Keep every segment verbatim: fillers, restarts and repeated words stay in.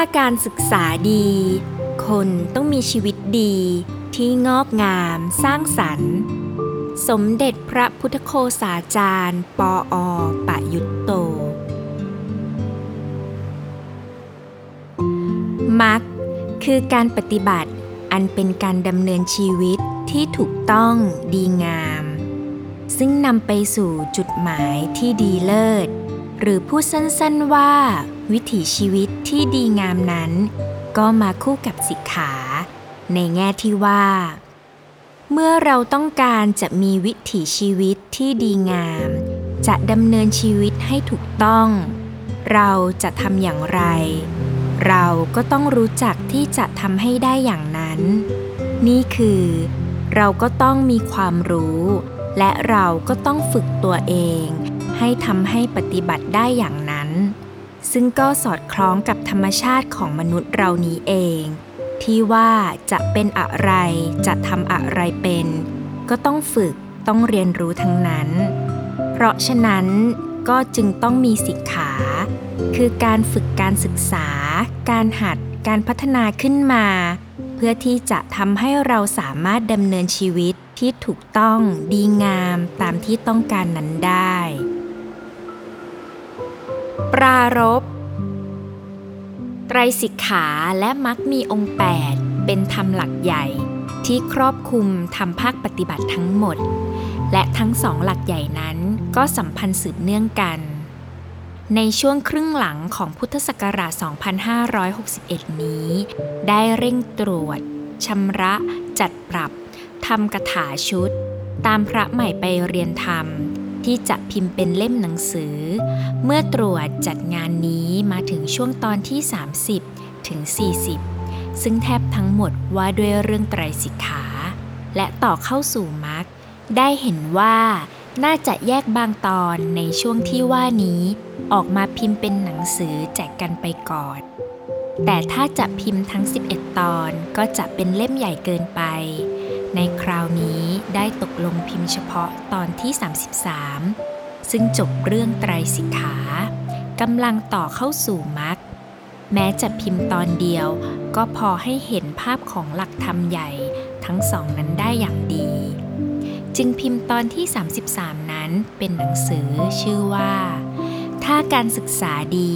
าการศึกษาดีคนต้องมีชีวิตดีที่งอกงามสร้างสรรค์สมเด็จพระพุทธโฆษาจารย์ปอ.ปยุตโตมรรคคือการปฏิบัติอันเป็นการดำเนินชีวิตที่ถูกต้องดีงามซึ่งนำไปสู่จุดหมายที่ดีเลิศหรือพูดสั้นๆว่าวิถีชีวิตที่ดีงามนั้นก็มาคู่กับสิกขาในแง่ที่ว่าเมื่อเราต้องการจะมีวิถีชีวิตที่ดีงามจะดำเนินชีวิตให้ถูกต้องเราจะทำอย่างไรเราก็ต้องรู้จักที่จะทำให้ได้อย่างนั้นนี่คือเราก็ต้องมีความรู้และเราก็ต้องฝึกตัวเองให้ทำให้ปฏิบัติได้อย่างนั้นซึ่งก็สอดคล้องกับธรรมชาติของมนุษย์เรานี้เองที่ว่าจะเป็นอะไรจะทำอะไรเป็นก็ต้องฝึกต้องเรียนรู้ทั้งนั้นเพราะฉะนั้นก็จึงต้องมีสิกขาคือการฝึกการศึกษาการหัดการพัฒนาขึ้นมาเพื่อที่จะทำให้เราสามารถดำเนินชีวิตที่ถูกต้องดีงามตามที่ต้องการนั้นได้ปรารภไตรสิกขาและมรรคมีองค์แปดเป็นธรรมหลักใหญ่ที่ครอบคลุมธรรมภาคปฏิบัติทั้งหมดและทั้งสองหลักใหญ่นั้นก็สัมพันธ์สืบเนื่องกันในช่วงครึ่งหลังของพุทธศักราชสองพันห้าร้อยหกสิบเอ็ดนี้ได้เร่งตรวจชำระจัดปรับทำคาถาชุดตามพระใหม่ไปเรียนธรรมที่จะพิมพ์เป็นเล่มหนังสือเมื่อตรวจจัดงานนี้มาถึงช่วงตอนที่สามสิบถึงสี่สิบซึ่งแทบทั้งหมดว่าด้วยเรื่องไตรสิกขาและต่อเข้าสู่มรรคได้เห็นว่าน่าจะแยกบางตอนในช่วงที่ว่านี้ออกมาพิมพ์เป็นหนังสือแจกกันไปก่อนแต่ถ้าจะพิมพ์ทั้งสิบเอ็ดตอนก็จะเป็นเล่มใหญ่เกินไปในคราวนี้ได้ตกลงพิมพ์เฉพาะตอนที่สามสิบสามซึ่งจบเรื่องไตรสิกขากำลังต่อเข้าสู่มรรคแม้จะพิมพ์ตอนเดียวก็พอให้เห็นภาพของหลักธรรมใหญ่ทั้งสองนั้นได้อย่างดีจึงพิมพ์ตอนที่สามสิบสามนั้นเป็นหนังสือชื่อว่าถ้าการศึกษาดี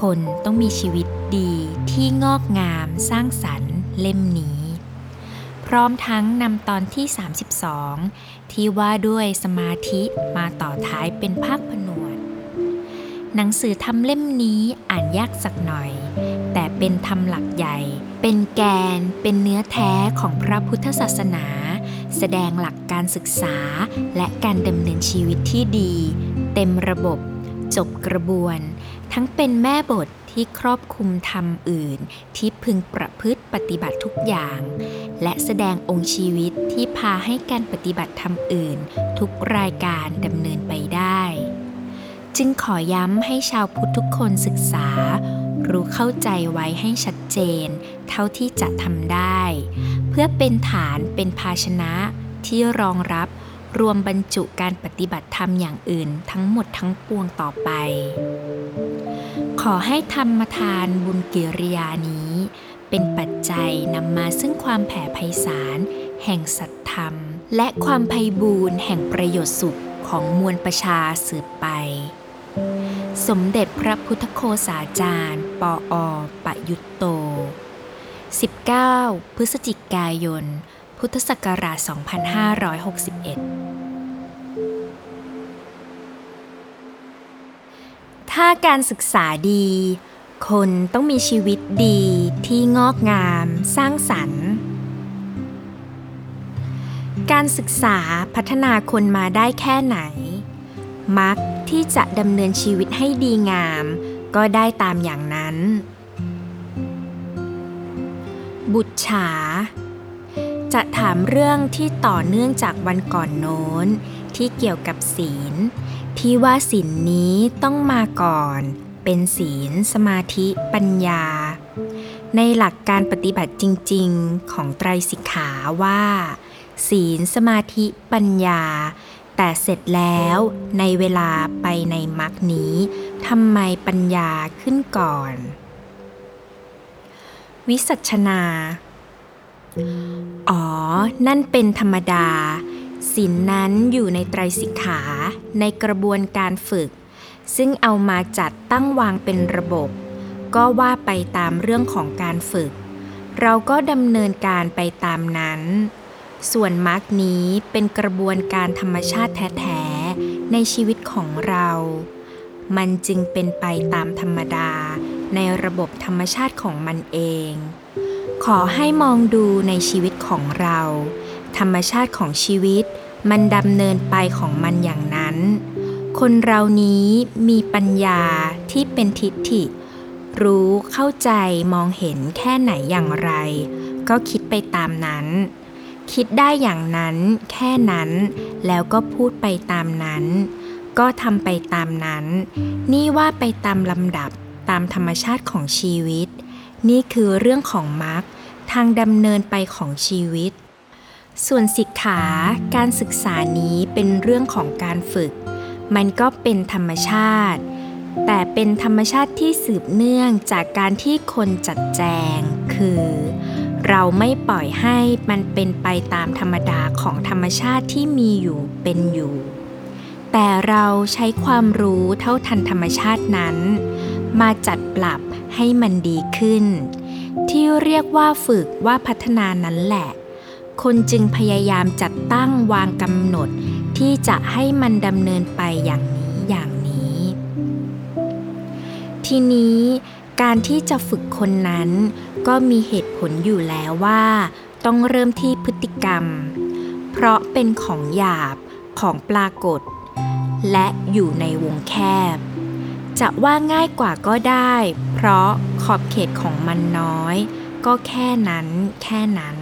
คนต้องมีชีวิตดีที่งอกงามสร้างสรรค์เล่มนี้พร้อมทั้งนำตอนที่สามสิบสองที่ว่าด้วยสมาธิมาต่อท้ายเป็นภาคผนวดหนังสือธรรมเล่มนี้อ่านยากสักหน่อยแต่เป็นธรรมหลักใหญ่เป็นแกนเป็นเนื้อแท้ของพระพุทธศาสนาแสดงหลักการศึกษาและการดำเนินชีวิตที่ดีเต็มระบบจบกระบวนทั้งเป็นแม่บทที่ครอบคลุมธรรมอื่นที่พึงประพฤติปฏิบัติทุกอย่างและแสดงองค์ชีวิตที่พาให้การปฏิบัติธรรมอื่นทุกรายการดำเนินไปได้จึงขอย้ำให้ชาวพุทธทุกคนศึกษารู้เข้าใจไว้ให้ชัดเจนเท่าที่จะทำได้เพื่อเป็นฐานเป็นภาชนะที่รองรับรวมบรรจุการปฏิบัติธรรมอย่างอื่นทั้งหมดทั้งปวงต่อไปขอให้ธรรมทานบุญกิริยานี้เป็นปัจจัยนำมาซึ่งความแผ่ไพศาลแห่งสัตยธรรมและความไพบูรย์แห่งประโยชน์สุขของมวลประชาสืบไปสมเด็จพระพุทธโฆษาจารย์ปอ.ปยุตโตสิบเก้าพฤศจิกายนพุทธศักราชสองพันห้าร้อยหกสิบเอ็ดถ้าการศึกษาดีคนต้องมีชีวิตดีที่งอกงามสร้างสรรค์การศึกษาพัฒนาคนมาได้แค่ไหนมรรคที่จะดำเนินชีวิตให้ดีงามก็ได้ตามอย่างนั้นบุจฉาจะถามเรื่องที่ต่อเนื่องจากวันก่อนโน้นที่เกี่ยวกับศีลที่ว่าศีลนี้ต้องมาก่อนเป็นศีลสมาธิปัญญาในหลักการปฏิบัติจริงๆของไตรสิกขาว่าศีลสมาธิปัญญาแต่เสร็จแล้วในเวลาไปในมรรคนี้ทำไมปัญญาขึ้นก่อน วิสัชนาอ๋อนั่นเป็นธรรมดาศีล นั้นอยู่ในไตรสิกขาในกระบวนการฝึกซึ่งเอามาจัดตั้งวางเป็นระบบก็ว่าไปตามเรื่องของการฝึกเราก็ดำเนินการไปตามนั้นส่วนมรรคนี้เป็นกระบวนการธรรมชาติแท้ๆในชีวิตของเรามันจึงเป็นไปตามธรรมดาในระบบธรรมชาติของมันเองขอให้มองดูในชีวิตของเราธรรมชาติของชีวิตมันดำเนินไปของมันอย่างนั้นคนเรานี้มีปัญญาที่เป็นทิฏฐิรู้เข้าใจมองเห็นแค่ไหนอย่างไรก็คิดไปตามนั้นคิดได้อย่างนั้นแค่นั้นแล้วก็พูดไปตามนั้นก็ทำไปตามนั้นนี่ว่าไปตามลำดับตามธรรมชาติของชีวิตนี่คือเรื่องของมรรคทางดำเนินไปของชีวิตส่วนสิกขาการศึกษานี้เป็นเรื่องของการฝึกมันก็เป็นธรรมชาติแต่เป็นธรรมชาติที่สืบเนื่องจากการที่คนจัดแจงคือเราไม่ปล่อยให้มันเป็นไปตามธรรมดาของธรรมชาติที่มีอยู่เป็นอยู่แต่เราใช้ความรู้เท่าทันธรรมชาตินั้นมาจัดปรับให้มันดีขึ้นที่เรียกว่าฝึกว่าพัฒนานั้นแหละคนจึงพยายามจัดตั้งวางกำหนดที่จะให้มันดำเนินไปอย่างนี้อย่างนี้ทีนี้การที่จะฝึกคนนั้นก็มีเหตุผลอยู่แล้วว่าต้องเริ่มที่พฤติกรรมเพราะเป็นของหยาบของปรากฏและอยู่ในวงแคบจะว่าง่ายกว่าก็ได้เพราะขอบเขตของมันน้อยก็แค่นั้นแค่นั้น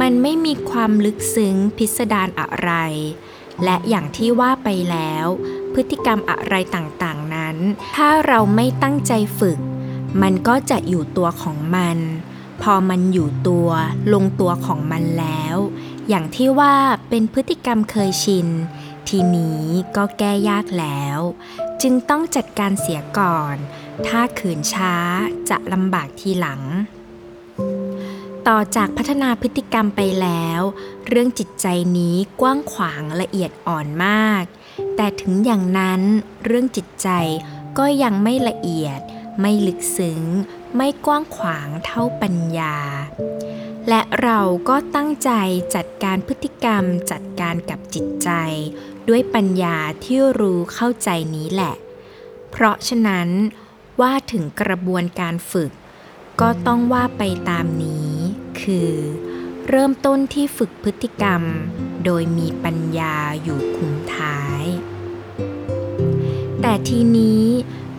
มันไม่มีความลึกซึ้งพิสดารอะไรและอย่างที่ว่าไปแล้วพฤติกรรมอะไรต่างๆนั้นถ้าเราไม่ตั้งใจฝึกมันก็จะอยู่ตัวของมันพอมันอยู่ตัวลงตัวของมันแล้วอย่างที่ว่าเป็นพฤติกรรมเคยชินทีนี้ก็แก้ยากแล้วจึงต้องจัดการเสียก่อนถ้าขืนช้าจะลำบากทีหลังต่อจากพัฒนาพฤติกรรมไปแล้วเรื่องจิตใจนี้กว้างขวางละเอียดอ่อนมากแต่ถึงอย่างนั้นเรื่องจิตใจก็ยังไม่ละเอียดไม่ลึกซึ้งไม่กว้างขวางเท่าปัญญาและเราก็ตั้งใจจัดการพฤติกรรมจัดการกับจิตใจด้วยปัญญาที่รู้เข้าใจนี้แหละเพราะฉะนั้นว่าถึงกระบวนการฝึกก็ต้องว่าไปตามนี้คือเริ่มต้นที่ฝึกพฤติกรรมโดยมีปัญญาอยู่คุมท้ายแต่ทีนี้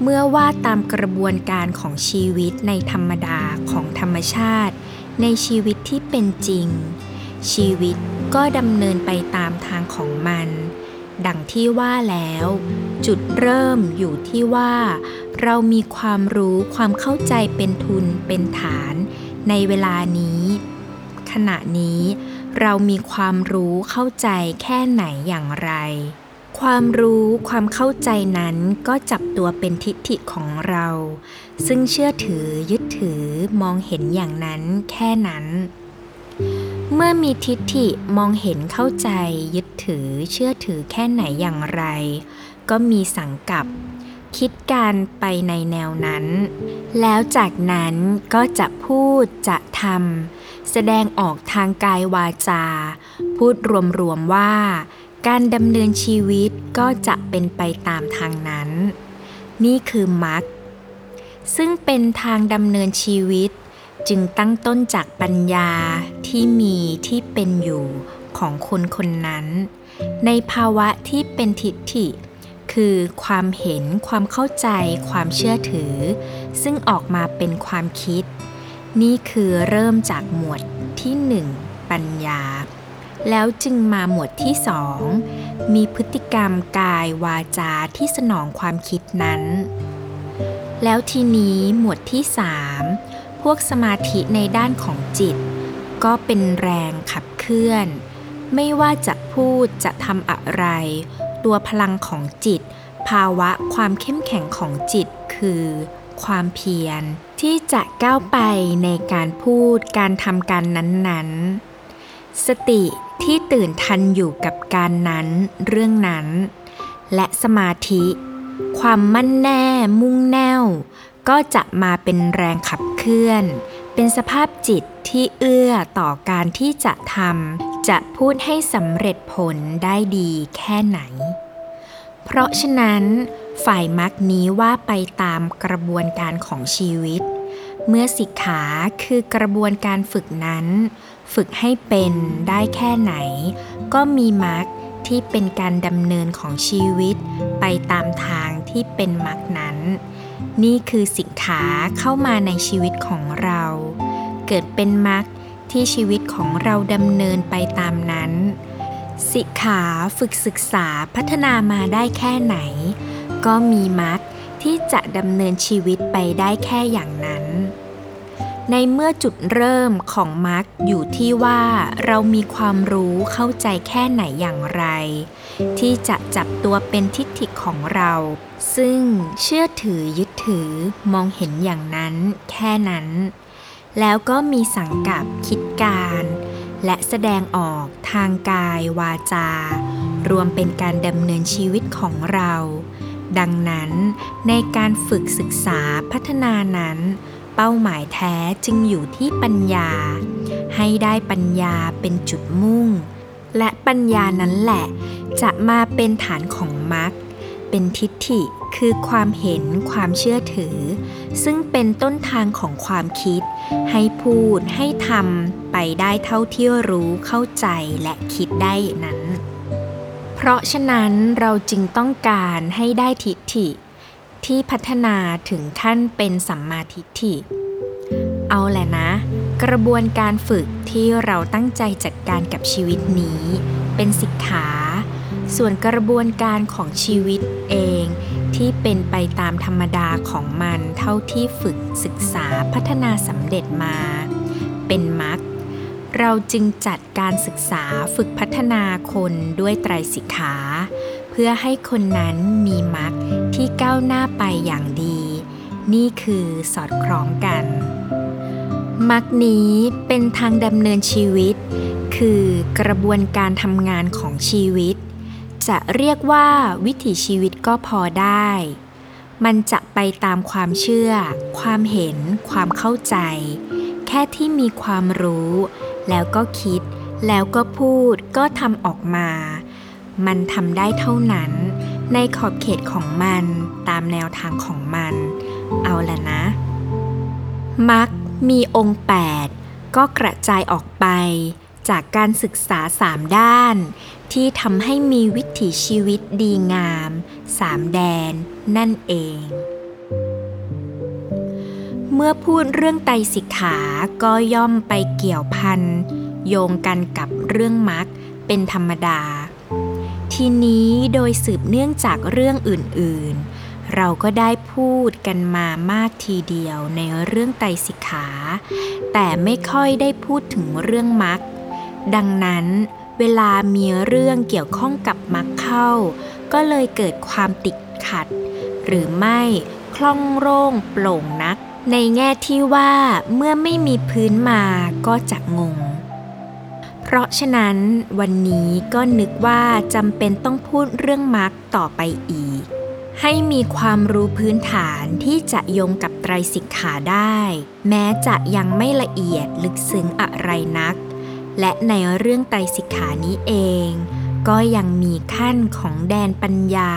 เมื่อว่าตามกระบวนการของชีวิตในธรรมดาของธรรมชาติในชีวิตที่เป็นจริงชีวิตก็ดำเนินไปตามทางของมันดังที่ว่าแล้วจุดเริ่มอยู่ที่ว่าเรามีความรู้ความเข้าใจเป็นทุนเป็นฐานในเวลานี้ขณะนี้เรามีความรู้เข้าใจแค่ไหนอย่างไรความรู้ความเข้าใจนั้นก็จับตัวเป็นทิฏฐิของเราซึ่งเชื่อถือยึดถือมองเห็นอย่างนั้นแค่นั้นเมื่อมีทิฏฐิมองเห็นเข้าใจยึดถือเชื่อถือแค่ไหนอย่างไรก็มีสังกัปคิดการไปในแนวนั้นแล้วจากนั้นก็จะพูดจะทำแสดงออกทางกายวาจาพูดรวมๆว่าการดำเนินชีวิตก็จะเป็นไปตามทางนั้นนี่คือมรรคซึ่งเป็นทางดำเนินชีวิตจึงตั้งต้นจากปัญญาที่มีที่เป็นอยู่ของคนคนนั้นในภาวะที่เป็นทิฏฐิคือความเห็นความเข้าใจความเชื่อถือซึ่งออกมาเป็นความคิดนี่คือเริ่มจากหมวดที่หนึ่งปัญญาแล้วจึงมาหมวดที่สองมีพฤติกรรมกายวาจาที่สนองความคิดนั้นแล้วทีนี้หมวดที่สามพวกสมาธิในด้านของจิตก็เป็นแรงขับเคลื่อนไม่ว่าจะพูดจะทำอะไรตัวพลังของจิตภาวะความเข้มแข็งของจิตคือ ความเพียรที่จะก้าวไปในการพูดการทำการนั้นๆสติที่ตื่นทันอยู่กับการนั้นเรื่องนั้นและสมาธิความมั่นแน่มุ่งแน่วก็จะมาเป็นแรงขับเคลื่อนเป็นสภาพจิตที่เอื้อต่อการที่จะทำจะพูดให้สำเร็จผลได้ดีแค่ไหนเพราะฉะนั้นฝ่ายมรรคนี้ว่าไปตามกระบวนการของชีวิตเมื่อสิกขาคือกระบวนการฝึกนั้นฝึกให้เป็นได้แค่ไหนก็มีมรรคที่เป็นการดำเนินของชีวิตไปตามทางที่เป็นมรรคนั้นนี่คือสิกขาเข้ามาในชีวิตของเราเกิดเป็นมรรคที่ชีวิตของเราดำเนินไปตามนั้นสิกขาฝึกศึกษาพัฒนามาได้แค่ไหนก็มีมรรคที่จะดำเนินชีวิตไปได้แค่อย่างนั้นในเมื่อจุดเริ่มของมรรคอยู่ที่ว่าเรามีความรู้เข้าใจแค่ไหนอย่างไรที่จะจับตัวเป็นทิฏฐิของเราซึ่งเชื่อถือยึดถือมองเห็นอย่างนั้นแค่นั้นแล้วก็มีสังกัปคิดการและแสดงออกทางกายวาจารวมเป็นการดำเนินชีวิตของเราดังนั้นในการฝึกศึกษาพัฒนานั้นเป้าหมายแท้จึงอยู่ที่ปัญญาให้ได้ปัญญาเป็นจุดมุ่งและปัญญานั้นแหละจะมาเป็นฐานของมรรคเป็นทิฏฐิคือความเห็นความเชื่อถือซึ่งเป็นต้นทางของความคิดให้พูดให้ทำไปได้เท่าที่รู้เข้าใจและคิดได้นั้นเพราะฉะนั้นเราจึงต้องการให้ได้ทิฏฐิที่พัฒนาถึงขั้นเป็นสัมมาทิฏฐิเอาแหละนะกระบวนการฝึกที่เราตั้งใจจัดการกับชีวิตนี้เป็นสิกขาส่วนกระบวนการของชีวิตเองที่เป็นไปตามธรรมดาของมันเท่าที่ฝึกศึกษาพัฒนาสำเร็จมาเป็นมรรคเราจึงจัดการศึกษาฝึกพัฒนาคนด้วยไตรสิกขาเพื่อให้คนนั้นมีมรรคที่ก้าวหน้าไปอย่างดีนี่คือสอดคล้องกันมรรคนี้เป็นทางดำเนินชีวิตคือกระบวนการทำงานของชีวิตจะเรียกว่าวิถีชีวิตก็พอได้มันจะไปตามความเชื่อความเห็นความเข้าใจแค่ที่มีความรู้แล้วก็คิดแล้วก็พูดก็ทำออกมามันทำได้เท่านั้นในขอบเขตของมันตามแนวทางของมันเอาล่ะนะมรรคมีองค์แปดก็กระจายออกไปจากการศึกษาสามด้านที่ทำให้มีวิถีชีวิตดีงามสามแดนนั่นเองเมื่อพูดเรื่องไตรสิกขาก็ย่อมไปเกี่ยวพันโยงกันกับเรื่องมรรคเป็นธรรมดาทีนี้โดยสืบเนื่องจากเรื่องอื่นๆเราก็ได้พูดกันมามากทีเดียวในเรื่องไตรสิกขาแต่ไม่ค่อยได้พูดถึงเรื่องมรรคดังนั้นเวลามีเรื่องเกี่ยวข้องกับมรรคเข้าก็เลยเกิดความติดขัดหรือไม่คล่องโล่งโปร่งนักในแง่ที่ว่าเมื่อไม่มีพื้นมาก็จะงงเพราะฉะนั้นวันนี้ก็นึกว่าจำเป็นต้องพูดเรื่องมรรคต่อไปอีกให้มีความรู้พื้นฐานที่จะโยงกับไตรสิกขาได้แม้จะยังไม่ละเอียดลึกซึ้งอะไรนักและในเรื่องไตรสิกขานี้เองก็ยังมีขั้นของแดนปัญญา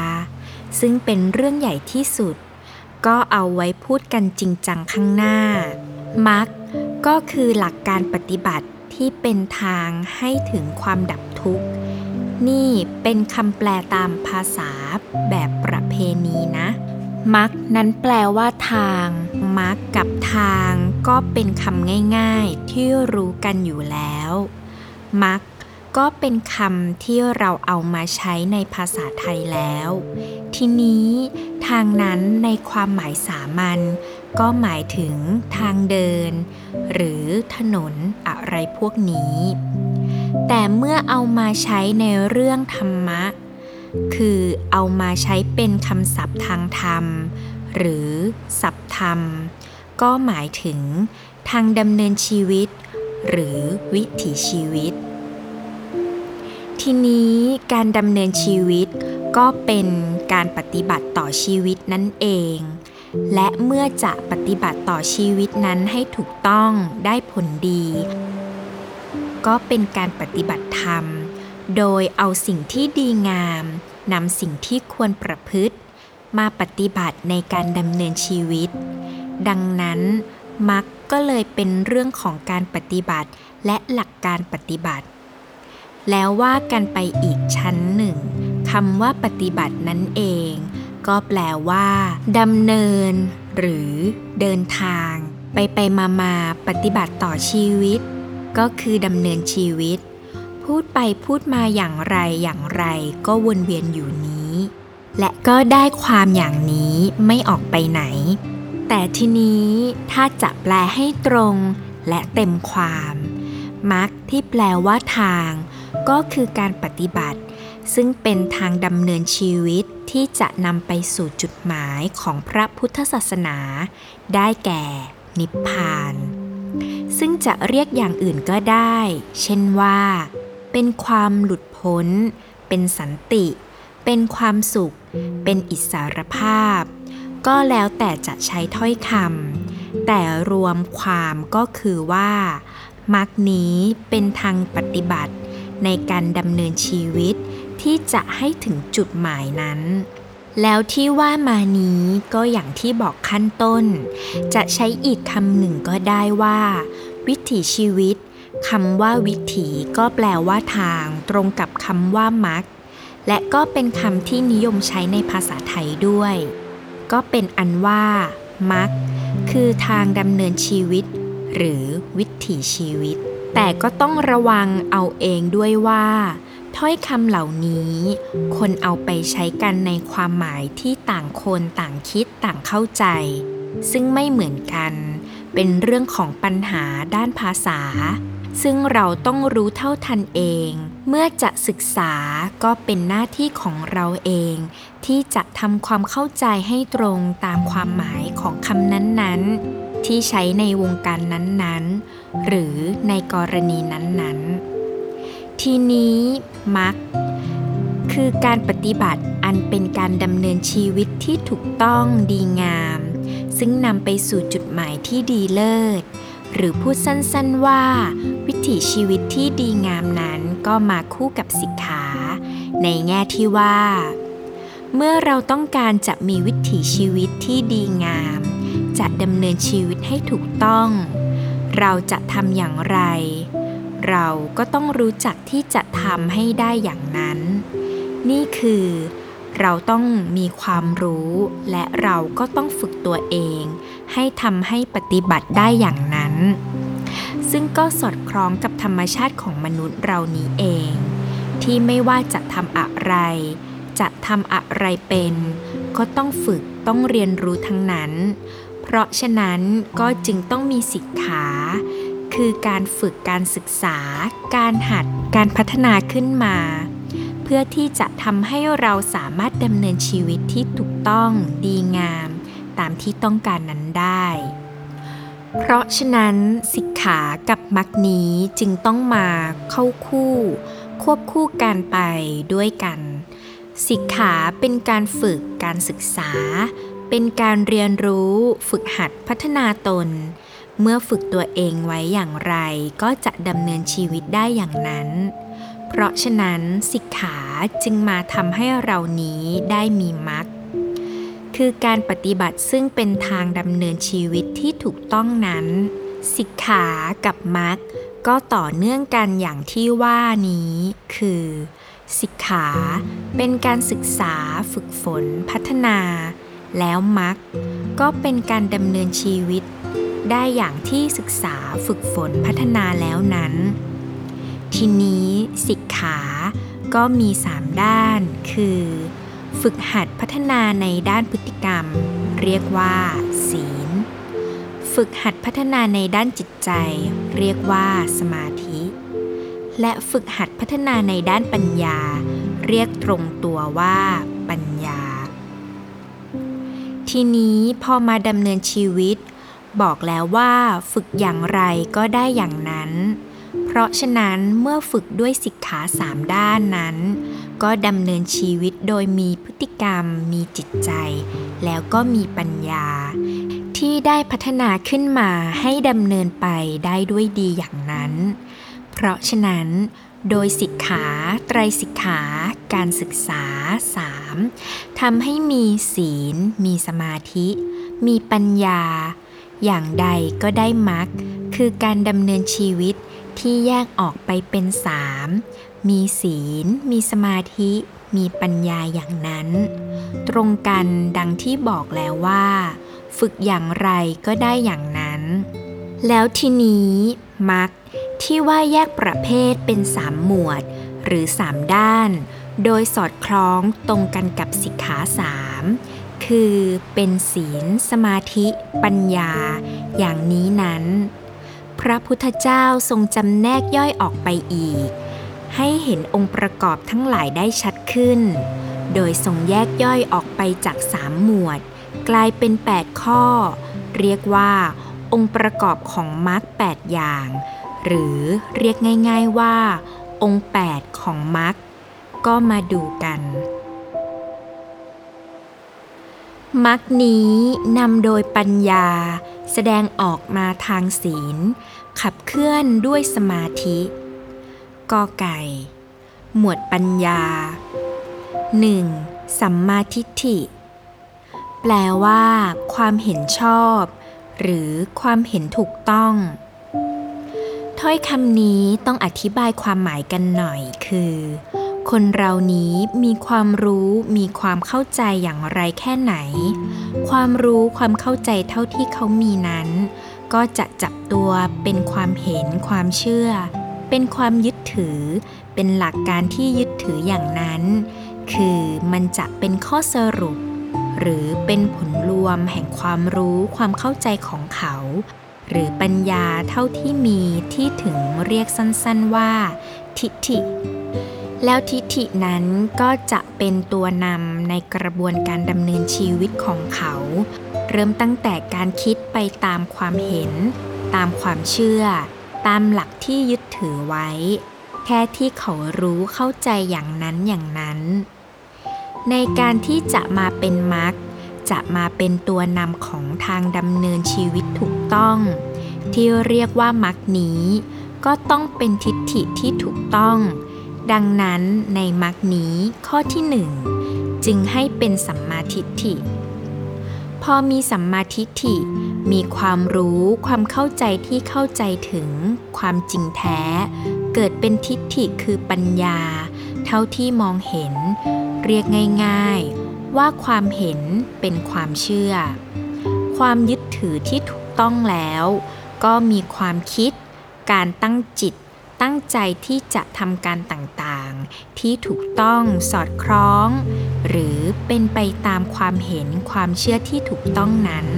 ซึ่งเป็นเรื่องใหญ่ที่สุดก็เอาไว้พูดกันจริงจังข้างหน้ามรรคก็คือหลักการปฏิบัติที่เป็นทางให้ถึงความดับทุกข์นี่เป็นคำแปลตามภาษาแบบประเพณีนะมรรคนั้นแปลว่าทางมรรคกับทางก็เป็นคำง่ายๆที่รู้กันอยู่แล้วมรรคก็เป็นคำที่เราเอามาใช้ในภาษาไทยแล้วทีนี้ทางนั้นในความหมายสามัญก็หมายถึงทางเดินหรือถนนอะไรพวกนี้แต่เมื่อเอามาใช้ในเรื่องธรรมะคือเอามาใช้เป็นคำศัพท์ทางธรรม หรือสัพธรรมก็หมายถึงทางดำเนินชีวิตหรือวิถีชีวิตทีนี้การดำเนินชีวิตก็เป็นการปฏิบัติต่อชีวิตนั่นเองและเมื่อจะปฏิบัติต่อชีวิตนั้นให้ถูกต้องได้ผลดีก็เป็นการปฏิบัติธรรมโดยเอาสิ่งที่ดีงามนำสิ่งที่ควรประพฤติมาปฏิบัติในการดำเนินชีวิตดังนั้นมรรคก็เลยเป็นเรื่องของการปฏิบัติและหลักการปฏิบัติแล้วว่ากันไปอีกชั้นหนึ่งคำว่าปฏิบัตินั้นเองก็แปลว่าดำเนินหรือเดินทางไปไปมามาปฏิบัติต่อชีวิตก็คือดำเนินชีวิตพูดไปพูดมาอย่างไรอย่างไรก็วนเวียนอยู่นี้และก็ได้ความอย่างนี้ไม่ออกไปไหนแต่ทีนี้ถ้าจะแปลให้ตรงและเต็มความมรรคที่แปลว่าทางก็คือการปฏิบัติซึ่งเป็นทางดำเนินชีวิตที่จะนำไปสู่จุดหมายของพระพุทธศาสนาได้แก่นิพพานซึ่งจะเรียกอย่างอื่นก็ได้เช่นว่าเป็นความหลุดพ้นเป็นสันติเป็นความสุขเป็นอิสรภาพก็แล้วแต่จะใช้ถ้อยคำแต่รวมความก็คือว่ามรรคนี้เป็นทางปฏิบัติในการดำเนินชีวิตที่จะให้ถึงจุดหมายนั้นแล้วที่ว่ามานี้ก็อย่างที่บอกขั้นต้นจะใช้อีกคำหนึ่งก็ได้ว่าวิถีชีวิตคำว่าวิถีก็แปลว่าทางตรงกับคำว่ามรรคและก็เป็นคำที่นิยมใช้ในภาษาไทยด้วยก็เป็นอันว่ามรรคคือทางดำเนินชีวิตหรือวิถีชีวิตแต่ก็ต้องระวังเอาเองด้วยว่าถ้อยคำเหล่านี้คนเอาไปใช้กันในความหมายที่ต่างคนต่างคิดต่างเข้าใจซึ่งไม่เหมือนกันเป็นเรื่องของปัญหาด้านภาษาซึ่งเราต้องรู้เท่าทันเองเมื่อจะศึกษาก็เป็นหน้าที่ของเราเองที่จะทำความเข้าใจให้ตรงตามความหมายของคำนั้นๆที่ใช้ในวงการนั้นๆหรือในกรณีนั้นๆทีนี้มรรคคือการปฏิบัติอันเป็นการดำเนินชีวิตที่ถูกต้องดีงามซึ่งนำไปสู่จุดหมายที่ดีเลิศหรือพูดสั้นๆว่าวิถีชีวิตที่ดีงามนั้นก็มาคู่กับสิกขาในแง่ที่ว่าเมื่อเราต้องการจะมีวิถีชีวิตที่ดีงามจะดำเนินชีวิตให้ถูกต้องเราจะทำอย่างไรเราก็ต้องรู้จักที่จะทำให้ได้อย่างนั้นนี่คือเราต้องมีความรู้และเราก็ต้องฝึกตัวเองให้ทำให้ปฏิบัติได้อย่างนั้นซึ่งก็สอดคล้องกับธรรมชาติของมนุษย์เรานี้เองที่ไม่ว่าจะทำอะไรจะทำอะไรเป็นก็ต้องฝึกต้องเรียนรู้ทั้งนั้นเพราะฉะนั้นก็จึงต้องมีสิกขาคือการฝึกการศึกษาการหัดการพัฒนาขึ้นมาเพื่อที่จะทำให้เราสามารถดำเนินชีวิตที่ถูกต้องดีงามตามที่ต้องการนั้นได้เพราะฉะนั้นสิกขากับมรรคนี้จึงต้องมาเข้าคู่ควบคู่กันไปด้วยกันสิกขาเป็นการฝึกการศึกษาเป็นการเรียนรู้ฝึกหัดพัฒนาตนเมื่อฝึกตัวเองไว้อย่างไรก็จะดำเนินชีวิตได้อย่างนั้นเพราะฉะนั้นสิกขาจึงมาทำให้เรานี้ได้มีมรรคคือการปฏิบัติซึ่งเป็นทางดำเนินชีวิตที่ถูกต้องนั้นสิกขากับมรรคก็ต่อเนื่องกันอย่างที่ว่านี้คือสิกขาเป็นการศึกษาฝึกฝนพัฒนาแล้วมรรคก็เป็นการดำเนินชีวิตได้อย่างที่ศึกษาฝึกฝนพัฒนาแล้วนั้นทีนี้สิกขาก็มีสามด้านคือฝึกหัดพัฒนาในด้านพฤติกรรมเรียกว่าศีลฝึกหัดพัฒนาในด้านจิตใจเรียกว่าสมาธิและฝึกหัดพัฒนาในด้านปัญญาเรียกตรงตัวว่าปัญญาท ทีนี้พอมาดำเนินชีวิตบอกแล้วว่าฝึกอย่างไรก็ได้อย่างนั้นเพราะฉะนั้นเมื่อฝึกด้วยสิกขาสามด้านนั้นก็ดำเนินชีวิตโดยมีพฤติกรรมมีจิตใจแล้วก็มีปัญญาที่ได้พัฒนาขึ้นมาให้ดำเนินไปได้ด้วยดีอย่างนั้นเพราะฉะนั้นโดยสิกขาไตรสิกขาการศึกษาสามทำให้มีศีลมีสมาธิมีปัญญาอย่างใดก็ได้มรรคคือการดำเนินชีวิตที่แยกออกไปเป็นสามมีศีลมีสมาธิมีปัญญาอย่างนั้นตรงกันดังที่บอกแล้วว่าฝึกอย่างไรก็ได้อย่างนั้นแล้วทีนี้มรรคที่ว่าแยกประเภทเป็นสามหมวดหรือสามด้านโดยสอดคล้องตรงกันกับสิกขาสามคือเป็นศีลสมาธิปัญญาอย่างนี้นั้นพระพุทธเจ้าทรงจำแนกย่อยออกไปอีกให้เห็นองค์ประกอบทั้งหลายได้ชัดขึ้นโดยทรงแยกย่อยออกไปจากสามหมวดกลายเป็นแปดข้อเรียกว่าองค์ประกอบของมรรคแปดอย่างหรือเรียกง่ายๆว่าองค์แปดของมรรคก็มาดูกันมรรคนี้นำโดยปัญญาแสดงออกมาทางศีลขับเคลื่อนด้วยสมาธิกอไก่หมวดปัญญา หนึ่ง. สัมมาทิฏฐิแปลว่าความเห็นชอบหรือความเห็นถูกต้องถ้อยคำนี้ต้องอธิบายความหมายกันหน่อยคือคนเรานี้มีความรู้มีความเข้าใจอย่างไรแค่ไหนความรู้ความเข้าใจเท่าที่เขามีนั้นก็จะจับตัวเป็นความเห็นความเชื่อเป็นความยึดถือเป็นหลักการที่ยึดถืออย่างนั้นคือมันจะเป็นข้อสรุปหรือเป็นผลรวมแห่งความรู้ความเข้าใจของเขาหรือปัญญาเท่าที่มีที่ถึงเรียกสั้นๆว่าทิฏฐิแล้วทิฏฐินั้นก็จะเป็นตัวนำในกระบวนการดำเนินชีวิตของเขาเริ่มตั้งแต่การคิดไปตามความเห็นตามความเชื่อตามหลักที่ยึดถือไว้แค่ที่เขารู้เข้าใจอย่างนั้นอย่างนั้นในการที่จะมาเป็นมรรคจะมาเป็นตัวนำของทางดำเนินชีวิตถูกต้องที่เรียกว่ามรรคนี้ก็ต้องเป็นทิฏฐิที่ถูกต้องดังนั้นในมรรคนี้ข้อที่หนึ่งจึงให้เป็นสัมมาทิฏฐิพอมีสัมมาทิฏฐิมีความรู้ความเข้าใจที่เข้าใจถึงความจริงแท้เกิดเป็นทิฏฐิคือปัญญาเท่าที่มองเห็นเรียกง่ายๆว่าความเห็นเป็นความเชื่อความยึดถือที่ถูกต้องแล้วก็มีความคิดการตั้งจิตตั้งใจที่จะทำการต่างๆที่ถูกต้องสอดคล้องหรือเป็นไปตามความเห็นความเชื่อที่ถูกต้องนั้น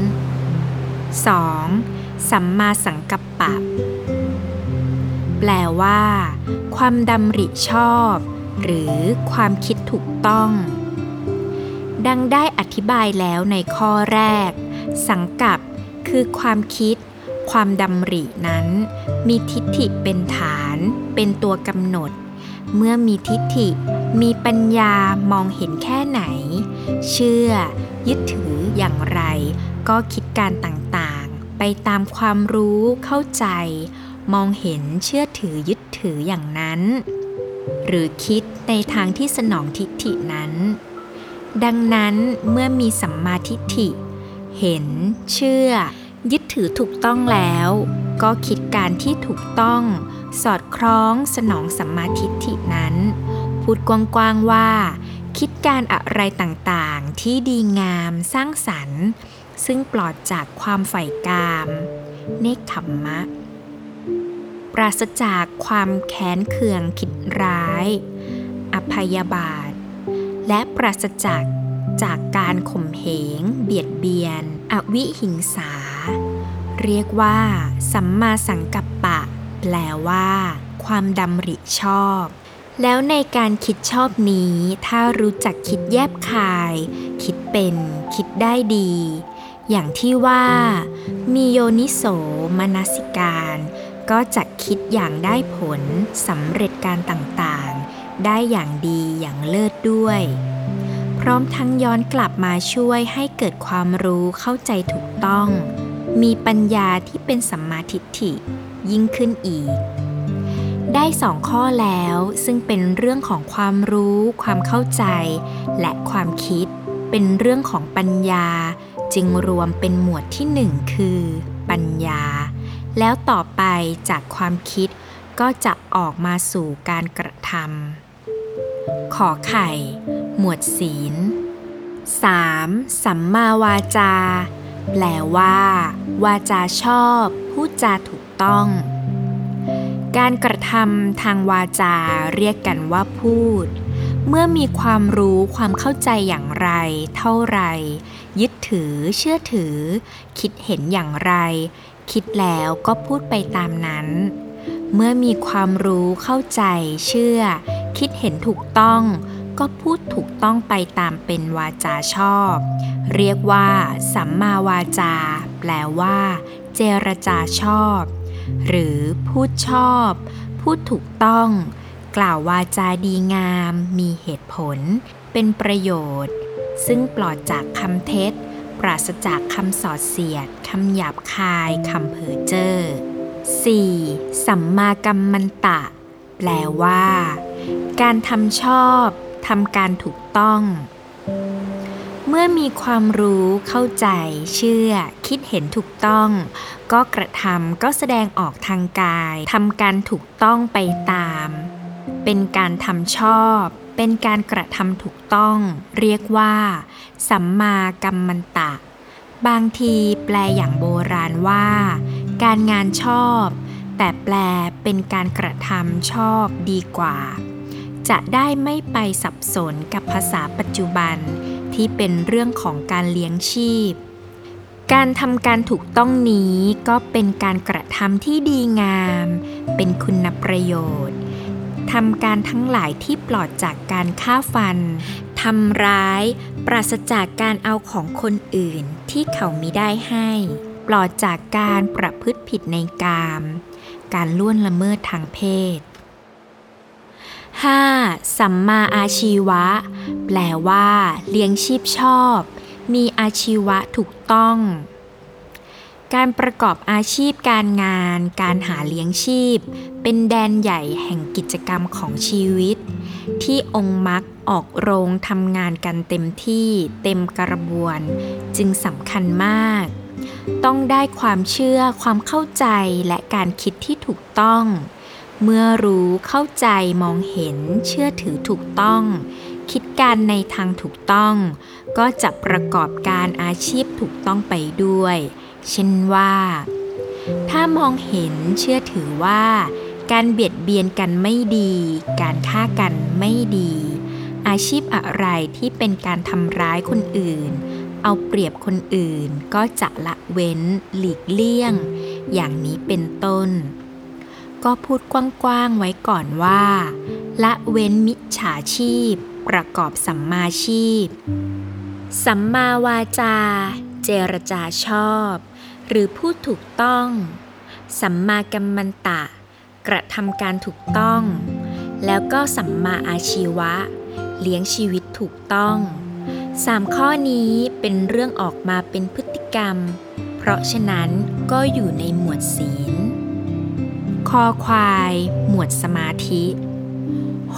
สอง. สัมมาสังกัปปะแปลว่าความดำริชอบหรือความคิดถูกต้องดังได้อธิบายแล้วในข้อแรกสังกัปคือความคิดความดำรินั้นมีทิฏฐิเป็นฐานเป็นตัวกำหนดเมื่อมีทิฏฐิมีปัญญามองเห็นแค่ไหนเชื่อยึดถืออย่างไรก็คิดการต่างๆไปตามความรู้เข้าใจมองเห็นเชื่อถือยึดถืออย่างนั้นหรือคิดในทางที่สนองทิฏฐินั้นดังนั้นเมื่อมีสัมมาทิฏฐิเห็นเชื่อยึดถือถูกต้องแล้วก็คิดการที่ถูกต้องสอดคล้องสนองสัมมาทิฏฐินั้นพูดกว้างๆว่าคิดการอะไรต่างๆที่ดีงามสร้างสรรค์ซึ่งปลอดจากความใฝ่กามเนกขัมมะปราศจากความแค้นเคืองคิดร้ายอภัยบาทและปราศจากจากการข่มเหงเบียดเบียนอวิหิงสาเรียกว่าสัมมาสังกัปปะแปลว่าความดำริชอบ แล้วในการคิดชอบนี้ถ้ารู้จักคิดแยบคายคิดเป็นคิดได้ดีอย่างที่ว่ามีโยนิโสมนสิการก็จะคิดอย่างได้ผลสำเร็จการต่างๆได้อย่างดีอย่างเลิศด้วยพร้อมทั้งย้อนกลับมาช่วยให้เกิดความรู้เข้าใจถูกต้องมีปัญญาที่เป็นสัมมาทิฏฐิยิ่งขึ้นอีกได้สองข้อแล้วซึ่งเป็นเรื่องของความรู้ความเข้าใจและความคิดเป็นเรื่องของปัญญาจึงรวมเป็นหมวดที่หนึ่งคือปัญญาแล้วต่อไปจากความคิดก็จะออกมาสู่การกระทำขอไข่หมวดศีล สาม. สัมมาวาจาแปลว่าวาจาชอบพูดจาถูกต้องการกระทำทางวาจาเรียกกันว่าพูดเมื่อมีความรู้ความเข้าใจอย่างไรเท่าไรยึดถือเชื่อถือคิดเห็นอย่างไรคิดแล้วก็พูดไปตามนั้นเมื่อมีความรู้เข้าใจเชื่อคิดเห็นถูกต้องก็พูดถูกต้องไปตามเป็นวาจาชอบเรียกว่าสัมมาวาจาแปลว่าเจรจาชอบหรือพูดชอบพูดถูกต้องกล่าววาจาดีงามมีเหตุผลเป็นประโยชน์ซึ่งปลอดจากคำเท็จปราศจากคำส่อเสียดคำหยาบคายคำเพ้อเจ้อ สี่. สัมมากัมมันตะแปลว่าการทำชอบทำการถูกต้องเมื่อมีความรู้เข้าใจเชื่อคิดเห็นถูกต้องก็กระทำก็แสดงออกทางกายทำการถูกต้องไปตามเป็นการทำชอบเป็นการกระทำถูกต้องเรียกว่าสัมมากัมมันตะบางทีแปลอย่างโบราณว่าการงานชอบแต่แปลเป็นการกระทำชอบดีกว่าจะได้ไม่ไปสับสนกับภาษาปัจจุบันที่เป็นเรื่องของการเลี้ยงชีพการทำการถูกต้องนี้ก็เป็นการกระทำที่ดีงามเป็นคุณประโยชน์ทำการทั้งหลายที่ปลอดจากการฆ่าฟันทำร้ายปราศจากการเอาของคนอื่นที่เขามิได้ให้ปลอดจากการประพฤติผิดในกามการล่วงละเมิดทางเพศ ห้า. สัมมาอาชีวะแปลว่าเลี้ยงชีพชอบมีอาชีวะถูกต้องการประกอบอาชีพการงานการหาเลี้ยงชีพเป็นแดนใหญ่แห่งกิจกรรมของชีวิตที่องค์มรรคออกโรงทำงานกันเต็มที่เต็มกระบวนจึงสำคัญมากต้องได้ความเชื่อความเข้าใจและการคิดที่ถูกต้องเมื่อรู้เข้าใจมองเห็นเชื่อถือถูกต้องคิดการในทางถูกต้องก็จะประกอบการอาชีพถูกต้องไปด้วยเช่นว่าถ้ามองเห็นเชื่อถือว่าการเบียดเบียนกันไม่ดีการฆ่ากันไม่ดีอาชีพอะไรที่เป็นการทำร้ายคนอื่นเอาเปรียบคนอื่นก็จะละเว้นหลีกเลี่ยงอย่างนี้เป็นต้นก็พูดกว้างๆไว้ก่อนว่าละเว้นมิจฉาชีพประกอบสัมมาชีพสัมมาวาจาเจรจาชอบหรือพูดถูกต้องสัมมากัมมันตะกระทำการถูกต้องแล้วก็สัมมาอาชีวะเลี้ยงชีวิตถูกต้องสามข้อนี้เป็นเรื่องออกมาเป็นพฤติกรรมเพราะฉะนั้นก็อยู่ในหมวดศีลคอควายหมวดสมาธิ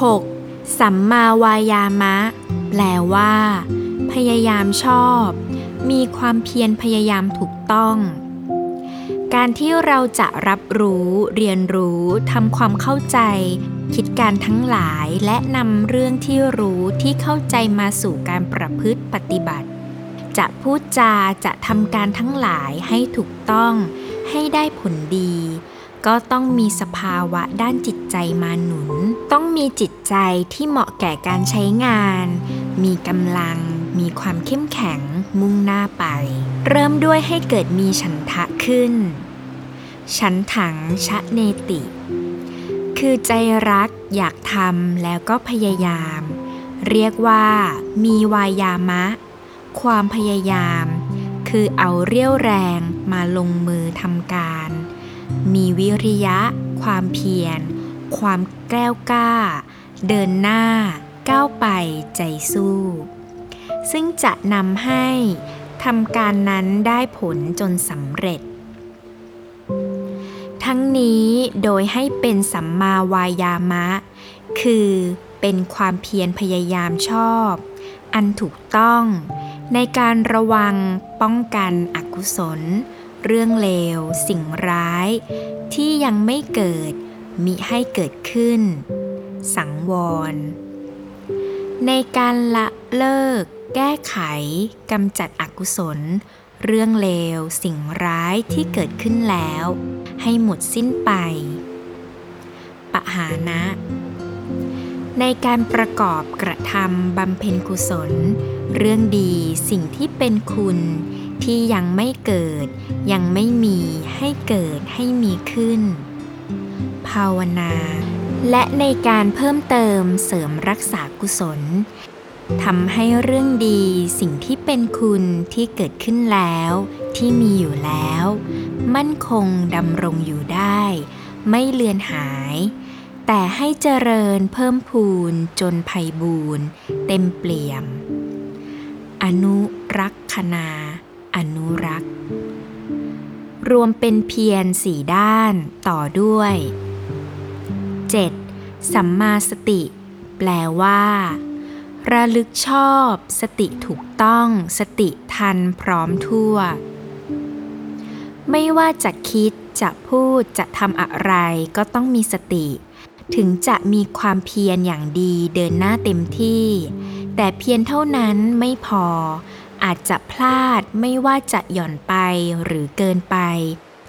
หก. สัมมาวายามะแปลว่าพยายามชอบมีความเพียรพยายามถูกต้องการที่เราจะรับรู้เรียนรู้ทำความเข้าใจคิดการทั้งหลายและนำเรื่องที่รู้ที่เข้าใจมาสู่การประพฤติปฏิบัติจะพูดจาจะทำการทั้งหลายให้ถูกต้องให้ได้ผลดีก็ต้องมีสภาวะด้านจิตใจมาหนุนต้องมีจิตใจที่เหมาะแก่การใช้งานมีกำลังมีความเข้มแข็งมุ่งหน้าไปเริ่มด้วยให้เกิดมีฉันทะขึ้นฉันถังชะเนติ คือใจรักอยากทำแล้วก็พยายามเรียกว่ามีวายามะความพยายามคือเอาเรี่ยวแรงมาลงมือทำการมีวิริยะความเพียรความแกล้วกล้าเดินหน้าก้าวไปใจสู้ซึ่งจะนำให้ทำการนั้นได้ผลจนสำเร็จทั้งนี้โดยให้เป็นสัมมาวายามะคือเป็นความเพียรพยายามชอบอันถูกต้องในการระวังป้องกันอกุศลเรื่องเลวสิ่งร้ายที่ยังไม่เกิดมิให้เกิดขึ้นสังวรในการละเลิกแก้ไขกำจัดอกุศลเรื่องเลวสิ่งร้ายที่เกิดขึ้นแล้วให้หมดสิ้นไปปหานะในการประกอบกระทำบำเพ็ญกุศลเรื่องดีสิ่งที่เป็นคุณที่ยังไม่เกิดยังไม่มีให้เกิดให้มีขึ้นภาวนาและในการเพิ่มเติมเสริมรักษากุศลทำให้เรื่องดีสิ่งที่เป็นคุณที่เกิดขึ้นแล้วที่มีอยู่แล้วมั่นคงดำรงอยู่ได้ไม่เลือนหายแต่ให้เจริญเพิ่มพูนจนไพบูรณ์เต็มเปี่ยมอนุรักขณาอนุรักษ์รวมเป็นเพียรสี่ด้านต่อด้วยเจ็ดสัมมาสติแปลว่าระลึกชอบสติถูกต้องสติทันพร้อมทั่วไม่ว่าจะคิดจะพูดจะทำอะไรก็ต้องมีสติถึงจะมีความเพียรอย่างดีเดินหน้าเต็มที่แต่เพียรเท่านั้นไม่พออาจจะพลาดไม่ว่าจะหย่อนไปหรือเกินไป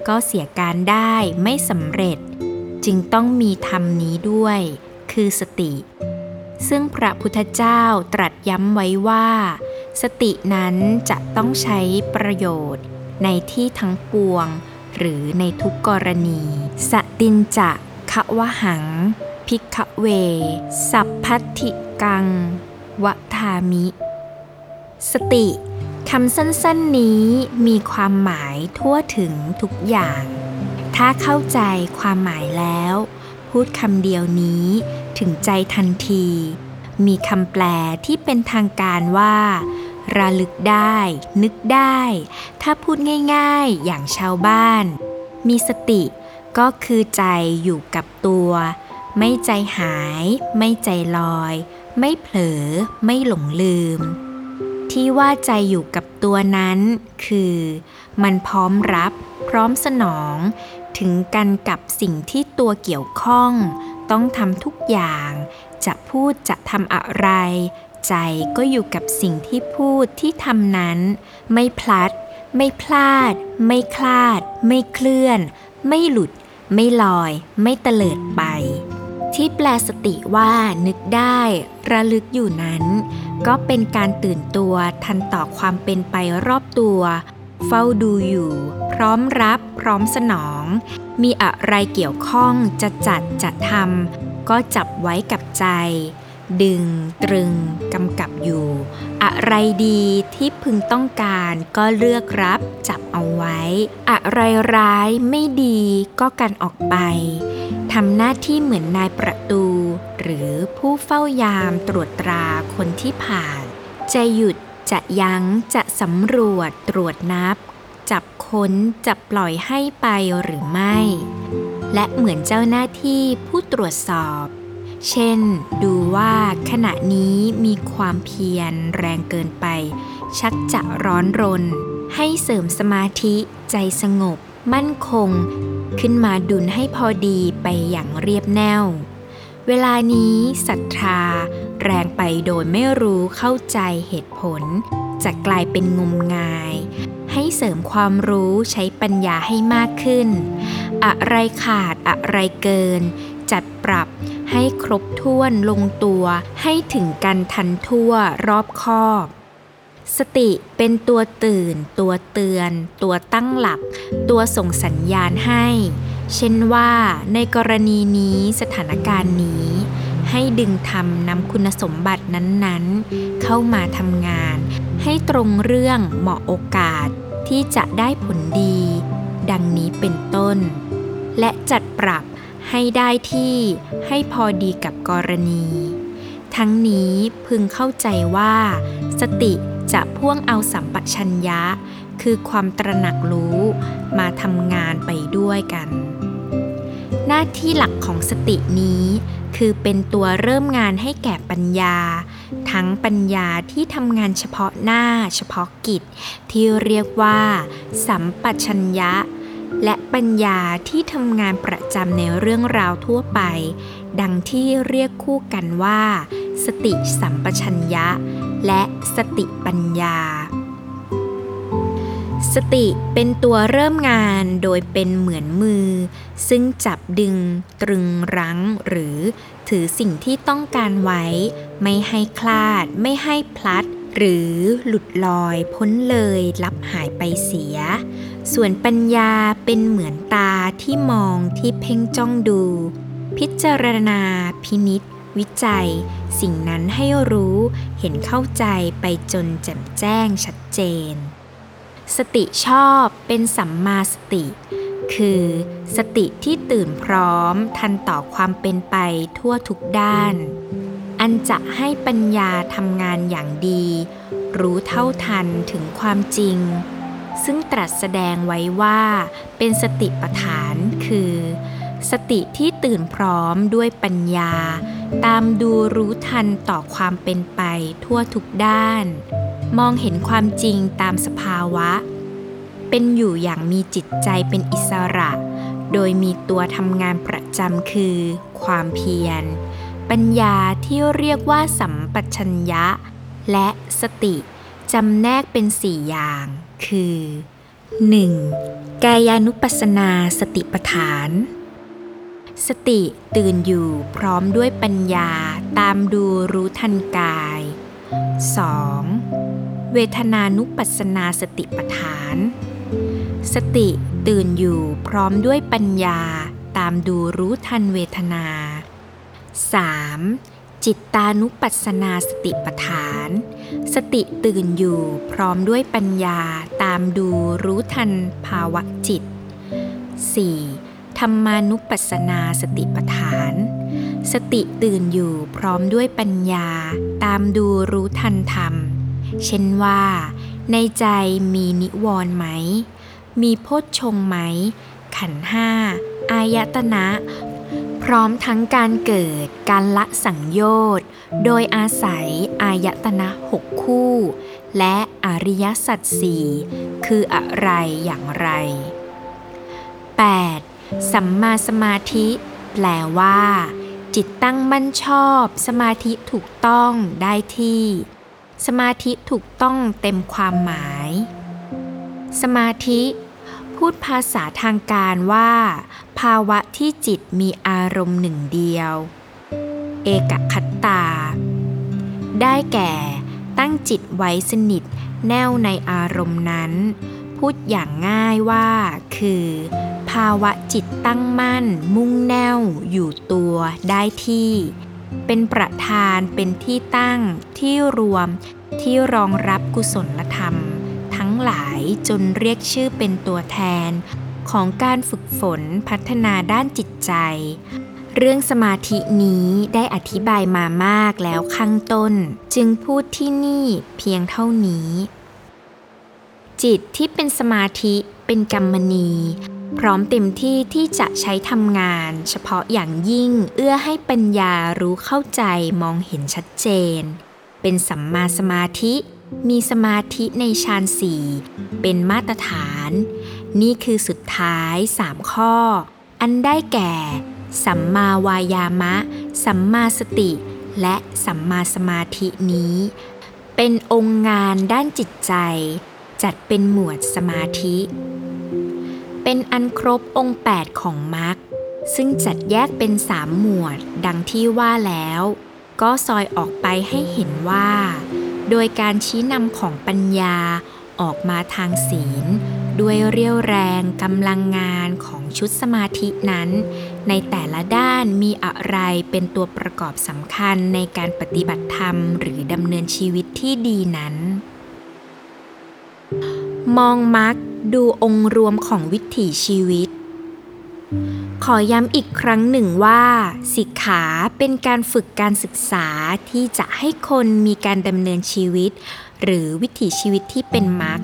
ก็เสียการได้ไม่สำเร็จจึงต้องมีธรรมนี้ด้วยคือสติซึ่งพระพุทธเจ้าตรัสย้ำไว้ว่าสตินั้นจะต้องใช้ประโยชน์ในที่ทั้งปวงหรือในทุกกรณีสตินจะขวหังภิกขเวสัพพัทธิกังวทามิสติคำสั้นๆนี้มีความหมายทั่วถึงทุกอย่างถ้าเข้าใจความหมายแล้วพูดคำเดียวนี้ถึงใจทันทีมีคำแปลที่เป็นทางการว่าระลึกได้นึกได้ถ้าพูดง่ายๆอย่างชาวบ้านมีสติก็คือใจอยู่กับตัวไม่ใจหายไม่ใจลอยไม่เผลอไม่หลงลืมที่ว่าใจอยู่กับตัวนั้นคือมันพร้อมรับพร้อมสนองถึงกันกับสิ่งที่ตัวเกี่ยวข้องต้องทำทุกอย่างจะพูดจะทำอะไรใจก็อยู่กับสิ่งที่พูดที่ทำนั้นไม่พลัดไม่พลาดไม่คลาดไม่เคลื่อนไม่หลุดไม่ลอยไม่เตลิดไปที่แปลสติว่านึกได้ระลึกอยู่นั้นก็เป็นการตื่นตัวทันต่อความเป็นไปรอบตัวเฝ้าดูอยู่พร้อมรับพร้อมสนองมีอะไรเกี่ยวข้องจะจัดจะทำก็จับไว้กับใจดึงตรึงกำกับอยู่อะไรดีที่พึงต้องการก็เลือกรับจับเอาไว้อะไรร้ายไม่ดีก็กันออกไปทำหน้าที่เหมือนนายประตูหรือผู้เฝ้ายามตรวจตราคนที่ผ่านจะหยุดจะยั้งจะสำรวจตรวจนับจับค้นจะปล่อยให้ไปหรือไม่และเหมือนเจ้าหน้าที่ผู้ตรวจสอบเช่นดูว่าขณะนี้มีความเพียรแรงเกินไปชักจะร้อนรนให้เสริมสมาธิใจสงบมั่นคงขึ้นมาดุลให้พอดีไปอย่างเรียบแนวเวลานี้ศรัทธาแรงไปโดยไม่รู้เข้าใจเหตุผลจะกลายเป็นงมงายให้เสริมความรู้ใช้ปัญญาให้มากขึ้นอะไรขาดอะไรเกินจัดปรับให้ครบถ้วนลงตัวให้ถึงกันทันทั่วรอบคอบสติเป็นตัวตื่นตัวเตือนตัวตั้งหลักตัวส่งสัญญาณให้ เช่นว่าในกรณีนี้สถานการณ์นี้ให้ดึงธรรมนำคุณสมบัตินั้นๆเข้ามาทำงานให้ตรงเรื่องเหมาะโอกาสที่จะได้ผลดีดังนี้เป็นต้นและจัดปรับให้ได้ที่ให้พอดีกับกรณีทั้งนี้พึงเข้าใจว่าสติจะพ่วงเอาสัมปชัญญะคือความตระหนักรู้มาทำงานไปด้วยกันหน้าที่หลักของสตินี้คือเป็นตัวเริ่มงานให้แก่ปัญญาทั้งปัญญาที่ทำงานเฉพาะหน้าเฉพาะกิจที่เรียกว่าสัมปชัญญะและปัญญาที่ทำงานประจำในเรื่องราวทั่วไปดังที่เรียกคู่กันว่าสติสัมปชัญญะและสติปัญญาสติเป็นตัวเริ่มงานโดยเป็นเหมือนมือซึ่งจับดึงตรึงรั้งหรือถือสิ่งที่ต้องการไว้ไม่ให้คลาดไม่ให้พลัดหรือหลุดลอยพ้นเลยลับหายไปเสียส่วนปัญญาเป็นเหมือนตาที่มองที่เพ่งจ้องดูพิจารณาพินิจวิจัยสิ่งนั้นให้รู้เห็นเข้าใจไปจนแจ่มแจ้งชัดเจนสติชอบเป็นสัมมาสติคือสติที่ตื่นพร้อมทันต่อความเป็นไปทั่วทุกด้านอันจะให้ปัญญาทำงานอย่างดีรู้เท่าทันถึงความจริงซึ่งตรัสแสดงไว้ว่าเป็นสติปัฏฐานคือสติที่ตื่นพร้อมด้วยปัญญาตามดูรู้ทันต่อความเป็นไปทั่วทุกด้านมองเห็นความจริงตามสภาวะเป็นอยู่อย่างมีจิตใจเป็นอิสระโดยมีตัวทำงานประจำคือความเพียรปัญญาที่เรียกว่าสัมปชัญญะและสติจำแนกเป็นสี่อย่างคือ หนึ่ง. กายานุปัสสนาสติปัฏฐานสติตื่นอยู่พร้อมด้วยปัญญาตามดูรู้ทันกาย สอง. เวทนานุปัสสนาสติปัฏฐานสติตื่นอยู่พร้อมด้วยปัญญาตามดูรู้ทันเวทนาสามจิตตานุปัสสนาสติปัฏฐานสติตื่นอยู่พร้อมด้วยปัญญาตามดูรู้ทันภาวะจิตสี่ธรรมานุปัสสนาสติปัฏฐานสติตื่นอยู่พร้อมด้วยปัญญาตามดูรู้ทันธรรมเช่นว่าในใจมีนิวรณ์ไหมมีโพชฌงค์ไหมขันธ์ห้าอายตนะพร้อมทั้งการเกิดการละสังโยชน์โดยอาศัยอายตนะหกคู่และอริยสัจสี่คืออะไรอย่างไร แปด. สัมมาสมาธิแปลว่าจิตตั้งมั่นชอบสมาธิถูกต้องได้ที่สมาธิถูกต้องเต็มความหมายสมาธิพูดภาษาทางการว่าภาวะที่จิตมีอารมณ์หนึ่งเดียวเอกคัตตาได้แก่ตั้งจิตไว้สนิทแน่วในอารมณ์นั้นพูดอย่างง่ายว่าคือภาวะจิตตั้งมั่นมุ่งแน่วอยู่ตัวได้ที่เป็นประธานเป็นที่ตั้งที่รวมที่รองรับกุศลธรรมทั้งหลายจนเรียกชื่อเป็นตัวแทนของการฝึกฝนพัฒนาด้านจิตใจเรื่องสมาธินี้ได้อธิบายมามากแล้วข้างต้นจึงพูดที่นี่เพียงเท่านี้จิตที่เป็นสมาธิเป็นกัมมนีพร้อมเต็มที่ที่จะใช้ทำงานเฉพาะอย่างยิ่งเอื้อให้ปัญญารู้เข้าใจมองเห็นชัดเจนเป็นสัมมาสมาธิมีสมาธิในฌานสี่เป็นมาตรฐานนี่คือสุดท้ายสามข้ออันได้แก่สัมมาวายามะสัมมาสติและสัมมาสมาธินี้เป็นองค์งานด้านจิตใจจัดเป็นหมวดสมาธิเป็นอันครบองค์แปดของมรรคซึ่งจัดแยกเป็นสามหมวดดังที่ว่าแล้วก็ซอยออกไปให้เห็นว่าโดยการชี้นำของปัญญาออกมาทางศีล ด้วยเรี่ยวแรงกำลังงานของชุดสมาธินั้นในแต่ละด้านมีอะไรเป็นตัวประกอบสำคัญในการปฏิบัติธรรมหรือดำเนินชีวิตที่ดีนั้นมองมรรคดูองค์รวมของวิถีชีวิตขอย้ำอีกครั้งหนึ่งว่าสิกขาเป็นการฝึกการศึกษาที่จะให้คนมีการดำเนินชีวิตหรือวิถีชีวิตที่เป็นมรรค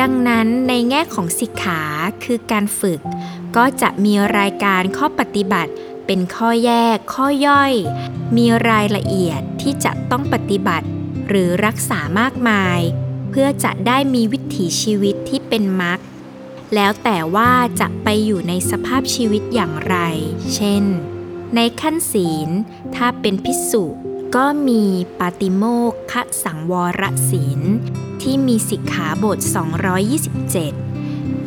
ดังนั้นในแง่ของสิกขาคือการฝึกก็จะมีรายการข้อปฏิบัติเป็นข้อแยกข้อย่อยมีรายละเอียดที่จะต้องปฏิบัติหรือรักษามากมายเพื่อจะได้มีวิถีชีวิตที่เป็นมรรคแล้วแต่ว่าจะไปอยู่ในสภาพชีวิตอย่างไรเช่นในขั้นศีลถ้าเป็นภิกษุก็มีปาติโมกขสังวรศีลที่มีสิกขาบทสองร้อยยี่สิบเจ็ด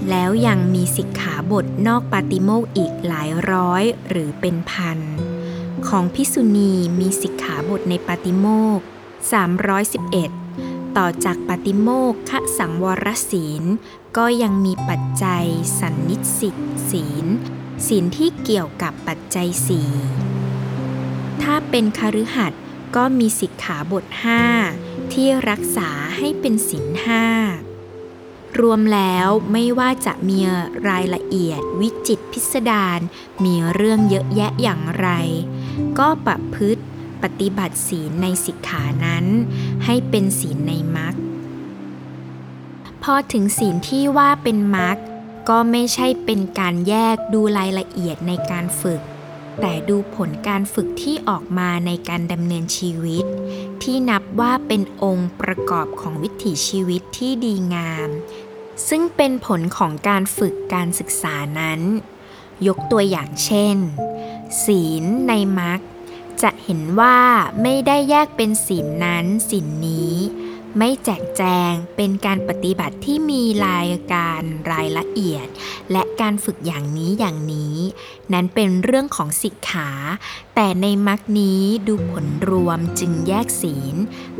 แล้วยังมีสิกขาบทนอกปาติโมกข์อีกหลายร้อยหรือเป็นพันของภิกษุณีมีสิกขาบทในปาติโมกข์สามร้อยสิบเอ็ดต่อจากปาติโมกขสังวรศีลก็ยังมีปัจจัยสันนิสสิตศีลศีลที่เกี่ยวกับปัจจัยสี่ถ้าเป็นคฤหัสถ์ก็มีสิกขาบทห้าที่รักษาให้เป็นศีลห้ารวมแล้วไม่ว่าจะมีรายละเอียดวิจิตรพิสดารมีเรื่องเยอะแยะอย่างไรก็ประพฤติปฏิบัติศีลในสิกขานั้นให้เป็นศีลในมรรคพอถึงศีลที่ว่าเป็นมรรคก็ไม่ใช่เป็นการแยกดูรายละเอียดในการฝึกแต่ดูผลการฝึกที่ออกมาในการดำเนินชีวิตที่นับว่าเป็นองค์ประกอบของวิถีชีวิตที่ดีงามซึ่งเป็นผลของการฝึกการศึกษานั้นยกตัวอย่างเช่นศีลในมรรคจะเห็นว่าไม่ได้แยกเป็นศีลนั้นศีลนี้ไม่แจกแจงเป็นการปฏิบัติที่มีรายการรายละเอียดและการฝึกอย่างนี้อย่างนี้นั้นเป็นเรื่องของสิกขาแต่ในมรรคนี้ดูผลรวมจึงแยกศีล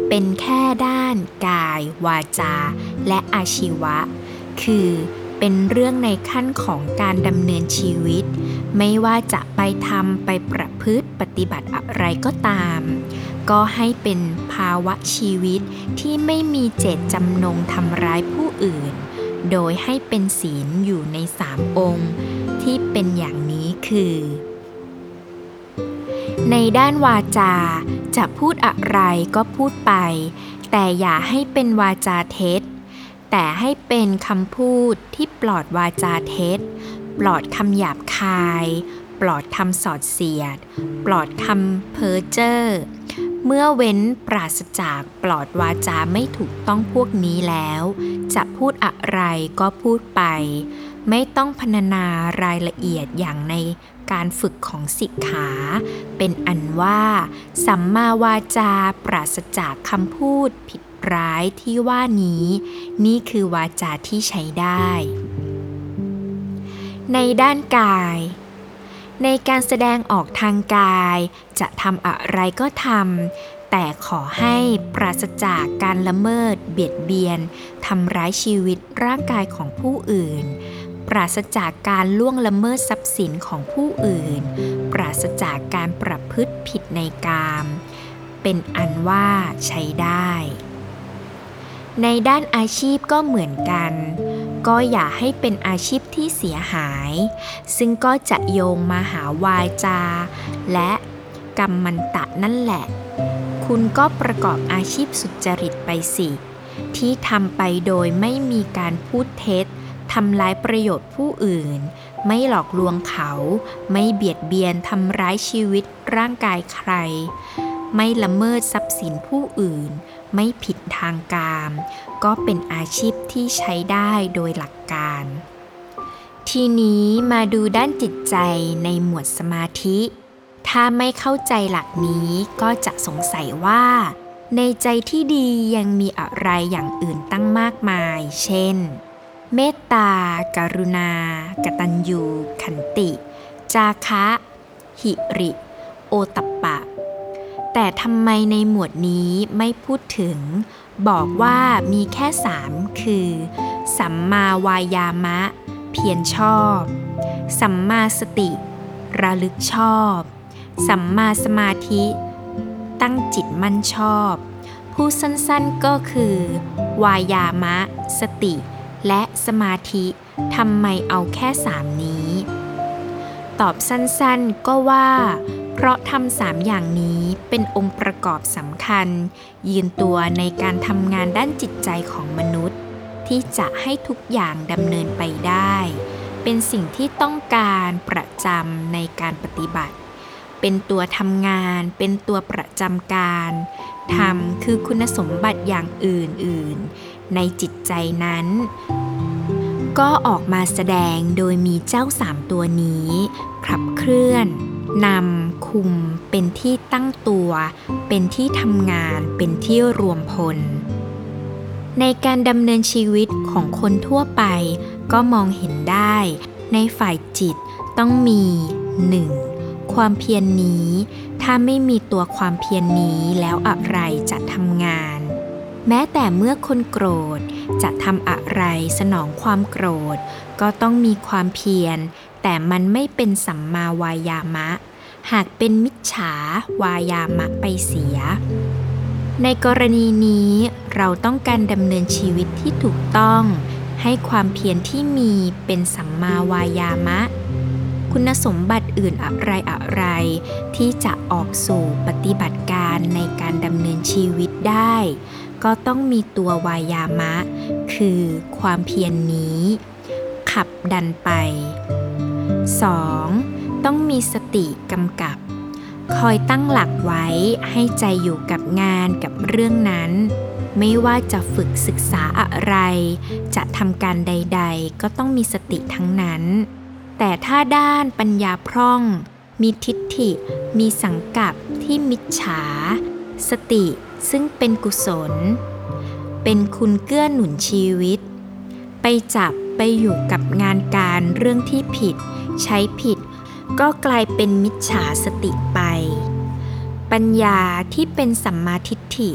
เป็นแค่ด้านกายวาจาและอาชีวะคือเป็นเรื่องในขั้นของการดำเนินชีวิตไม่ว่าจะไปทำไปประพฤติปฏิบัติอะไรก็ตามก็ให้เป็นภาวะชีวิตที่ไม่มีเจตจำนงทำร้ายผู้อื่นโดยให้เป็นศีลอยู่ในสามองค์ที่เป็นอย่างนี้คือในด้านวาจาจะพูดอะไรก็พูดไปแต่อย่าให้เป็นวาจาเท็จแต่ให้เป็นคำพูดที่ปลอดวาจาเท็จปลอดคำหยาบคายปลอดคำสอดเสียดปลอดคำเพ้อเจ้อเมื่อเว้นปราศจากปลอดวาจาไม่ถูกต้องพวกนี้แล้วจะพูดอะไรก็พูดไปไม่ต้องพรรณนารายละเอียดอย่างในการฝึกของสิกขาเป็นอันว่าสัมมาวาจาปราศจากคำพูดผิดร้ายที่ว่านี้นี่คือวาจาที่ใช้ได้ในด้านกายในการแสดงออกทางกายจะทำอะไรก็ทำแต่ขอให้ปราศจากการละเมิดเบียดเบียนทำร้ายชีวิตร่างกายของผู้อื่นปราศจากการล่วงละเมิดทรัพย์สินของผู้อื่นปราศจากการประพฤติผิดในกามเป็นอันว่าใช้ได้ในด้านอาชีพก็เหมือนกันก็อย่าให้เป็นอาชีพที่เสียหายซึ่งก็จะโยงมาหาวาจาและกัมมันตะนั่นแหละคุณก็ประกอบอาชีพสุจริตไปสิที่ทำไปโดยไม่มีการพูดเท็จทำร้ายประโยชน์ผู้อื่นไม่หลอกลวงเขาไม่เบียดเบียนทำร้ายชีวิตร่างกายใครไม่ละเมิดทรัพย์สินผู้อื่นไม่ผิดทางกามก็เป็นอาชีพที่ใช้ได้โดยหลักการทีนี้มาดูด้านจิตใจในหมวดสมาธิถ้าไม่เข้าใจหลักนี้ก็จะสงสัยว่าในใจที่ดียังมีอะไรอย่างอื่นตั้งมากมายเช่นเมตตากรุณากตัญญูขันติจาคะหิริโอตตัปปะแต่ทำไมในหมวดนี้ไม่พูดถึงบอกว่ามีแค่สามคือ สัมมาวายามะเพียรชอบสัมมาสติระลึกชอบสัมมาสมาธิตั้งจิตมั่นชอบผู้สั้นๆก็คือวายามะสติและสมาธิทำไมเอาแค่สามนี้ตอบสั้นๆก็ว่าเพราะทำสามอย่างนี้เป็นองค์ประกอบสำคัญยืนตัวในการทำงานด้านจิตใจของมนุษย์ที่จะให้ทุกอย่างดำเนินไปได้เป็นสิ่งที่ต้องการประจำในการปฏิบัติเป็นตัวทำงานเป็นตัวประจำการธรรมคือคุณสมบัติอย่างอื่นๆในจิตใจนั้นก็ออกมาแสดงโดยมีเจ้าสามตัวนี้ขับเคลื่อนนำคุมเป็นที่ตั้งตัวเป็นที่ทำงานเป็นที่รวมพลในการดำเนินชีวิตของคนทั่วไปก็มองเห็นได้ในฝ่ายจิตต้องมี หนึ่ง. ความเพียรนี้ถ้าไม่มีตัวความเพียรนี้แล้วอะไรจะทำงานแม้แต่เมื่อคนโกรธจะทำอะไรสนองความโกรธก็ต้องมีความเพียรแต่มันไม่เป็นสัมมาวายามะหากเป็นมิจฉาวายามะไปเสียในกรณีนี้เราต้องการดำเนินชีวิตที่ถูกต้องให้ความเพียรที่มีเป็นสัมมาวายามะคุณสมบัติอื่นอะไรอะไรที่จะออกสู่ปฏิบัติการในการดำเนินชีวิตได้ก็ต้องมีตัววายามะคือความเพียรนี้ขับดันไป สอง. ต้องมีสติกำกับคอยตั้งหลักไว้ให้ใจอยู่กับงานกับเรื่องนั้นไม่ว่าจะฝึกศึกษาอะไรจะทำการใดๆก็ต้องมีสติทั้งนั้นแต่ถ้าด้านปัญญาพร่องมีทิฏฐิมีสังกัปที่มิจฉาสติซึ่งเป็นกุศลเป็นคุณเกื้อหนุนชีวิตไปจับไปอยู่กับงานการเรื่องที่ผิดใช้ผิดก็กลายเป็นมิจฉาสติไปปัญญาที่เป็นสัมมาทิฏฐิ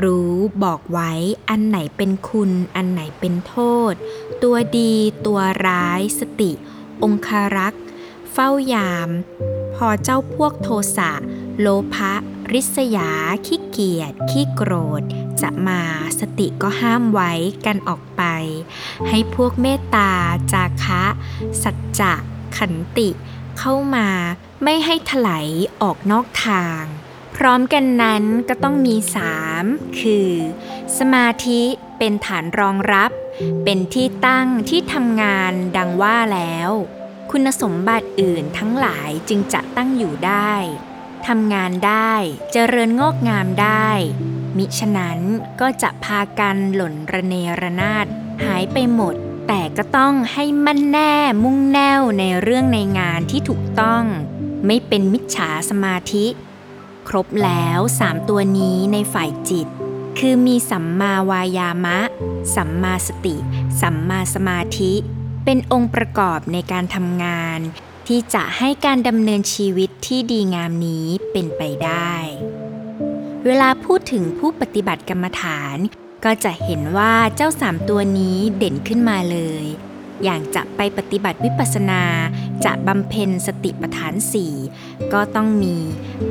รู้บอกไว้อันไหนเป็นคุณอันไหนเป็นโทษตัวดีตัวร้ายสติองคารักษ์เฝ้ายามพอเจ้าพวกโทสะโลภะริษยาขี้เกียจขี้โกรธจะมาสติก็ห้ามไว้กันออกไปให้พวกเมตตาจาคะสัจจะขันติเข้ามาไม่ให้ถลายออกนอกทางพร้อมกันนั้นก็ต้องมีสามคือสมาธิเป็นฐานรองรับเป็นที่ตั้งที่ทำงานดังว่าแล้วคุณสมบัติอื่นทั้งหลายจึงจะตั้งอยู่ได้ทำงานได้เจริญงอกงามได้มิฉะนั้นก็จะพากันหล่นระเนระนาดหายไปหมดแต่ก็ต้องให้มั่นแน่มุ่งแน่วในเรื่องในงานที่ถูกต้องไม่เป็นมิจฉาสมาธิครบแล้วสามตัวนี้ในฝ่ายจิตคือมีสัมมาวายามะสัมมาสติสัมมาสมาธิเป็นองค์ประกอบในการทำงานที่จะให้การดำเนินชีวิตที่ดีงามนี้เป็นไปได้เวลาพูดถึงผู้ปฏิบัติกรรมฐานก็จะเห็นว่าเจ้าสามตัวนี้เด่นขึ้นมาเลยอย่างจะไปปฏิบัติวิปัสสนาจะบำเพ็ญสติปัฏฐานสี่ก็ต้องมี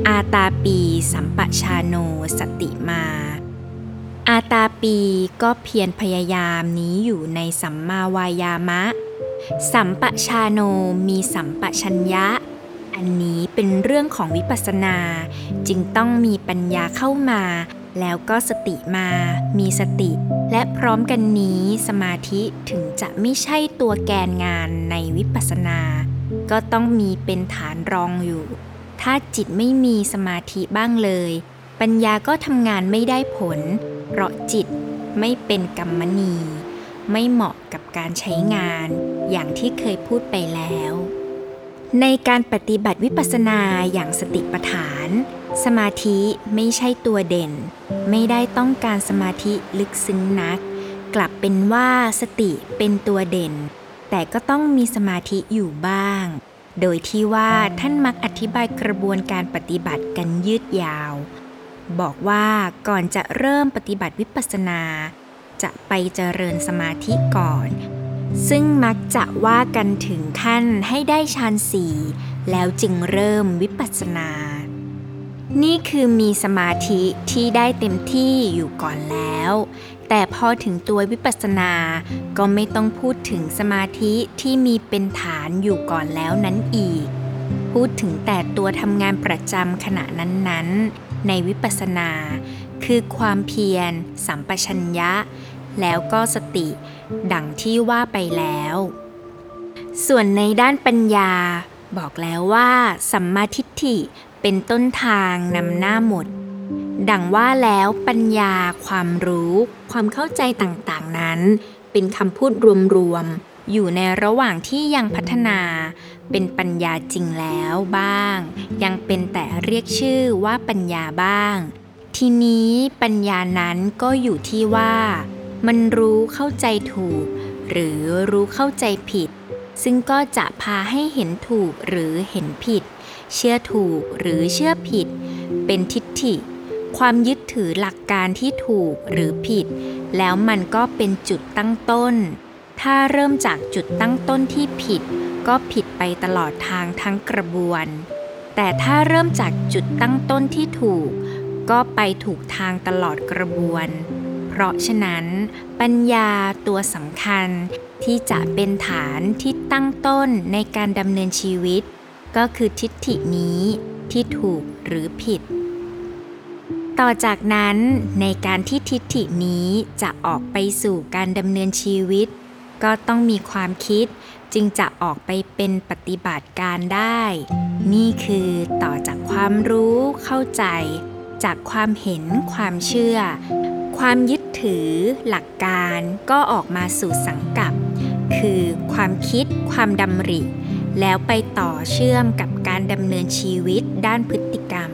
อาตาปีสัมปชาโนสติมาอาตาปีก็เพียรพยายามนี้อยู่ในสัมมาวายามะสัมปชาโนมีสัมปชัญญะอันนี้เป็นเรื่องของวิปัสสนาจึงต้องมีปัญญาเข้ามาแล้วก็สติมามีสติและพร้อมกันนี้สมาธิถึงจะไม่ใช่ตัวแกนงานในวิปัสสนาก็ต้องมีเป็นฐานรองอยู่ถ้าจิตไม่มีสมาธิบ้างเลยปัญญาก็ทำงานไม่ได้ผลเพราะจิตไม่เป็นกัมมนีไม่เหมาะกับการใช้งานอย่างที่เคยพูดไปแล้วในการปฏิบัติวิปัสสนาอย่างสติปัฏฐานสมาธิไม่ใช่ตัวเด่นไม่ได้ต้องการสมาธิลึกซึ้งนักกลับเป็นว่าสติเป็นตัวเด่นแต่ก็ต้องมีสมาธิอยู่บ้างโดยที่ว่าท่านมักอธิบายกระบวนการปฏิบัติกันยืดยาวบอกว่าก่อนจะเริ่มปฏิบัติวิปัสสนา จะไปเจริญสมาธิก่อนซึ่งมักจะว่ากันถึงขั้นให้ได้ฌานสี่แล้วจึงเริ่มวิปัสสนานี่คือมีสมาธิที่ได้เต็มที่อยู่ก่อนแล้วแต่พอถึงตัววิปัสสนาก็ไม่ต้องพูดถึงสมาธิที่มีเป็นฐานอยู่ก่อนแล้วนั้นอีกพูดถึงแต่ตัวทำงานประจำขณะนั้นๆในวิปัสสนาคือความเพียรสัมปชัญญะแล้วก็สติดังที่ว่าไปแล้วส่วนในด้านปัญญาบอกแล้วว่าสัมมาทิฏฐิเป็นต้นทางนำหน้าหมดดังว่าแล้วปัญญาความรู้ความเข้าใจต่างๆนั้นเป็นคำพูดรวมๆอยู่ในระหว่างที่ยังพัฒนาเป็นปัญญาจริงแล้วบ้างยังเป็นแต่เรียกชื่อว่าปัญญาบ้างทีนี้ปัญญานั้นก็อยู่ที่ว่ามันรู้เข้าใจถูกหรือรู้เข้าใจผิดซึ่งก็จะพาให้เห็นถูกหรือเห็นผิดเชื่อถูกหรือเชื่อผิดเป็นทิฏฐิความยึดถือหลักการที่ถูกหรือผิดแล้วมันก็เป็นจุดตั้งต้นถ้าเริ่มจากจุดตั้งต้นที่ผิดก็ผิดไปตลอดทางทั้งกระบวนแต่ถ้าเริ่มจากจุดตั้งต้นที่ถูกก็ไปถูกทางตลอดกระบวนเพราะฉะนั้นปัญญาตัวสำคัญที่จะเป็นฐานที่ตั้งต้นในการดำเนินชีวิตก็คือทิฏฐินี้ที่ถูกหรือผิดต่อจากนั้นในการที่ทิฏฐินี้จะออกไปสู่การดำเนินชีวิตก็ต้องมีความคิดจึงจะออกไปเป็นปฏิบัติการได้นี่คือต่อจากความรู้เข้าใจจากความเห็นความเชื่อความยึดถือหลักการก็ออกมาสู่สังกัปคือความคิดความดำริแล้วไปต่อเชื่อมกับการดำเนินชีวิตด้านพฤติกรรม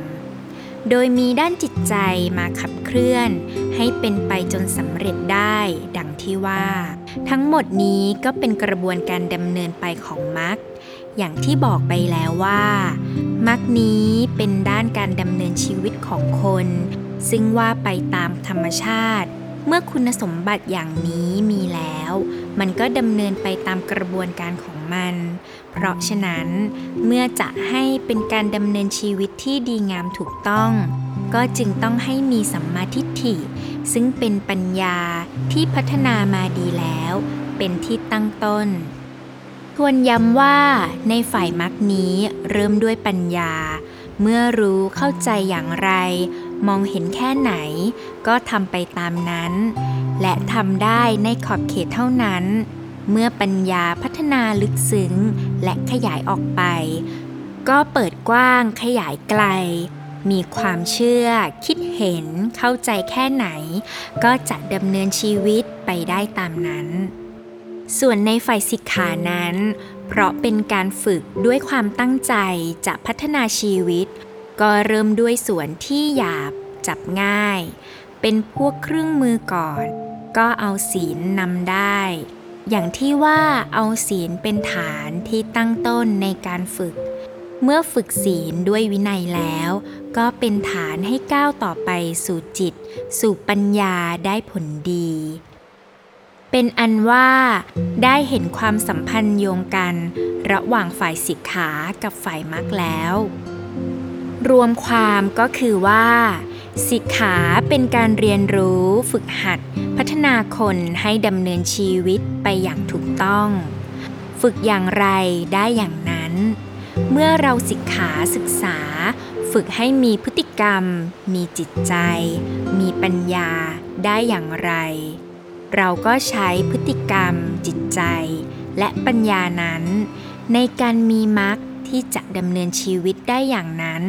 โดยมีด้านจิตใจมาขับเคลื่อนให้เป็นไปจนสำเร็จได้ดังที่ว่าทั้งหมดนี้ก็เป็นกระบวนการดำเนินไปของมรรคอย่างที่บอกไปแล้วว่ามรรคนี้เป็นด้านการดำเนินชีวิตของคนซึ่งว่าไปตามธรรมชาติเมื่อคุณสมบัติอย่างนี้มีแล้วมันก็ดำเนินไปตามกระบวนการของมันเพราะฉะนั้นเมื่อจะให้เป็นการดำเนินชีวิตที่ดีงามถูกต้องก็จึงต้องให้มีสัมมาทิฏฐิซึ่งเป็นปัญญาที่พัฒนามาดีแล้วเป็นที่ตั้งต้นทวนย้ำว่าในฝ่ายมรรคนี้เริ่มด้วยปัญญาเมื่อรู้เข้าใจอย่างไรมองเห็นแค่ไหนก็ทำไปตามนั้นและทำได้ในขอบเขตเท่านั้นเมื่อปัญญาพัฒนาลึกซึ้งและขยายออกไปก็เปิดกว้างขยายไกลมีความเชื่อคิดเห็นเข้าใจแค่ไหนก็จะดำเนินชีวิตไปได้ตามนั้นส่วนในฝ่ายสิกขานั้นเพราะเป็นการฝึกด้วยความตั้งใจจะพัฒนาชีวิตก็เริ่มด้วยส่วนที่หยาบจับง่ายเป็นพวกเครื่องมือก่อนก็เอาศีลนำได้อย่างที่ว่าเอาศีลเป็นฐานที่ตั้งต้นในการฝึกเมื่อฝึกศีลด้วยวินัยแล้วก็เป็นฐานให้ก้าวต่อไปสู่จิตสู่ปัญญาได้ผลดีเป็นอันว่าได้เห็นความสัมพันธ์โยงกันระหว่างฝ่ายสิกขากับฝ่ายมรรคแล้วรวมความก็คือว่าสิกขาเป็นการเรียนรู้ฝึกหัดพัฒนาคนให้ดำเนินชีวิตไปอย่างถูกต้องฝึกอย่างไรได้อย่างนั้นเมื่อเราสิกขาศึกษาฝึกให้มีพฤติกรรมมีจิตใจมีปัญญาได้อย่างไรเราก็ใช้พฤติกรรมจิตใจและปัญญานั้นในการมีมรรคที่จะดำเนินชีวิตได้อย่างนั้น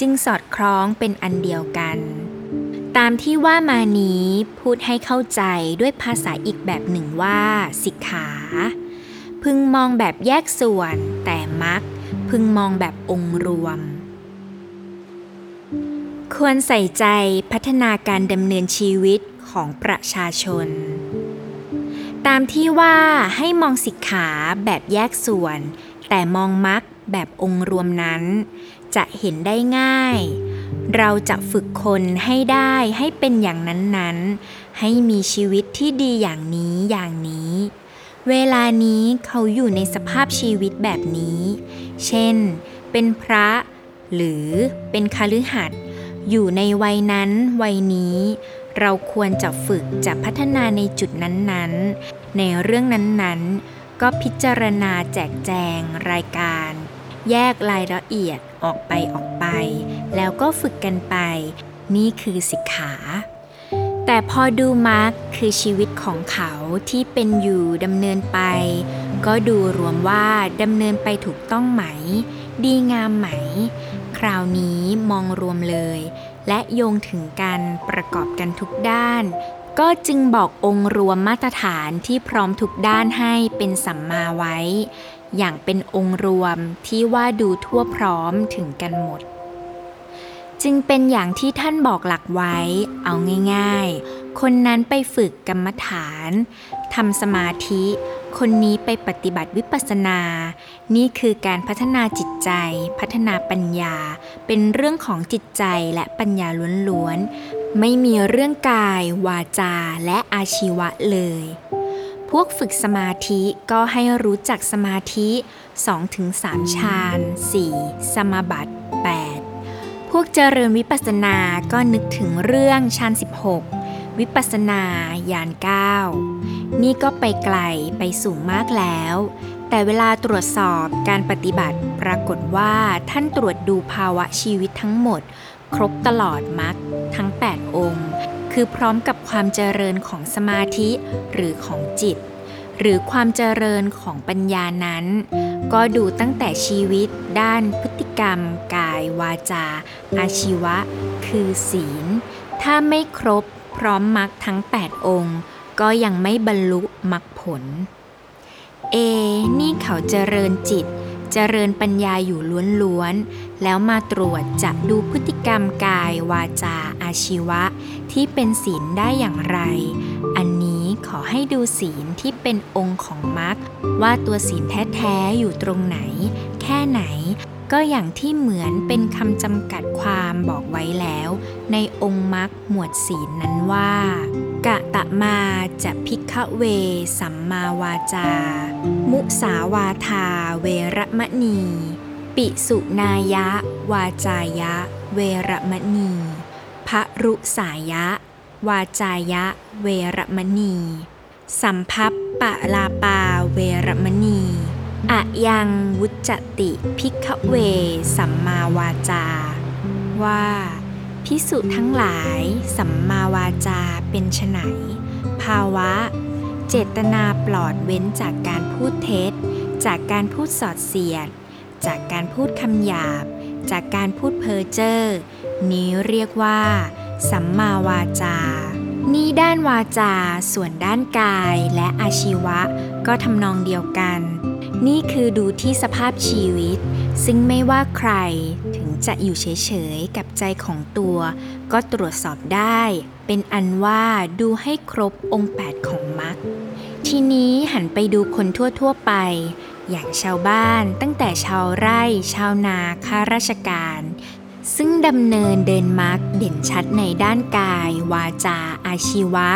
จึงสอดคล้องเป็นอันเดียวกันตามที่ว่ามานี้พูดให้เข้าใจด้วยภาษาอีกแบบหนึ่งว่าสิกขาพึงมองแบบแยกส่วนแต่มรรคพึงมองแบบองค์รวมควรใส่ใจพัฒนาการดำเนินชีวิตของประชาชนตามที่ว่าให้มองสิกขาแบบแยกส่วนแต่มองมรรคแบบองค์รวมนั้นจะเห็นได้ง่าย เราจะฝึกคนให้ได้ให้เป็นอย่างนั้นๆให้มีชีวิตที่ดีอย่างนี้อย่างนี้เวลานี้เขาอยู่ในสภาพชีวิตแบบนี้เช่นเป็นพระหรือเป็นคฤหัสถ์อยู่ในวัยนั้นวัยนี้เราควรจะฝึกจะพัฒนาในจุดนั้นๆในเรื่องนั้นๆก็พิจารณาแจกแจงรายการแยกรายละเอียดออกไปออกไปแล้วก็ฝึกกันไปนี่คือสิกขาแต่พอดูมรรคคือชีวิตของเขาที่เป็นอยู่ดำเนินไปก็ดูรวมว่าดำเนินไปถูกต้องไหมดีงามไหมคราวนี้มองรวมเลยและโยงถึงกันประกอบกันทุกด้านก็จึงบอกองค์รวมมาตรฐานที่พร้อมทุกด้านให้เป็นสัมมาไว้อย่างเป็นองค์รวมที่ว่าดูทั่วพร้อมถึงกันหมดจึงเป็นอย่างที่ท่านบอกหลักไว้เอาง่ายๆคนนั้นไปฝึกกรรมฐานทำสมาธิคนนี้ไปปฏิบัติวิปัสสนานี่คือการพัฒนาจิตใจพัฒนาปัญญาเป็นเรื่องของจิตใจและปัญญาล้วนๆไม่มีเรื่องกายวาจาและอาชีวะเลยพวกฝึกสมาธิก็ให้รู้จักสมาธิ สองถึงสาม ฌาน สี่ สมาบัติ แปด พวกเจริญวิปัสสนาก็นึกถึงเรื่องฌาน สิบหก วิปัสสนาญาณ เก้า นี่ก็ไปไกลไปสูงมากแล้วแต่เวลาตรวจสอบการปฏิบัติปรากฏว่าท่านตรวจดูภาวะชีวิตทั้งหมดครบตลอดมรรคทั้ง แปด องค์คือพร้อมกับความเจริญของสมาธิหรือของจิตหรือความเจริญของปัญญานั้นก็ดูตั้งแต่ชีวิตด้านพฤติกรรมกายวาจาอาชีวะคือศีลถ้าไม่ครบพร้อมมรรคทั้งแปดองค์ก็ยังไม่บรรลุมรรคผลเอนี่เขาเจริญจิตเจริญปัญญาอยู่ล้วนๆแล้วมาตรวจจับดูพฤติกรรมกายวาจาอาชีวะที่เป็นศีลได้อย่างไรอันนี้ขอให้ดูศีลที่เป็นองค์ของมรรคว่าตัวศีลแท้ๆอยู่ตรงไหนแค่ไหนก็อย่างที่เหมือนเป็นคำจำกัดความบอกไว้แล้วในองค์มรรคหมวดศีลนั้นว่ากะตะมาจะภิกขเวสัมมาวาจามุสาวาทาเวระมะณีปิสุนายะวาจายะเวระมะณีภรุสายะวาจายะเวระมะณีสัมภัปปะลาปาเวระมะณีอะยังวุจจติภิกขเวสัมมาวาจาว่าภิกษุทั้งหลายสัมมาวาจาเป็นไฉนภาวะเจตนาปลอดเว้นจากการพูดเท็จจากการพูดสอดเสียดจากการพูดคำหยาบจากการพูดเพ้อเจ้อนี้เรียกว่าสัมมาวาจานี่ด้านวาจาส่วนด้านกายและอาชีวะก็ทำนองเดียวกันนี่คือดูที่สภาพชีวิตซึ่งไม่ว่าใครถึงจะอยู่เฉยๆกับใจของตัวก็ตรวจสอบได้เป็นอันว่าดูให้ครบองค์แปดของมรรคทีนี้หันไปดูคนทั่วๆไปอย่างชาวบ้านตั้งแต่ชาวไร่ชาวนาข้าราชการซึ่งดำเนินเดินมรรคเด่นชัดในด้านกายวาจาอาชีวะ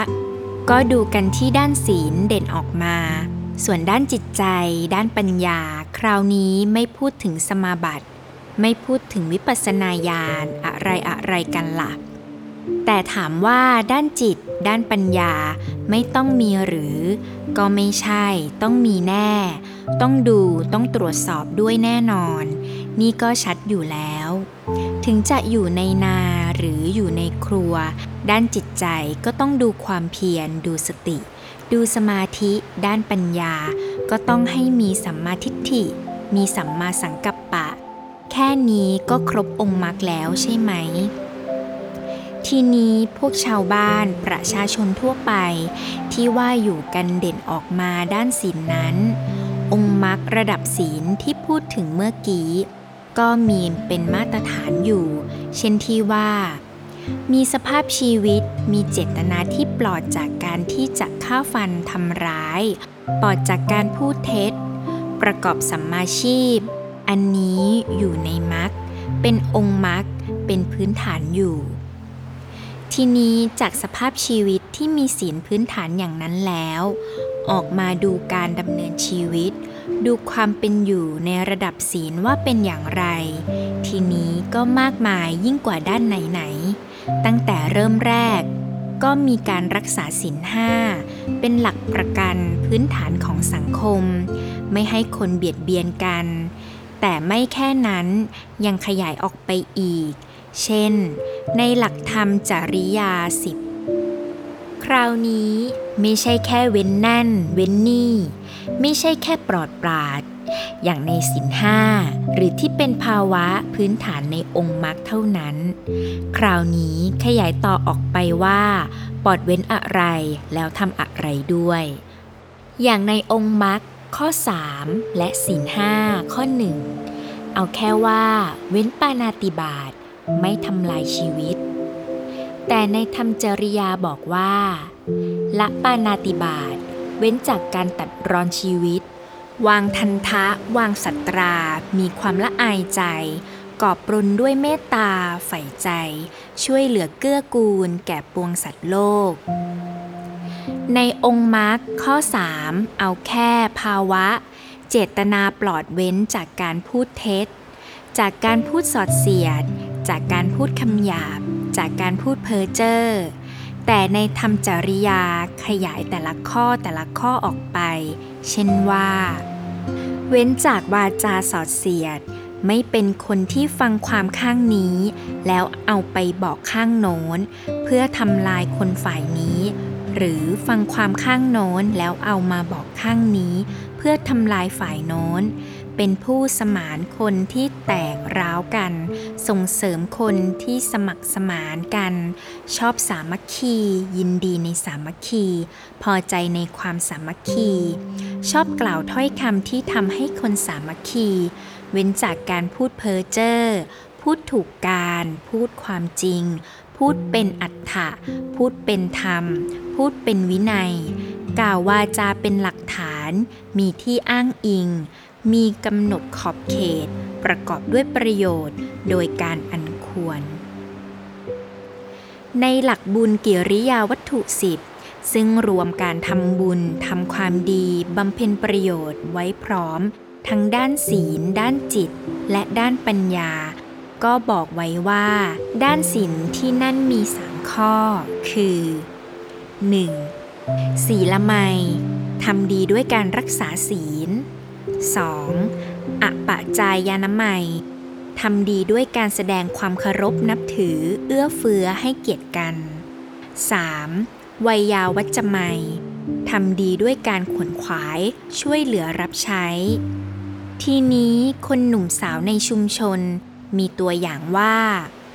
ก็ดูกันที่ด้านศีลเด่นออกมาส่วนด้านจิตใจด้านปัญญาคราวนี้ไม่พูดถึงสมาบัติไม่พูดถึงวิปัสสนาญาณอะไรอะไรกันล่ะแต่ถามว่าด้านจิตด้านปัญญาไม่ต้องมีหรือก็ไม่ใช่ต้องมีแน่ต้องดูต้องตรวจสอบด้วยแน่นอนนี่ก็ชัดอยู่แล้วถึงจะอยู่ในนาหรืออยู่ในครัวด้านจิตใจก็ต้องดูความเพียรดูสติดูสมาธิด้านปัญญาก็ต้องให้มีสัมมาทิฏฐิมีสัมมาสังกัปปะแค่นี้ก็ครบองค์มรรคแล้วใช่ไหมทีนี้พวกชาวบ้านประชาชนทั่วไปที่ว่าอยู่กันเด่นออกมาด้านศีลนั้นองค์มรรคระดับศีลที่พูดถึงเมื่อกี้ก็มีเป็นมาตรฐานอยู่เช่นที่ว่ามีสภาพชีวิตมีเจตนาที่ปลอดจากการที่จะฆ่าฟันทำร้ายปลอดจากการพูดเท็จประกอบสัมมาชีพอันนี้อยู่ในมรรค เป็นองค์มรรคเป็นพื้นฐานอยู่ทีนี้จากสภาพชีวิตที่มีศีลพื้นฐานอย่างนั้นแล้วออกมาดูการดำเนินชีวิตดูความเป็นอยู่ในระดับศีลว่าเป็นอย่างไรทีนี้ก็มากมายยิ่งกว่าด้านไหนๆตั้งแต่เริ่มแรกก็มีการรักษาศีลห้าเป็นหลักประกันพื้นฐานของสังคมไม่ให้คนเบียดเบียนกันแต่ไม่แค่นั้นยังขยายออกไปอีกเช่นในหลักธรรมจริยาสิบคราวนี้ไม่ใช่แค่เว้นนั่นเว้นนี่ไม่ใช่แค่ปลอดปราดอย่างในศีลห้าหรือที่เป็นภาวะพื้นฐานในองค์มรรคเท่านั้นคราวนี้ขยายต่อออกไปว่าปลอดเว้นอะไรแล้วทำอะไรด้วยอย่างในองค์มรรคข้อสามและศีลห้าข้อหนึ่งเอาแค่ว่าเว้นปาณาติบาตไม่ทำลายชีวิตแต่ในธรรมจริยาบอกว่าละปาณาติบาตเว้นจากการตัดรอนชีวิตวางทันทะวางสัตรามีความละอายใจกอบปรุนด้วยเมตตาใฝ่ใจช่วยเหลือเกื้อกูลแก่ปวงสัตว์โลกในองค์มรรคข้อสามเอาแค่ภาวะเจตนาปลอดเว้นจากการพูดเท็จจากการพูดสอดเสียดจากการพูดคำหยาบจากการพูดเพ้อเจ้อแต่ในธรรมจริยาขยายแต่ละข้อแต่ละข้อออกไปเช่นว่าเว้นจากวาจาสอดเสียดไม่เป็นคนที่ฟังความข้างนี้แล้วเอาไปบอกข้างโน้นเพื่อทำลายคนฝ่ายนี้หรือฟังความข้างโน้นแล้วเอามาบอกข้างนี้เพื่อทำลายฝ่ายโน้นเป็นผู้สมานคนที่แตกร้าวกันส่งเสริมคนที่สมัครสมานกันชอบสามัคคียินดีในสามัคคีพอใจในความสามัคคีชอบกล่าวถ้อยคำที่ทำให้คนสามัคคีเว้นจากการพูดเพ้อเจ้อพูดถูกการพูดความจริงพูดเป็นอัตถะพูดเป็นธรรมพูดเป็นวินัยกล่าววาจาเป็นหลักฐานมีที่อ้างอิงมีกำหนดขอบเขตประกอบด้วยประโยชน์โดยการอันควรในหลักบุญกิริยาวัตถุสิบซึ่งรวมการทำบุญทำความดีบำเพ็ญประโยชน์ไว้พร้อมทั้งด้านศีลด้านจิตและด้านปัญญาก็บอกไว้ว่าด้านศีลที่นั่นมีสามข้อคือ หนึ่ง. ศีลไมยทำดีด้วยการรักษาศีล สอง. อปจายานไมยทำดีด้วยการแสดงความเคารพนับถือเอื้อเฟื้อให้เกียรติกัน สาม. ไวยาวัจจไมยทำดีด้วยการขวนขวายช่วยเหลือรับใช้ทีนี้คนหนุ่มสาวในชุมชนมีตัวอย่างว่า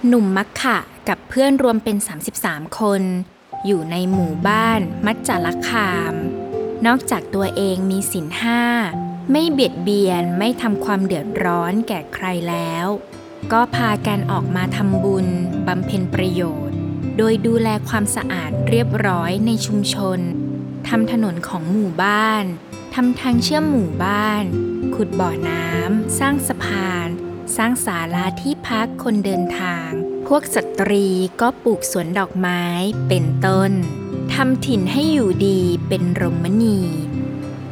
หนุ่มมัคคะกับเพื่อนรวมเป็นสามสิบสามคนอยู่ในหมู่บ้านมัจจลคามนอกจากตัวเองมีศีลห้าไม่เบียดเบียนไม่ทำความเดือดร้อนแก่ใครแล้วก็พากันออกมาทำบุญบำเพ็ญประโยชน์โดยดูแลความสะอาดเรียบร้อยในชุมชนทำถนนของหมู่บ้านทำทางเชื่อมหมู่บ้านขุดบ่อน้ำสร้างสะพานสร้างศาลาที่พักคนเดินทางพวกสตรีก็ปลูกสวนดอกไม้เป็นต้นทำถิ่นให้อยู่ดีเป็นรมณี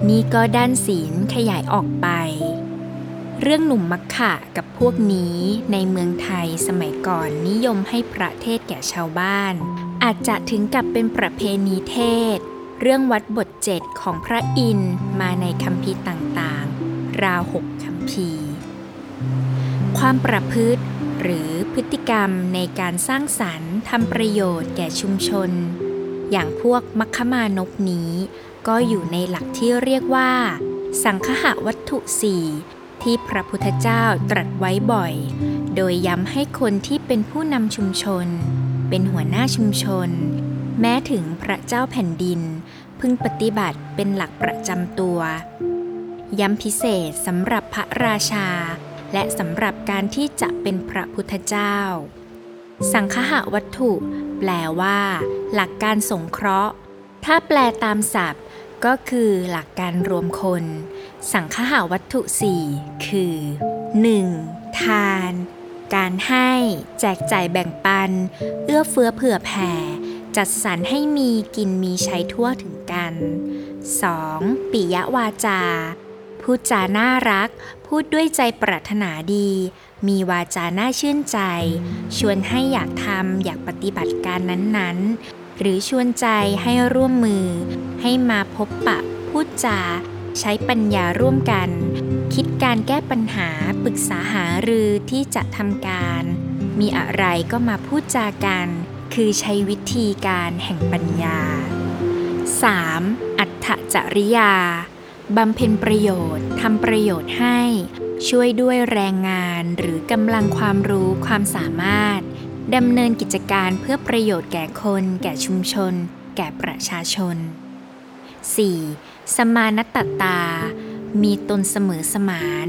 นี่ก็ด้านศีลขยายออกไปเรื่องหนุ่มมัคคะกับพวกนี้ในเมืองไทยสมัยก่อนนิยมให้พระเทศแก่ชาวบ้านอาจจะถึงกับเป็นประเพณีเทศเรื่องวัดบทเจ็ดของพระอินทร์มาในคัมภีร์ต่างๆราวหกคัมภีร์ความประพฤติหรือพฤติกรรมในการสร้างสรรค์ทำประโยชน์แก่ชุมชนอย่างพวกมัคคมานพนี้ก็อยู่ในหลักที่เรียกว่าสังคหวัตถุสี่ที่พระพุทธเจ้าตรัสไว้บ่อยโดยย้ำให้คนที่เป็นผู้นำชุมชนเป็นหัวหน้าชุมชนแม้ถึงพระเจ้าแผ่นดินพึงปฏิบัติเป็นหลักประจำตัวย้ำพิเศษสำหรับพระราชาและสำหรับการที่จะเป็นพระพุทธเจ้าสังคหวัตถุแปลว่าหลักการสงเคราะห์ถ้าแปลตามศัพท์ก็คือหลักการรวมคนสังคหวัตถุสี่คือ หนึ่ง. ทาน การให้แจกจ่ายแบ่งปันเอื้อเฟื้อเผื่อแผ่จัดสรรให้มีกินมีใช้ทั่วถึงกัน สอง. ปิยวาจาพูดจาน่ารักพูดด้วยใจปรารถนาดีมีวาจาน่าชื่นใจชวนให้อยากทำอยากปฏิบัติการนั้นๆหรือชวนใจให้ร่วมมือให้มาพบปะพูดจาใช้ปัญญาร่วมกันคิดการแก้ปัญหาปรึกษาหารือที่จะทำการมีอะไรก็มาพูดจากันคือใช้วิธีการแห่งปัญญา สาม. อัตถจริยาบำเพ็ญประโยชน์ทำประโยชน์ให้ช่วยด้วยแรงงานหรือกำลังความรู้ความสามารถดำเนินกิจการเพื่อประโยชน์แก่คนแก่ชุมชนแก่ประชาชน สี่. สมานตตามีตนเสมอสมาน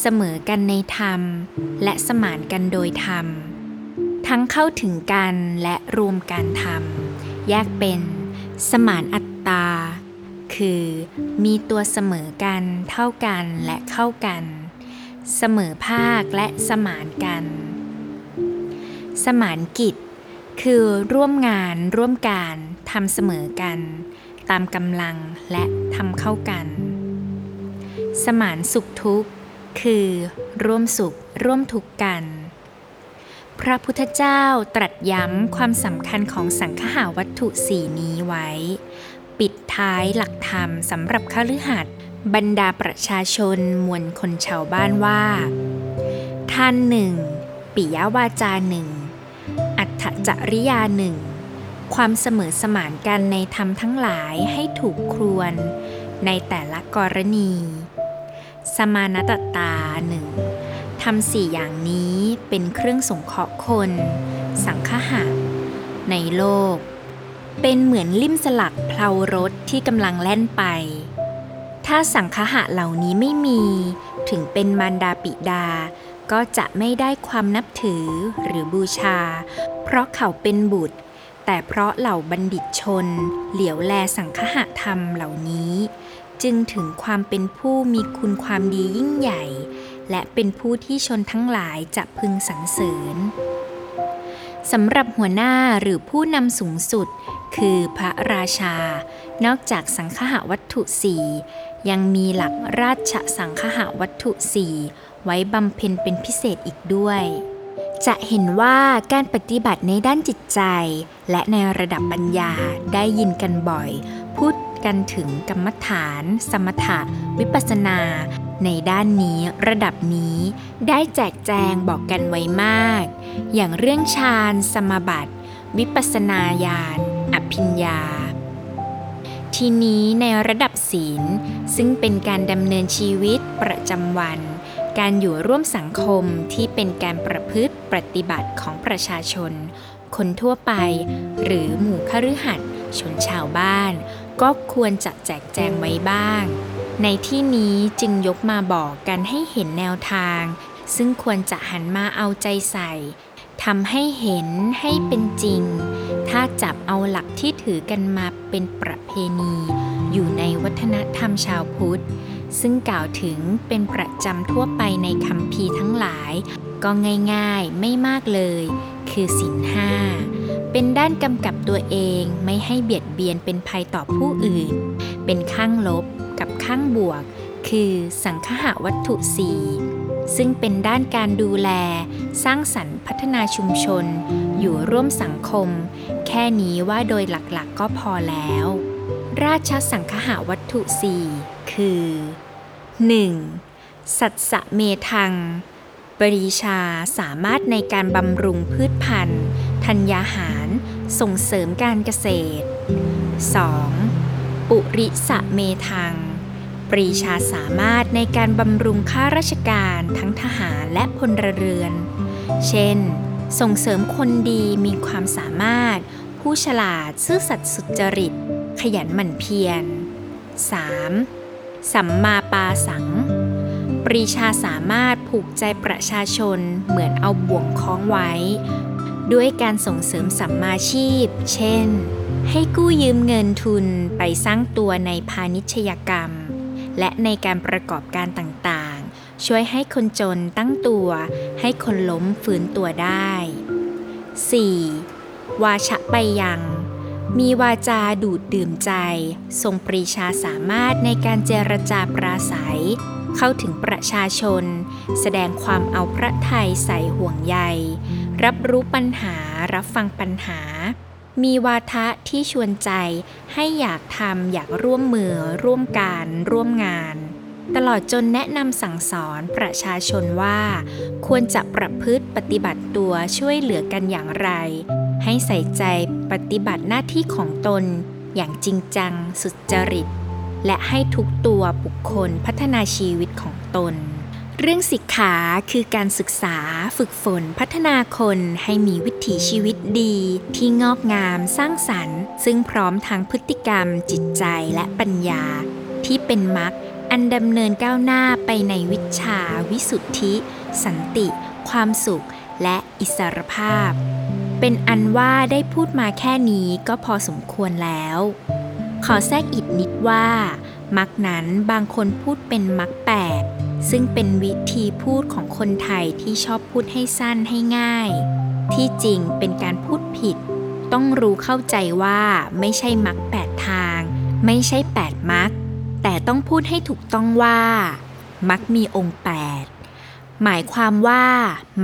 เสมอกันในธรรมและสมานกันโดยธรรมทั้งเข้าถึงกันและรวมการธรรมแยกเป็นสมานอัตตาคือมีตัวเสมอกันเท่ากันและเข้ากันเสมอภาคและสมานกันสมานกิจคือร่วมงานร่วมการทำเสมอกันตามกำลังและทำเข้ากันสมานสุขทุกข์คือร่วมสุขร่วมทุกข์กันพระพุทธเจ้าตรัสย้ำความสำคัญของสังคหวัตถุสี่นี้ไว้ปิดท้ายหลักธรรมสำหรับคฤหัสถ์บรรดาประชาชนมวลคนชาวบ้านว่าท่านหนึ่งปิยวาจาหนึ่งอัตถจริยาหนึ่งความเสมอสมานกันในธรรมทั้งหลายให้ถูกครวนในแต่ละกรณีสมานตตาหนึ่งทำสี่อย่างนี้เป็นเครื่องสงเคราะห์คนสังคหะในโลกเป็นเหมือนลิ่มสลักเพลารถที่กำลังแล่นไปถ้าสังคหะเหล่านี้ไม่มีถึงเป็นมารดาปิดาก็จะไม่ได้ความนับถือหรือบูชาเพราะเขาเป็นบุตรแต่เพราะเหล่าบัณฑิตชนเหลียวแลสังคหะธรรมเหล่านี้จึงถึงความเป็นผู้มีคุณความดียิ่งใหญ่และเป็นผู้ที่ชนทั้งหลายจะพึงสรรเสริญสำหรับหัวหน้าหรือผู้นำสูงสุดคือพระราชานอกจากสังคหวัตถุสี่ยังมีหลักราชสังคหวัตถุสี่ไว้บำเพ็ญเป็นพิเศษอีกด้วยจะเห็นว่าการปฏิบัติในด้านจิตใจและในระดับปัญญาได้ยินกันบ่อยพูดกันถึงกรรมฐานสมถะวิปัสสนาในด้านนี้ระดับนี้ได้แจกแจงบอกกันไว้มากอย่างเรื่องฌานสมาบัติวิปัสสนาญาณอภิญญาทีนี้ในระดับศีลซึ่งเป็นการดำเนินชีวิตประจำวันการอยู่ร่วมสังคมที่เป็นการประพฤติปฏิบัติของประชาชนคนทั่วไปหรือหมู่คฤหัสถ์ชนชาวบ้านก็ควรจะแจกแจงไว้บ้างในที่นี้จึงยกมาบอกกันให้เห็นแนวทางซึ่งควรจะหันมาเอาใจใส่ทำให้เห็นให้เป็นจริงถ้าจับเอาหลักที่ถือกันมาเป็นประเพณีอยู่ในวัฒนธรรมชาวพุทธซึ่งกล่าวถึงเป็นประจำทั่วไปในคัมภีร์ทั้งหลายก็ง่ายๆไม่มากเลยคือศีลห้าเป็นด้านกำกับตัวเองไม่ให้เบียดเบียนเป็นภัยต่อผู้อื่นเป็นข้างลบกับข้างบวกคือสังคหวัตถุสี่ซึ่งเป็นด้านการดูแลสร้างสรรค์พัฒนาชุมชนอยู่ร่วมสังคมแค่นี้ว่าโดยหลักๆ ก็พอแล้วราชสังคหวัตถุสี่คือ หนึ่ง. สัตสะเมธังปรีชาสามารถในการบำรุงพืชพันธุ์ธัญญาหารส่งเสริมการเกษตร สอง. ปุริสะเมธังปรีชาสามารถในการบำรุงข้าราชการทั้งทหารและพลเรือนเช่นส่งเสริมคนดีมีความสามารถผู้ฉลาดซื่อสัตย์สุจริตขยันหมั่นเพียร สาม. สัมมาปาสังปรีชาสามารถผูกใจประชาชนเหมือนเอาบ่วงคล้องไว้ด้วยการส่งเสริมสัมมาชีพเช่นให้กู้ยืมเงินทุนไปสร้างตัวในพาณิชยกรรมและในการประกอบการต่างๆ ช่วยให้คนจนตั้งตัวให้คนล้มฟื้นตัวได้ สี่. วาชะไปยังมีวาจาดูดดื่มใจทรงปรีชาสามารถในการเจรจาปราศัยเข้าถึงประชาชนแสดงความเอาพระทัยใส่ห่วงใยรับรู้ปัญหารับฟังปัญหามีวาทะที่ชวนใจให้อยากทำอยากร่วมมือร่วมการร่วมงานตลอดจนแนะนำสั่งสอนประชาชนว่าควรจะประพฤติปฏิบัติตัวช่วยเหลือกันอย่างไรให้ใส่ใจปฏิบัติหน้าที่ของตนอย่างจริงจังสุจริตและให้ทุกตัวบุคคลพัฒนาชีวิตของตนเรื่องสิกขาคือการศึกษาฝึกฝนพัฒนาคนให้มีวิถีชีวิตดีที่งอกงามสร้างสรรค์ซึ่งพร้อมทางพฤติกรรมจิตใจและปัญญาที่เป็นมรรคอันดำเนินก้าวหน้าไปในวิชาวิสุทธิสันติความสุขและอิสรภาพเป็นอันว่าได้พูดมาแค่นี้ก็พอสมควรแล้วขอแทรกอีกนิดว่ามรรคนั้นบางคนพูดเป็นมรรคแปดซึ่งเป็นวิธีพูดของคนไทยที่ชอบพูดให้สั้นให้ง่ายที่จริงเป็นการพูดผิดต้องรู้เข้าใจว่าไม่ใช่มรรคแปดทางไม่ใช่แปดมรรคแต่ต้องพูดให้ถูกต้องว่ามรรคมีองค์แปดหมายความว่า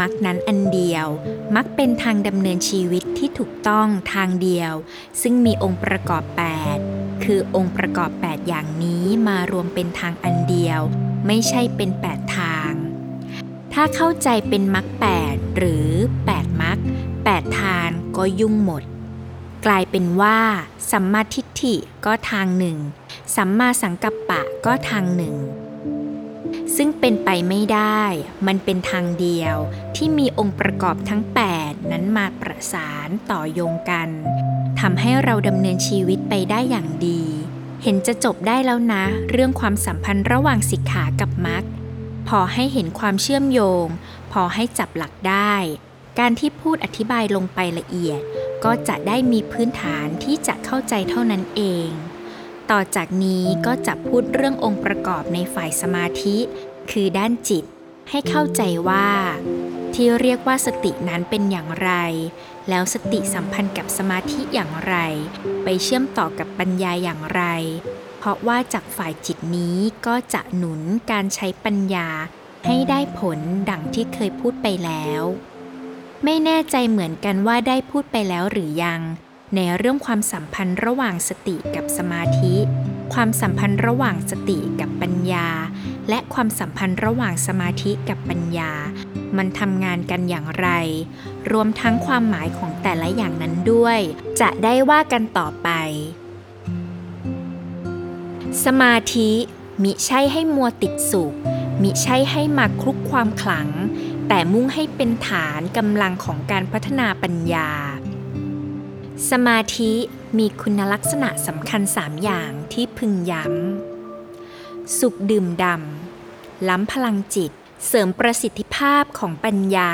มรรคนั้นอันเดียวมรรคเป็นทางดำเนินชีวิตที่ถูกต้องทางเดียวซึ่งมีองค์ประกอบแปดคือองค์ประกอบแปดอย่างนี้มารวมเป็นทางอันเดียวไม่ใช่เป็นแปดทางถ้าเข้าใจเป็นมรรคแปดหรือแปดมรรคแปดทางก็ยุ่งหมดกลายเป็นว่าสัมมาทิฏฐิก็ทางหนึ่งสัมมาสังกัปปะก็ทางหนึ่งซึ่งเป็นไปไม่ได้มันเป็นทางเดียวที่มีองค์ประกอบทั้งแปดนั้นมาประสานต่อโยงกันทำให้เราดำเนินชีวิตไปได้อย่างดีเห็นจะจบได้แล้วนะเรื่องความสัมพันธ์ระหว่างสิกขากับมรรคพอให้เห็นความเชื่อมโยงพอให้จับหลักได้การที่พูดอธิบายลงไปละเอียดก็จะได้มีพื้นฐานที่จะเข้าใจเท่านั้นเองต่อจากนี้ก็จะพูดเรื่ององค์ประกอบในฝ่ายสมาธิคือด้านจิตให้เข้าใจว่าที่เรียกว่าสตินั้นเป็นอย่างไรแล้วสติสัมพันธ์กับสมาธิอย่างไรไปเชื่อมต่อกับปัญญาอย่างไรเพราะว่าจากฝ่ายจิตนี้ก็จะหนุนการใช้ปัญญาให้ได้ผลดังที่เคยพูดไปแล้วไม่แน่ใจเหมือนกันว่าได้พูดไปแล้วหรือยังในเรื่องความสัมพันธ์ระหว่างสติกับสมาธิความสัมพันธ์ระหว่างสติกับปัญญาและความสัมพันธ์ระหว่างสมาธิกับปัญญามันทำงานกันอย่างไรรวมทั้งความหมายของแต่ละอย่างนั้นด้วยจะได้ว่ากันต่อไปสมาธิมิใช่ให้มัวติดสุขมิใช่ให้มาคลุกความขลังแต่มุ่งให้เป็นฐานกำลังของการพัฒนาปัญญาสมาธิมีคุณลักษณะสำคัญสามอย่างที่พึงย้ำสุขดื่มด่ำล้ำพลังจิตเสริมประสิทธิภาพของปัญญา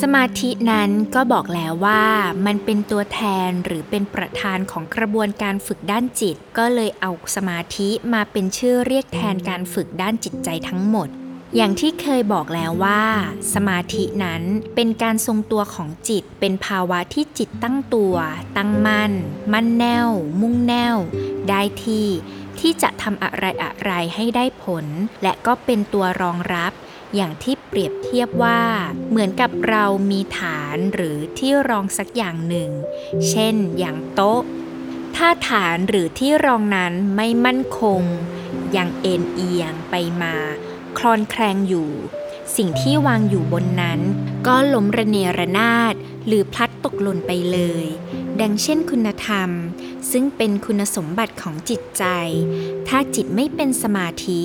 สมาธินั้นก็บอกแล้วว่ามันเป็นตัวแทนหรือเป็นประธานของกระบวนการฝึกด้านจิตก็เลยเอาสมาธิมาเป็นชื่อเรียกแทนการฝึกด้านจิตใจทั้งหมดอย่างที่เคยบอกแล้วว่าสมาธินั้นเป็นการทรงตัวของจิตเป็นภาวะที่จิตตั้งตัวตั้งมั่นมั่นแน่วมุ่งแน่วได้ที่ที่จะทำอะไรอะไรให้ได้ผลและก็เป็นตัวรองรับอย่างที่เปรียบเทียบว่าเหมือนกับเรามีฐานหรือที่รองสักอย่างหนึ่งเช่นอย่างโต๊ะถ้าฐานหรือที่รองนั้นไม่มั่นคงยังเอ็นเอียงไปมาคลอนแคลงอยู่สิ่งที่วางอยู่บนนั้นก็ล้มระเนระนาดหรือพลัดตกหล่นไปเลยดังเช่นคุณธรรมซึ่งเป็นคุณสมบัติของจิตใจถ้าจิตไม่เป็นสมาธิ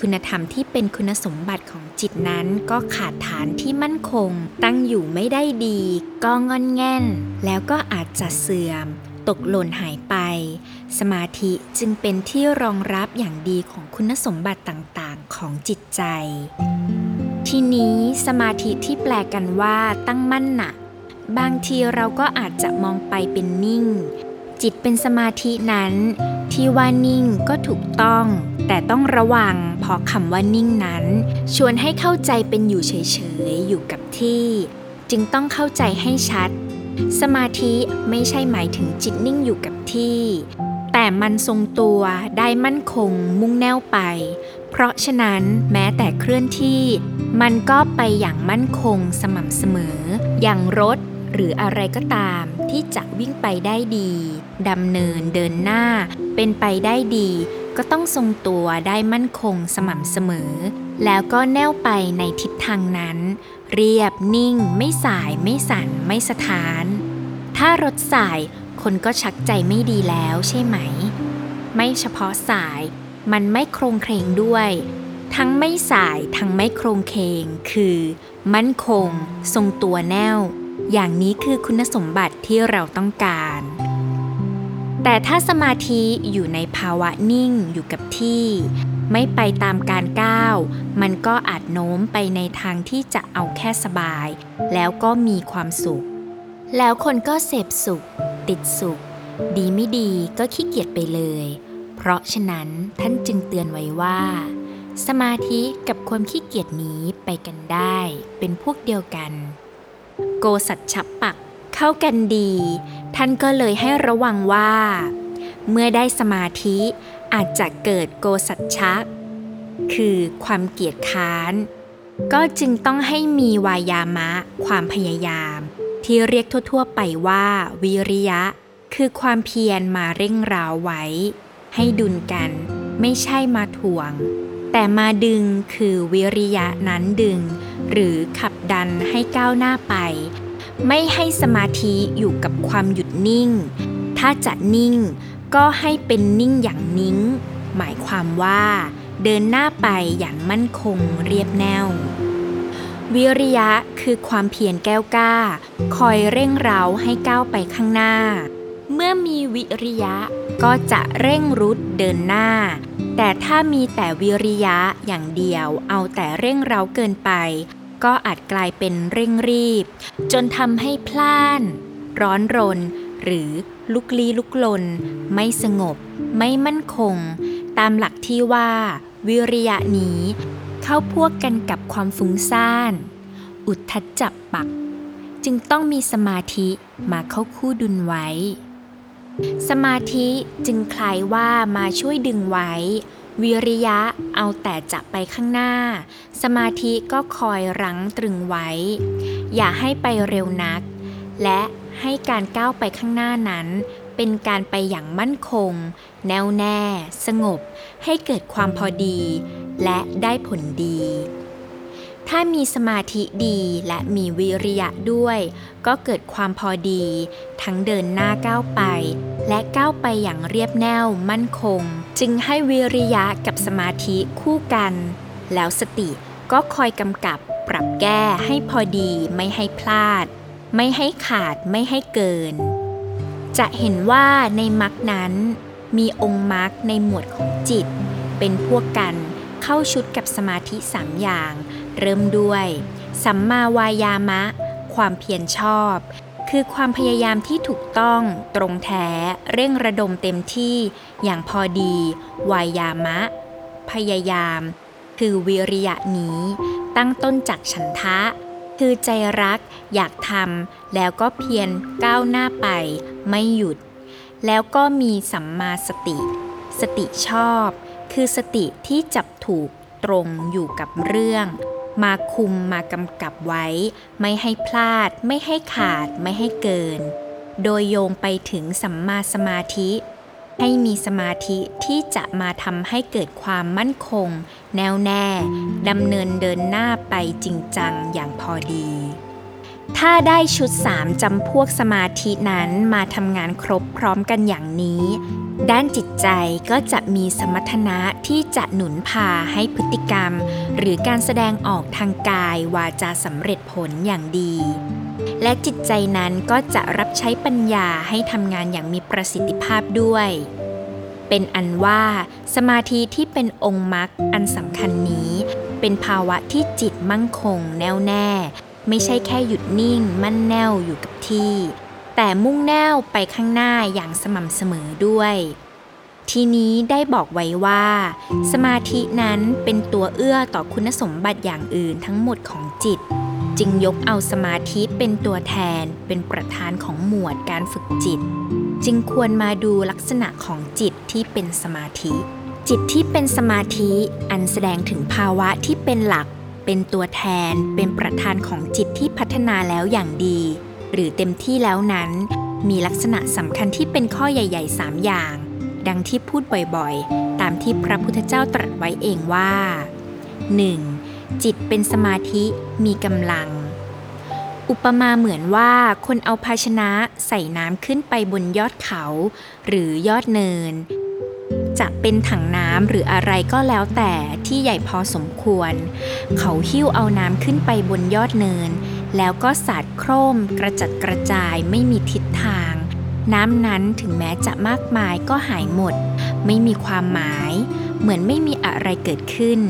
คุณธรรมที่เป็นคุณสมบัติของจิตนั้นก็ขาดฐานที่มั่นคงตั้งอยู่ไม่ได้ดีก็งอนแง่นแล้วก็อาจจะเสื่อมตกหล่นหายไปสมาธิจึงเป็นที่รองรับอย่างดีของคุณสมบัติต่างๆของจิตใจทีนี้สมาธิที่แปลกันว่าตั้งมั่นน่ะบางทีเราก็อาจจะมองไปเป็นนิ่ง จิตเป็นสมาธินั้นที่ว่านิ่งก็ถูกต้องแต่ต้องระวังเพราะคำว่านิ่งนั้นชวนให้เข้าใจเป็นอยู่เฉยๆอยู่กับที่จึงต้องเข้าใจให้ชัดสมาธิไม่ใช่หมายถึงจิตนิ่งอยู่กับที่แต่มันทรงตัวได้มั่นคงมุ่งแน่วไปเพราะฉะนั้นแม้แต่เคลื่อนที่มันก็ไปอย่างมั่นคงสม่ำเสมออย่างรถหรืออะไรก็ตามที่จะวิ่งไปได้ดีดำเนินเดินหน้าเป็นไปได้ดีก็ต้องทรงตัวได้มั่นคงสม่ำเสมอแล้วก็แน่วไปในทิศทางนั้นเรียบนิ่งไม่สายไม่สั่นไม่สะท้านถ้ารถสายคนก็ชักใจไม่ดีแล้วใช่ไหมไม่เฉพาะสายมันไม่โครงเครงด้วยทั้งไม่สายทั้งไม่โครงเครงคือมั่นคงทรงตัวแน่วอย่างนี้คือคุณสมบัติที่เราต้องการแต่ถ้าสมาธิอยู่ในภาวะนิ่งอยู่กับที่ไม่ไปตามการก้าวมันก็อาจโน้มไปในทางที่จะเอาแค่สบายแล้วก็มีความสุขแล้วคนก็เสพสุขติดสุขดีไม่ดีก็ขี้เกียจไปเลยเพราะฉะนั้นท่านจึงเตือนไว้ว่าสมาธิกับความขี้เกียจนี้ไปกันได้เป็นพวกเดียวกันโกสัจฉปักเข้ากันดีท่านก็เลยให้ระวังว่าเมื่อได้สมาธิอาจจะเกิดโกสัจฉะคือความเกียจค้านก็จึงต้องให้มีวายามะความพยายามที่เรียกทั่วๆไปว่าวิริยะคือความเพียรมาเร่งร้าวไว้ให้ดุลกันไม่ใช่มาถ่วงแต่มาดึงคือวิริยะนั้นดึงหรือขับดันให้ก้าวหน้าไปไม่ให้สมาธิอยู่กับความหยุดนิ่งถ้าจะนิ่งก็ให้เป็นนิ่งอย่างนิ่งหมายความว่าเดินหน้าไปอย่างมั่นคงเรียบแนววิริยะคือความเพียรแก้วกล้าคอยเร่งเร้าให้ก้าวไปข้างหน้าเมื่อมีวิริยะก็จะเร่งรุดเดินหน้าแต่ถ้ามีแต่วิริยะอย่างเดียวเอาแต่เร่งเร้าเกินไปก็อาจกลายเป็นเร่งรีบจนทำให้พล่านร้อนรนหรือลุกลี้ลุกลนไม่สงบไม่มั่นคงตามหลักที่ว่าวิริยะนี้เข้าพวกกันกับความฟุ้งซ่านอุทธัจจปักจึงต้องมีสมาธิมาเข้าคู่ดุลไว้สมาธิจึงคล้ายว่ามาช่วยดึงไว้วิริยะเอาแต่จะไปข้างหน้าสมาธิก็คอยรั้งตรึงไว้อย่าให้ไปเร็วนักและให้การก้าวไปข้างหน้านั้นเป็นการไปอย่างมั่นคงแน่วแน่สงบให้เกิดความพอดีและได้ผลดีถ้ามีสมาธิดีและมีวิริยะด้วยก็เกิดความพอดีทั้งเดินหน้าก้าวไปและก้าวไปอย่างเรียบแนวมั่นคงจึงให้วิริยะกับสมาธิคู่กันแล้วสติก็คอยกำกับปรับแก้ให้พอดีไม่ให้พลาดไม่ให้ขาดไม่ให้เกินจะเห็นว่าในมรรคนั้นมีองค์มรรคในหมวดของจิตเป็นพวกกันเข้าชุดกับสมาธิสามอย่างเริ่มด้วยสัมมาวายามะความเพียรชอบคือความพยายามที่ถูกต้องตรงแท้เร่งระดมเต็มที่อย่างพอดีวายามะพยายามคือวิริยะนี้ตั้งต้นจากฉันทะคือใจรักอยากทำแล้วก็เพียรก้าวหน้าไปไม่หยุดแล้วก็มีสัมมาสติสติชอบคือสติที่จับถูกตรงอยู่กับเรื่องมาคุมมากำกับไว้ไม่ให้พลาดไม่ให้ขาดไม่ให้เกินโดยโยงไปถึงสัมมาสมาธิให้มีสมาธิที่จะมาทำให้เกิดความมั่นคงแน่วแน่ดำเนินเดินหน้าไปจริงจังอย่างพอดีถ้าได้ชุดสามจำพวกสมาธินั้นมาทำงานครบพร้อมกันอย่างนี้ด้านจิตใจก็จะมีสมรรถนะที่จะหนุนพาให้พฤติกรรมหรือการแสดงออกทางกายวาจาสำเร็จผลอย่างดีและจิตใจนั้นก็จะรับใช้ปัญญาให้ทำงานอย่างมีประสิทธิภาพด้วยเป็นอันว่าสมาธิที่เป็นองค์มรรคอันสำคัญนี้เป็นภาวะที่จิตมั่นคงแน่วแน่ไม่ใช่แค่หยุดนิ่งมั่นแน่วอยู่กับที่ แต่มุ่งแน่วไปข้างหน้าอย่างสม่ำเสมอด้วยทีนี้ได้บอกไว้ว่าสมาธินั้นเป็นตัวเอื้อต่อคุณสมบัติอย่างอื่นทั้งหมดของจิตจึงยกเอาสมาธิเป็นตัวแทนเป็นประธานของหมวดการฝึกจิตจึงควรมาดูลักษณะของจิตที่เป็นสมาธิจิตที่เป็นสมาธิอันแสดงถึงภาวะที่เป็นหลักเป็นตัวแทนเป็นประธานของจิตที่พัฒนาแล้วอย่างดีหรือเต็มที่แล้วนั้นมีลักษณะสำคัญที่เป็นข้อใหญ่ๆสามอย่างดังที่พูดบ่อยๆตามที่พระพุทธเจ้าตรัสไว้เองว่า หนึ่ง. จิตเป็นสมาธิมีกำลังอุปมาเหมือนว่าคนเอาภาชนะใส่น้ำขึ้นไปบนยอดเขาหรือยอดเนินจะเป็นถังน้ำหรืออะไรก็แล้วแต่ที่ใหญ่พอสมควรเขาหิ้วเอาน้ำขึ้นไปบนยอดเนินแล้วก็สาดโครมกระจัดกระจายไม่มีทิศทางน้ำนั้นถึงแม้จะมากมายก็หายหมดไม่มีความหมายเหมือนไม่มีอะไรเกิดขึ้น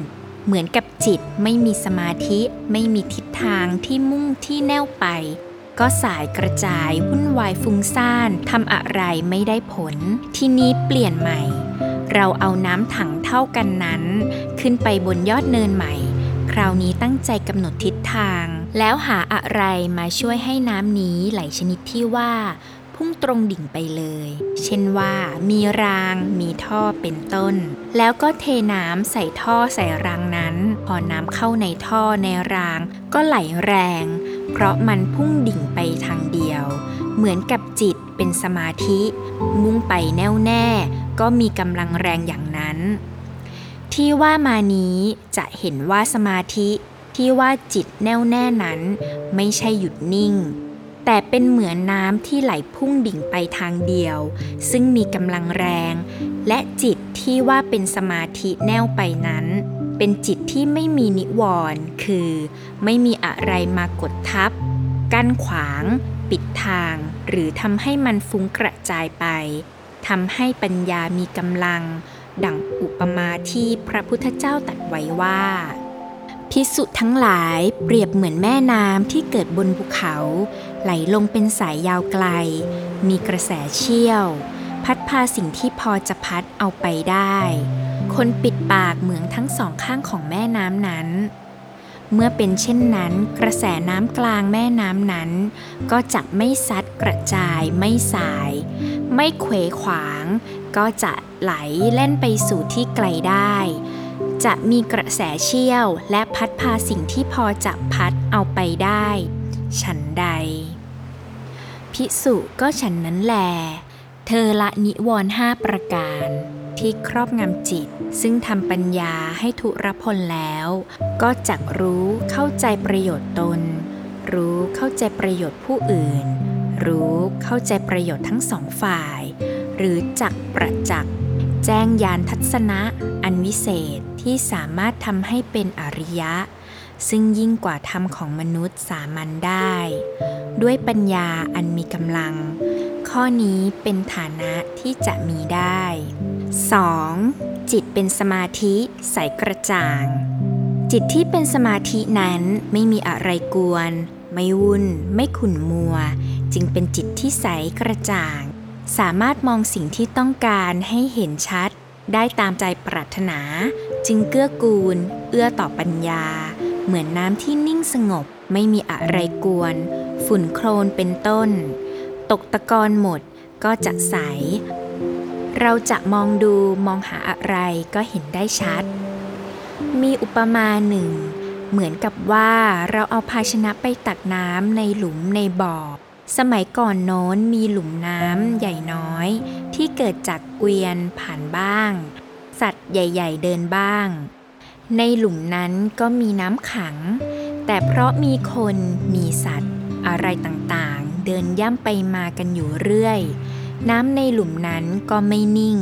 เหมือนกับจิตไม่มีสมาธิไม่มีทิศทางที่มุ่งที่แน่วไปก็สายกระจายวุ่นวายฟุ้งซ่านทำอะไรไม่ได้ผลทีนี้เปลี่ยนใหม่เราเอาน้ำถังเท่ากันนั้นขึ้นไปบนยอดเนินใหม่คราวนี้ตั้งใจกำหนดทิศทางแล้วหาอะไรมาช่วยให้น้ำนี้ไหลชนิดที่ว่าพุ่งตรงดิ่งไปเลยเช่นว่ามีรางมีท่อเป็นต้นแล้วก็เทน้ำใส่ท่อใส่รางนั้นพอน้ำเข้าในท่อในรางก็ไหลแรงเพราะมันพุ่งดิ่งไปทางเดียวเหมือนกับจิตเป็นสมาธิมุ่งไปแน่วแน่ก็มีกำลังแรงอย่างนั้นที่ว่ามานี้จะเห็นว่าสมาธิที่ว่าจิตแน่วแน่นั้นไม่ใช่หยุดนิ่งแต่เป็นเหมือนน้ำที่ไหลพุ่งดิ่งไปทางเดียวซึ่งมีกำลังแรงและจิตที่ว่าเป็นสมาธิแน่วไปนั้นเป็นจิตที่ไม่มีนิวรณ์คือไม่มีอะไรมากดทับกั้นขวางปิดทางหรือทำให้มันฟุ้งกระจายไปทำให้ปัญญามีกำลังดั่งอุปมาที่พระพุทธเจ้าตรัสไว้ว่าภิกษุทั้งหลายเปรียบเหมือนแม่น้ำที่เกิดบนภูเขาไหลลงเป็นสายยาวไกลมีกระแสเชี่ยวพัดพาสิ่งที่พอจะพัดเอาไปได้คนปิดปากเหมือนทั้งสองข้างของแม่น้ำนั้นเมื่อเป็นเช่นนั้นกระแสน้ำกลางแม่น้ำนั้นก็จะไม่ซัดกระจายไม่สายไม่เขวขวางก็จะไหลแล่นไปสู่ที่ไกลได้จะมีกระแสเชี่ยวและพัดพาสิ่งที่พอจะพัดเอาไปได้ฉันใดภิกษุก็ฉันนั้นแลเธอละนิวรณ์ห้าประการที่ครอบงำจิตซึ่งทำปัญญาให้ทุรพลแล้วก็จักรู้เข้าใจประโยชน์ตนรู้เข้าใจประโยชน์ผู้อื่นรู้เข้าใจประโยชน์ทั้งสองฝ่ายหรือจักประจักษ์แจ้งญาณทัศนะอันวิเศษที่สามารถทำให้เป็นอริยะซึ่งยิ่งกว่าธรรมของมนุษย์สามัญได้ด้วยปัญญาอันมีกำลังข้อนี้เป็นฐานะที่จะมีได้ สอง. จิตเป็นสมาธิใสกระจ่างจิตที่เป็นสมาธินั้นไม่มีอะไรกวนไม่วุ่นไม่ขุ่นมัวจึงเป็นจิตที่ใสกระจ่างสามารถมองสิ่งที่ต้องการให้เห็นชัดได้ตามใจปรารถนาจึงเกื้อกูลเอื้อต่อปัญญาเหมือนน้ำที่นิ่งสงบไม่มีอะไรกวนฝุ่นโคลนเป็นต้นตกตะกอนหมดก็จะใสเราจะมองดูมองหาอะไรก็เห็นได้ชัดมีอุปมาหนึ่งเหมือนกับว่าเราเอาภาชนะไปตักน้ำในหลุมในบ่อสมัยก่อนโน้นมีหลุมน้ำใหญ่น้อยที่เกิดจากเกวียนผ่านบ้างสัตว์ใหญ่ๆเดินบ้างในหลุมนั้นก็มีน้ำขังแต่เพราะมีคนมีสัตว์อะไรต่างๆเดินย่ำไปมากันอยู่เรื่อยน้ำในหลุมนั้นก็ไม่นิ่ง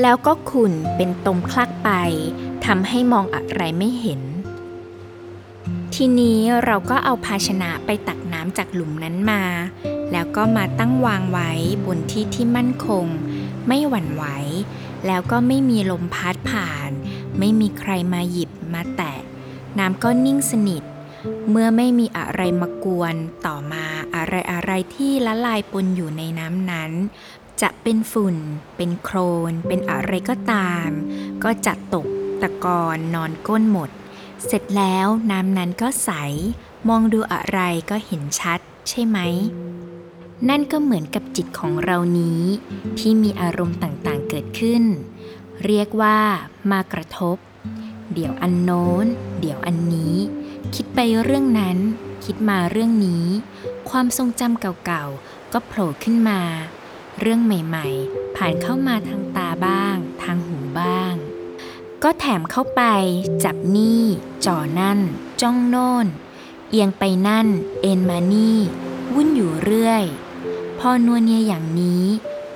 แล้วก็ขุ่นเป็นตมคลักไปทำให้มองอะไรไม่เห็นทีนี้เราก็เอาภาชนะไปตักน้ำจากหลุมนั้นมาแล้วก็มาตั้งวางไว้บนที่ที่มั่นคงไม่หวั่นไหวแล้วก็ไม่มีลมพัดผ่านไม่มีใครมาหยิบมาแตะน้ำก็นิ่งสนิทเมื่อไม่มีอะไรมากวนต่อมาอะ อะไรอะไรที่ละลายปนอยู่ในน้ำนั้นจะเป็นฝุ่นเป็นโคลนเป็นอะไรก็ตามก็จะตกตะกอนนอนก้นหมดเสร็จแล้วน้ำนั้นก็ใสมองดูอะไรก็เห็นชัดใช่ไหมนั่นก็เหมือนกับจิตของเรานี้ที่มีอารมณ์ต่างๆเกิดขึ้นเรียกว่ามากระทบเดี๋ยวอันโน้นเดี๋ยวอันนี้คิดไปเรื่องนั้นคิดมาเรื่องนี้ความทรงจำเก่าๆก็โผล่ขึ้นมาเรื่องใหม่ๆผ่านเข้ามาทางตาบ้างทางหูบ้างก็แถมเข้าไปจับนี่จ่อนั่นจ้องโน่นเอียงไปนั่นเอ็นมานี่วุ่นอยู่เรื่อยพอนัวเนียอย่างนี้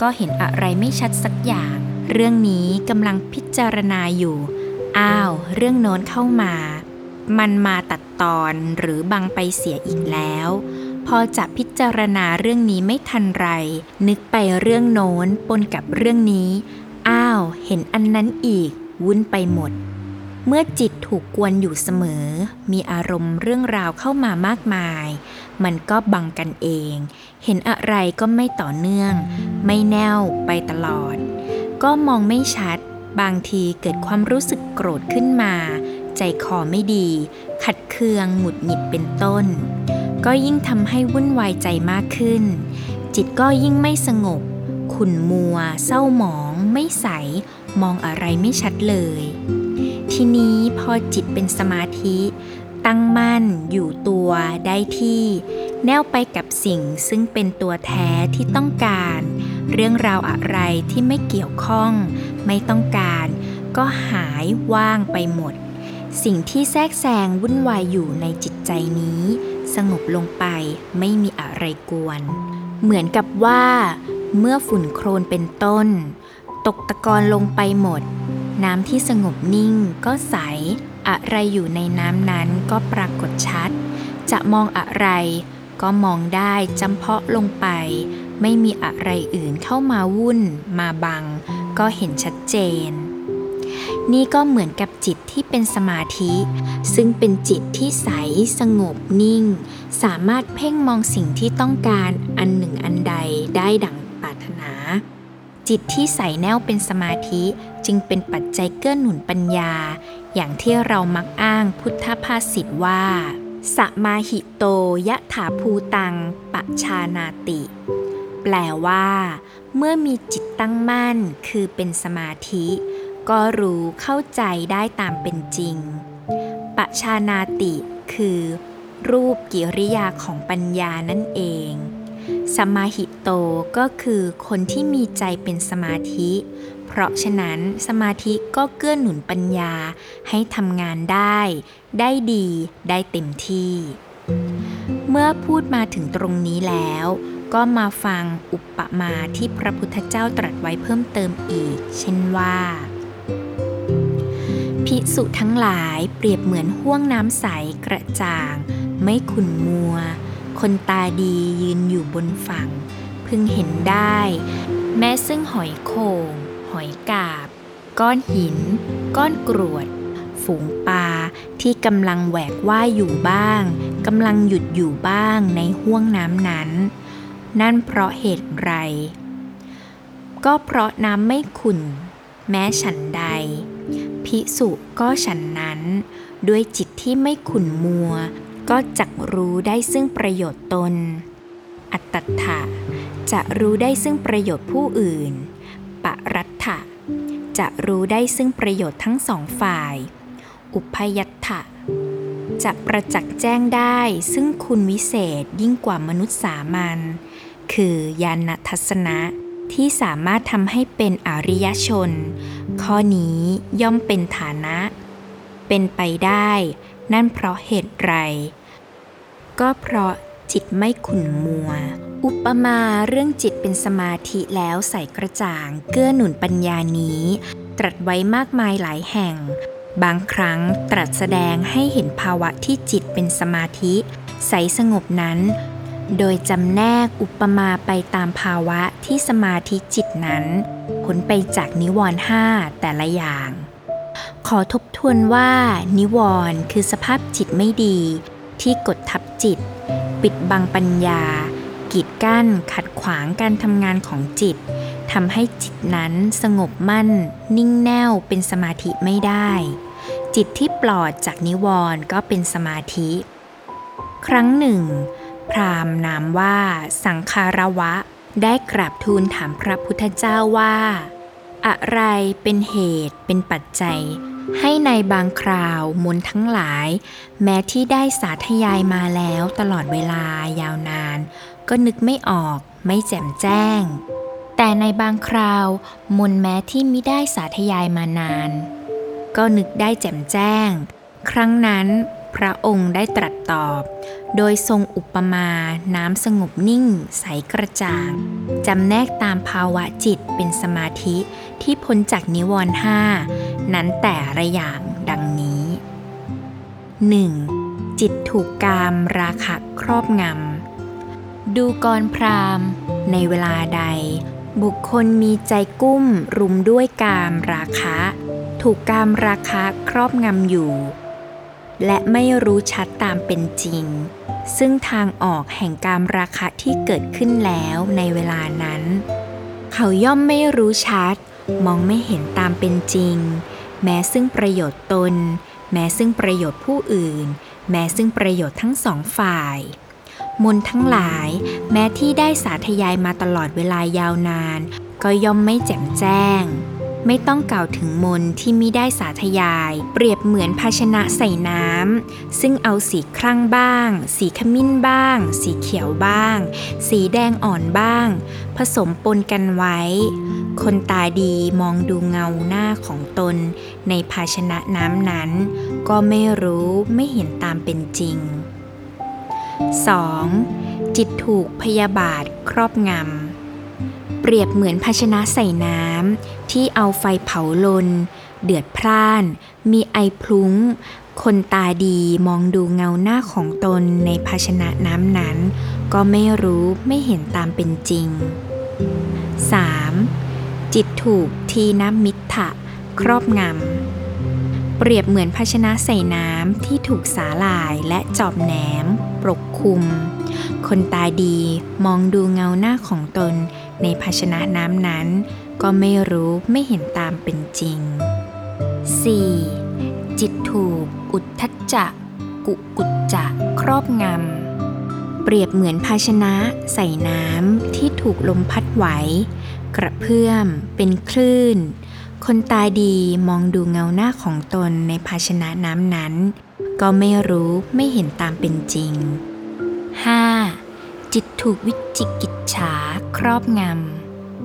ก็เห็นอะไรไม่ชัดสักอย่างเรื่องนี้กำลังพิจารณาอยู่อ้าวเรื่องโน้นเข้ามามันมาตัดตอนหรือบังไปเสียอีกแล้วพอจะพิจารณาเรื่องนี้ไม่ทันไรนึกไปเรื่องโน้นปนกับเรื่องนี้อ้าวเห็นอันนั้นอีกวุ่นไปหมดเมื่อจิตถูกกวนอยู่เสมอมีอารมณ์เรื่องราวเข้ามามากมายมันก็บังกันเองเห็นอะไรก็ไม่ต่อเนื่องไม่แน่วไปตลอดก็มองไม่ชัดบางทีเกิดความรู้สึกโกรธขึ้นมาใจคอไม่ดีขัดเคืองหงุดหงิดเป็นต้นก็ยิ่งทำให้วุ่นวายใจมากขึ้นจิตก็ยิ่งไม่สงบขุ่นมัวเศร้าหมองไม่ใสมองอะไรไม่ชัดเลยทีนี้พอจิตเป็นสมาธิตั้งมั่นอยู่ตัวได้ที่แน่วไปกับสิ่งซึ่งเป็นตัวแท้ที่ต้องการเรื่องราวอะไรที่ไม่เกี่ยวข้องไม่ต้องการก็หายว่างไปหมดสิ่งที่แทรกแซงวุ่นวายอยู่ในจิตใจนี้สงบลงไปไม่มีอะไรกวนเหมือนกับว่าเมื่อฝุ่นโคลนเป็นต้นตกตะกอนลงไปหมดน้ำที่สงบนิ่งก็ใสอะไรอยู่ในน้ำนั้นก็ปรากฏชัดจะมองอะไรก็มองได้จำเพาะลงไปไม่มีอะไรอื่นเข้ามาวุ่นมาบังก็เห็นชัดเจนนี่ก็เหมือนกับจิตที่เป็นสมาธิซึ่งเป็นจิตที่ใสสงบนิ่งสามารถเพ่งมองสิ่งที่ต้องการอันหนึ่งอันใดได้ดั่งปรารถนาจิตที่ใสแน่วเป็นสมาธิจึงเป็นปัจจัยเกื้อหนุนปัญญาอย่างที่เรามักอ้างพุทธภาษิตว่าสมาหิโตยะถาภูตังปะชานาติแปลว่าเมื่อมีจิตตั้งมั่นคือเป็นสมาธิก็รู้เข้าใจได้ตามเป็นจริงปะชานาติคือรูปกิริยาของปัญญานั่นเองสมาหิโตก็คือคนที่มีใจเป็นสมาธิเพราะฉะนั้นสมาธิก็เกื้อหนุนปัญญาให้ทำงานได้ได้ดีได้เต็มที่เมื่อพูดมาถึงตรงนี้แล้วก็มาฟังอุปมาที่พระพุทธเจ้าตรัสไว้เพิ่มเติมอีกเช่นว่าภิกษุทั้งหลายเปรียบเหมือนห้วงน้ำใสกระจ่างไม่ขุ่นมัวคนตาดียืนอยู่บนฝั่งพึงเห็นได้แม้ซึ่งหอยโข่งหอยกาบก้อนหินก้อนกรวดฝูงปลาที่กำลังแหวกว่ายอยู่บ้างกำลังหยุดอยู่บ้างในห้วงน้ำนั้นนั่นเพราะเหตุไรก็เพราะน้ำไม่ขุ่นแม้ฉันใดภิกษุก็ฉันนั้นด้วยจิตที่ไม่ขุ่นมัวก็จักรู้ได้ซึ่งประโยชน์ตนอัตตัฏฐะจะรู้ได้ซึ่งประโยชน์ผู้อื่นปรัตถะจะรู้ได้ซึ่งประโยชน์ทั้งสองฝ่ายอุพยัตถะจะประจักษ์แจ้งได้ซึ่งคุณวิเศษยิ่งกว่ามนุษย์สามัญคือญาณทัศนะที่สามารถทำให้เป็นอริยชนข้อนี้ย่อมเป็นฐานะเป็นไปได้นั่นเพราะเหตุไรก็เพราะจิตไม่ขุ่นมัวอุปมาเรื่องจิตเป็นสมาธิแล้วใสกระจ่างเกื้อหนุนปัญญานี้ตรัสไว้มากมายหลายแห่งบางครั้งตรัสแสดงให้เห็นภาวะที่จิตเป็นสมาธิใสสงบนั้นโดยจำแนกอุปมาไปตามภาวะที่สมาธิจิตนั้นพ้นไปจากนิวรณ์ห้าแต่ละอย่างขอทบทวนว่านิวรณ์คือสภาพจิตไม่ดีที่กดทับจิตปิดบังปัญญา กีดกั้นขัดขวางการทำงานของจิตทำให้จิตนั้นสงบมั่นนิ่งแน่วเป็นสมาธิไม่ได้จิตที่ปลอดจากนิวรณ์ก็เป็นสมาธิครั้งหนึ่งพราหมณ์นามว่าสังคารวะได้กราบทูลถามพระพุทธเจ้าว่าอะไรเป็นเหตุเป็นปัจจัยให้ในบางคราวมนต์ทั้งหลายแม้ที่ได้สาธยายมาแล้วตลอดเวลายาวนานก็นึกไม่ออกไม่แจ่มแจ้งแต่ในบางคราวมนต์แม้ที่มิได้สาธยายมานานก็นึกได้แจ่มแจ้งครั้งนั้นพระองค์ได้ตรัสตอบโดยทรงอุปมาน้ำสงบนิ่งใสกระจ่างจำแนกตามภาวะจิตเป็นสมาธิที่พ้นจากนิวรณ์ห้านั้นแต่ละอย่างดังนี้ หนึ่ง. จิตถูกกามราคะครอบงำดูกรพราหมณ์ในเวลาใดบุคคลมีใจกุ้มรุมด้วยกามราคะถูกกามราคะครอบงำอยู่และไม่รู้ชัดตามเป็นจริงซึ่งทางออกแห่งกามราคะที่เกิดขึ้นแล้วในเวลานั้นเขาย่อมไม่รู้ชัดมองไม่เห็นตามเป็นจริงแม้ซึ่งประโยชน์ตนแม้ซึ่งประโยชน์ผู้อื่นแม้ซึ่งประโยชน์ทั้งสองฝ่ายมนต์ทั้งหลายแม้ที่ได้สาธยายมาตลอดเวลายาวนานก็ย่อมไม่แจ่มแจ้งไม่ต้องกล่าวถึงมนต์ที่มิได้สาธยายเปรียบเหมือนภาชนะใส่น้ำซึ่งเอาสีครั่งบ้างสีขมิ้นบ้างสีเขียวบ้างสีแดงอ่อนบ้างผสมปนกันไว้คนตาดีมองดูเงาหน้าของตนในภาชนะน้ำนั้นก็ไม่รู้ไม่เห็นตามเป็นจริง สอง. จิตถูกพยาบาทครอบงำเปรียบเหมือนภาชนะใส่น้ำที่เอาไฟเผาลนเดือดพล่านมีไอพลุ้งคนตาดีมองดูเงาหน้าของตนในภาชนะน้ำนั้นก็ไม่รู้ไม่เห็นตามเป็นจริง สาม. จิตถูกทีนมิทธะครอบงำเปรียบเหมือนภาชนะใส่น้ำที่ถูกสาหร่ายและจอบแหนมปกคลุมคนตาดีมองดูเงาหน้าของตนในภาชนะน้ำนั้นก็ไม่รู้ไม่เห็นตามเป็นจริง สี่. จิตถูกอุทธัจจะกุกุจจะครอบงำเปรียบเหมือนภาชนะใส่น้ำที่ถูกลมพัดไหวกระเพื่อมเป็นคลื่นคนตาดีมองดูเงาหน้าของตนในภาชนะน้ำนั้นก็ไม่รู้ไม่เห็นตามเป็นจริง ห้า.จิตถูกวิจิกิจฉาครอบง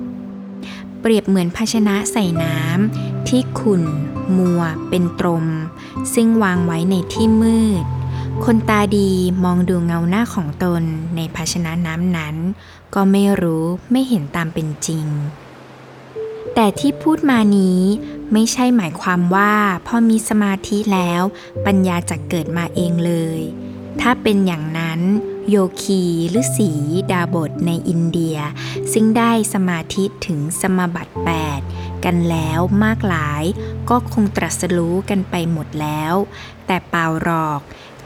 ำเปรียบเหมือนภาชนะใส่น้ำที่ขุ่นมัวเป็นตรมซึ่งวางไว้ในที่มืดคนตาดีมองดูเงาหน้าของตนในภาชนะน้ำนั้นก็ไม่รู้ไม่เห็นตามเป็นจริงแต่ที่พูดมานี้ไม่ใช่หมายความว่าพอมีสมาธิแล้วปัญญาจะเกิดมาเองเลยถ้าเป็นอย่างนั้นโยคีฤๅษีดาบสในอินเดียซึ่งได้สมาธิถึงสมาบัติ แปดกันแล้วมากหลายก็คงตรัสรู้กันไปหมดแล้วแต่เปล่าหรอก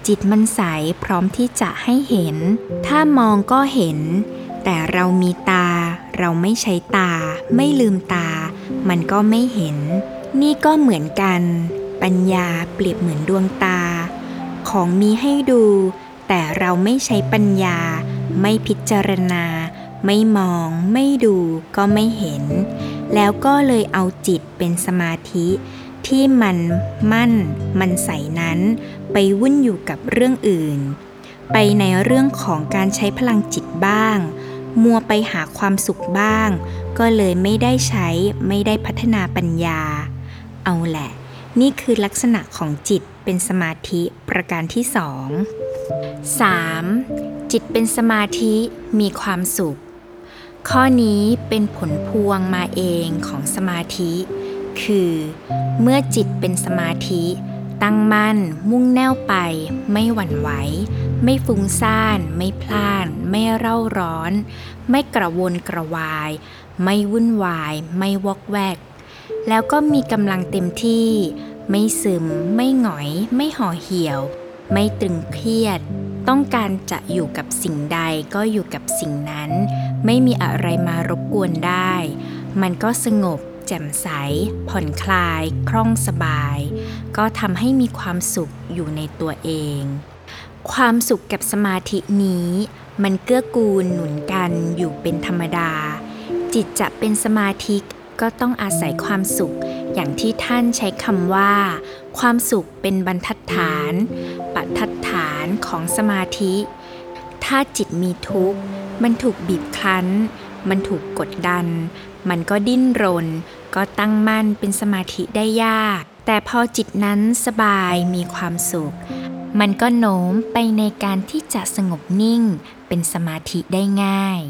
จิตมันใสพร้อมที่จะให้เห็นถ้ามองก็เห็นแต่เรามีตาเราไม่ใช้ตาไม่ลืมตามันก็ไม่เห็นนี่ก็เหมือนกันปัญญาเปรียบเหมือนดวงตาของมีให้ดูแต่เราไม่ใช้ปัญญาไม่พิจารณาไม่มองไม่ดูก็ไม่เห็นแล้วก็เลยเอาจิตเป็นสมาธิที่มันมั่นมันใสนั้นไปวุ่นอยู่กับเรื่องอื่นไปในเรื่องของการใช้พลังจิตบ้างมัวไปหาความสุขบ้างก็เลยไม่ได้ใช้ไม่ได้พัฒนาปัญญาเอาแหละนี่คือลักษณะของจิตเป็นสมาธิประการที่สอง สาม. จิตเป็นสมาธิมีความสุขข้อนี้เป็นผลพวงมาเองของสมาธิคือเมื่อจิตเป็นสมาธิตั้งมั่นมุ่งแน่วไปไม่หวั่นไหวไม่ฟุ้งซ่านไม่พล่านไม่เร่าร้อนไม่กระวนกระวายไม่วุ่นวายไม่วอกแวกแล้วก็มีกำลังเต็มที่ไม่ซึมไม่หงอยไม่ห่อเหี่ยวไม่ตึงเครียด ต้องการจะอยู่กับสิ่งใดก็อยู่กับสิ่งนั้นไม่มีอะไรมารบกวนได้มันก็สงบแจ่มใสผ่อนคลายคล่องสบายก็ทำให้มีความสุขอยู่ในตัวเองความสุขกับสมาธินี้มันเกื้อกูลหนุนกันอยู่เป็นธรรมดาจิตจะเป็นสมาธิก็ต้องอาศัยความสุขอย่างที่ท่านใช้คำว่าความสุขเป็นบรรทัดฐานปทัฏฐานของสมาธิถ้าจิตมีทุกข์มันถูกบีบคั้นมันถูกกดดันมันก็ดิ้นรนก็ตั้งมั่นเป็นสมาธิได้ยากแต่พอจิตนั้นสบายมีความสุขมันก็โน้มไปในการที่จะสงบนิ่งเป็นสมาธิได้ง่าย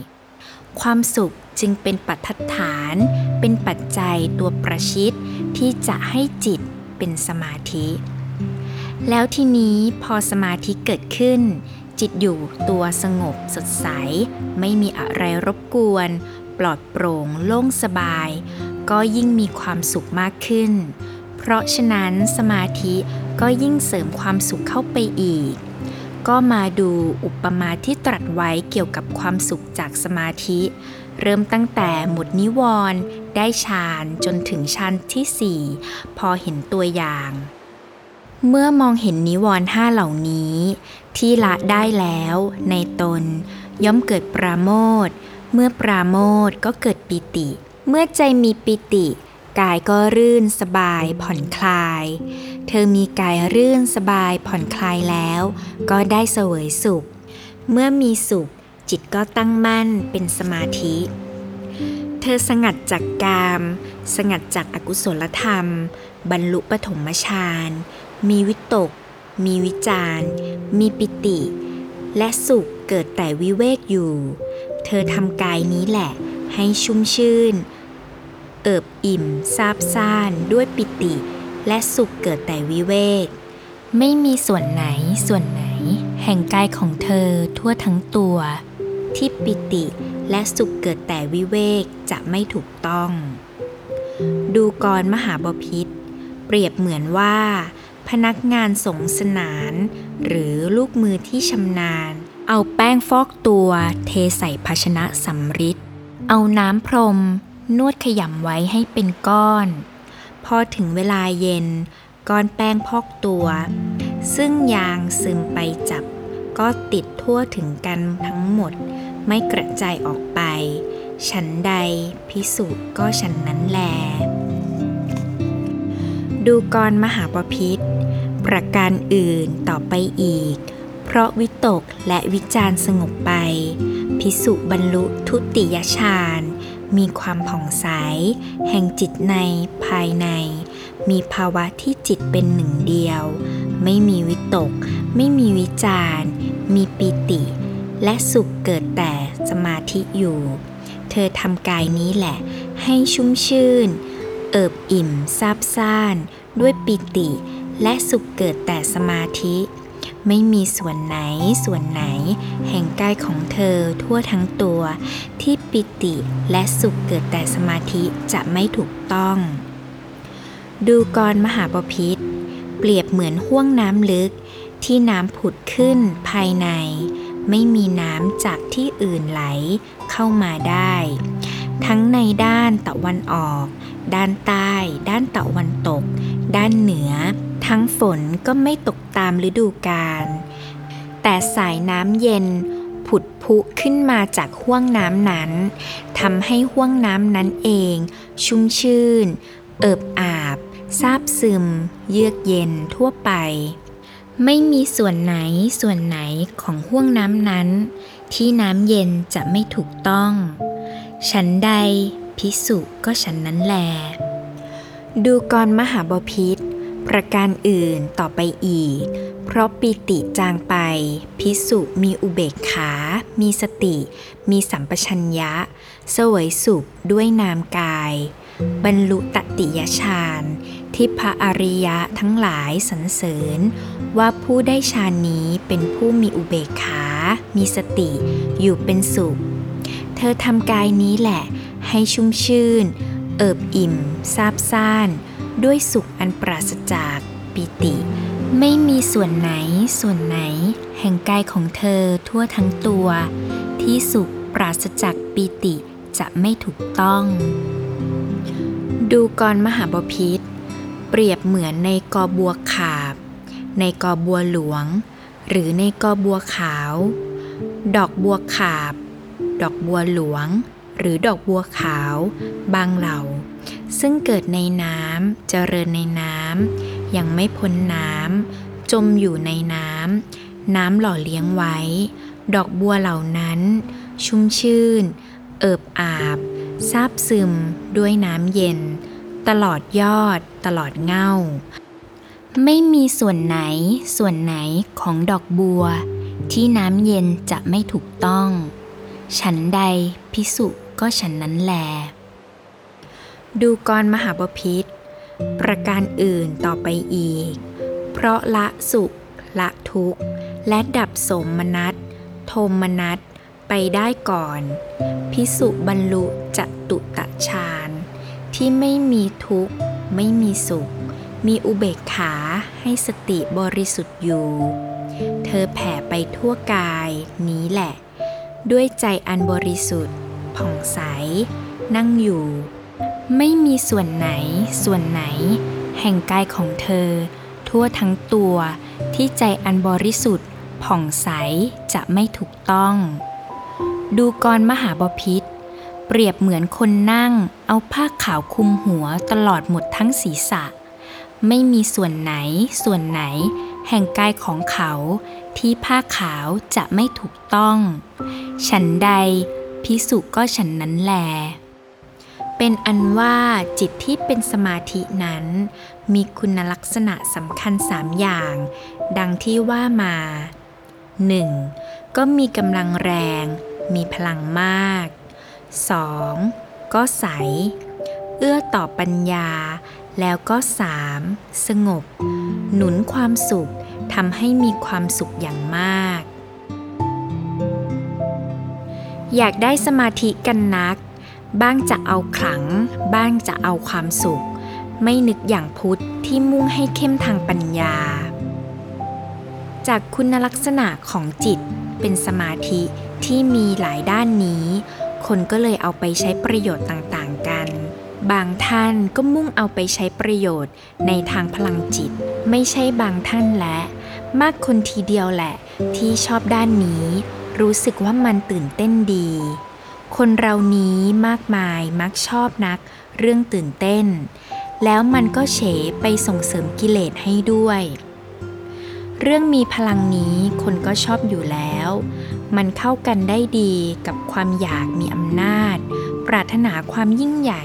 ความสุขจึงเป็นปทัฏฐานเป็นปัจจัยตัวประชิดที่จะให้จิตเป็นสมาธิแล้วทีนี้พอสมาธิเกิดขึ้นจิตอยู่ตัวสงบสดใสไม่มีอะไรรบกวนปลอดโปร่งโล่งสบายก็ยิ่งมีความสุขมากขึ้นเพราะฉะนั้นสมาธิก็ยิ่งเสริมความสุขเข้าไปอีกก็มาดูอุปมาที่ตรัสไว้เกี่ยวกับความสุขจากสมาธิเริ่มตั้งแต่หมดนิวรณ์ได้ฌานจนถึงฌานที่สี่พอเห็นตัวอย่างเมื่อมองเห็นนิวรณ์ห้าเหล่านี้ที่ละได้แล้วในตนย่อมเกิดปราโมทย์เมื่อปราโมทย์ก็เกิดปิติเมื่อใจมีปิติกายก็รื่นสบายผ่อนคลายเธอมีกายรื่นสบายผ่อนคลายแล้วก็ได้เสวยสุขเมื่อมีสุขจิตก็ตั้งมั่นเป็นสมาธิเธอสงัดจากกามสงัดจากอกุศลธรรมบรรลุปฐมฌานมีวิตกมีวิจารมีปิติและสุขเกิดแต่วิเวกอยู่เธอทำกายนี้แหละให้ชุ่มชื่นเอิบอิ่มซาบซ่านด้วยปิติและสุขเกิดแต่วิเวกไม่มีส่วนไหนส่วนไหนแห่งกายของเธอทั่วทั้งตัวที่ปิติและสุขเกิดแต่วิเวกจะไม่ถูกต้องดูกรมหาบพิตรเปรียบเหมือนว่าพนักงานสงสนานหรือลูกมือที่ชำนาญเอาแป้งฟอกตัวเทใส่ภาชนะสำริดเอาน้ำพรมนวดขยำไว้ให้เป็นก้อนพอถึงเวลาเย็นก้อนแป้งพอกตัวซึ่งยางซึมไปจับก็ติดทั่วถึงกันทั้งหมดไม่กระจายออกไปฉันใดภิกษุก็ฉันนั้นแลดูกรมหาบพิตรประการอื่นต่อไปอีกเพราะวิตกและวิจารสงบไปภิกษุบรรลุทุติยฌานมีความผ่องใสแห่งจิตในภายในมีภาวะที่จิตเป็นหนึ่งเดียวไม่มีวิตกไม่มีวิจารมีปิติและสุขเกิดแต่สมาธิอยู่เธอทำกายนี้แหละให้ชุ่มชื่นเอิบอิ่มซาบซ่านด้วยปิติและสุขเกิดแต่สมาธิไม่มีส่วนไหนส่วนไหนแห่งกายของเธอทั่วทั้งตัวที่ปิติและสุขเกิดแต่สมาธิจะไม่ถูกต้องดูกรมหาบพิตรเปรียบเหมือนห้วงน้ำลึกที่น้ำผุดขึ้นภายในไม่มีน้ำจากที่อื่นไหลเข้ามาได้ทั้งในด้านตะวันออกด้านใต้ด้านตะวันตกด้านเหนือทั้งฝนก็ไม่ตกตามฤดูกาลแต่สายน้ำเย็นผุดพุขึ้นมาจากห้วงน้ำนั้นทำให้ห้วงน้ำนั้นเองชุ่มชื่นเอิบอาบซาบซึมเยือกเย็นทั่วไปไม่มีส่วนไหนส่วนไหนของห้วงน้ำนั้นที่น้ำเย็นจะไม่ถูกต้องฉันใดภิกษุก็ฉันนั้นแลดูกรมหาบพิตรประการอื่นต่อไปอีกเพราะปิติจางไปภิกษุมีอุเบกขามีสติมีสัมปชัญญะเสวยสุขด้วยนามกายบรรลุตติยฌานที่พระอริยะทั้งหลายสรรเสริญว่าผู้ได้ฌานนี้เป็นผู้มีอุเบกขามีสติอยู่เป็นสุขเธอทำกายนี้แหละให้ชุ่มชื่นเอิบอิ่มซาบซ่านด้วยสุขอันปราศจากปิติ ไม่มีส่วนไหนส่วนไหนแห่งกายของเธอทั่วทั้งตัวที่สุขปราศจากปีติจะไม่ถูกต้องดูกรมหบพิตรเปรียบเหมือนในกอบัวขาบในกอบัวหลวงหรือในกอบัวขาวดอกบัวขาบดอกบัวหลวงหรือดอกบัวขาวบางเหล่าซึ่งเกิดในน้ำเจริญในน้ำยังไม่พ้นน้ำจมอยู่ในน้ำน้ำหล่อเลี้ยงไว้ดอกบัวเหล่านั้นชุ่มชื่นเอิบอาบซาบซึมด้วยน้ำเย็นตลอดยอดตลอดเงาไม่มีส่วนไหนส่วนไหนของดอกบัวที่น้ำเย็นจะไม่ถูกต้องฉันใดภิกษุก็ฉันนั้นแลดูกรมหบพิตรประการอื่นต่อไปอีกเพราะละสุขละทุกข์และดับโสมนัสโทมนัสไปได้ก่อนภิกษุบรรลุจตุตฌานที่ไม่มีทุกข์ไม่มีสุขมีอุเบกขาให้สติบริสุทธิ์อยู่เธอแผ่ไปทั่วกายนี้แหละด้วยใจอันบริสุทธิ์ผ่องใสนั่งอยู่ไม่มีส่วนไหนส่วนไหนแห่งกายของเธอทั่วทั้งตัวที่ใจอันบริสุทธิ์ผ่องใสจะไม่ถูกต้องดูกรมหบพิตรเปรียบเหมือนคนนั่งเอาผ้าขาวคลุมหัวตลอดหมดทั้งศีรษะไม่มีส่วนไหนส่วนไหนแห่งกายของเขาที่ผ้าขาวจะไม่ถูกต้องฉันใดภิกษุก็ฉันนั้นแลเป็นอันว่าจิตที่เป็นสมาธินั้นมีคุณลักษณะสำคัญสามอย่างดังที่ว่ามา หนึ่ง. ก็มีกำลังแรงมีพลังมาก สอง. ก็ใสเอื้อต่อปัญญาแล้วก็สามสงบหนุนความสุขทำให้มีความสุขอย่างมากอยากได้สมาธิกันนักบ้างจะเอาขลังบ้างจะเอาความสุขไม่นึกอย่างพุทธที่มุ่งให้เข้มทางปัญญาจากคุณลักษณะของจิตเป็นสมาธิที่มีหลายด้านนี้คนก็เลยเอาไปใช้ประโยชน์ต่างๆกันบางท่านก็มุ่งเอาไปใช้ประโยชน์ในทางพลังจิตไม่ใช่บางท่านและมากคนทีเดียวแหละที่ชอบด้านนี้รู้สึกว่ามันตื่นเต้นดีคนเรานี้มากมายมักชอบนักเรื่องตื่นเต้นแล้วมันก็เฉไปส่งเสริมกิเลสให้ด้วยเรื่องมีพลังนี้คนก็ชอบอยู่แล้วมันเข้ากันได้ดีกับความอยากมีอำนาจปรารถนาความยิ่งใหญ่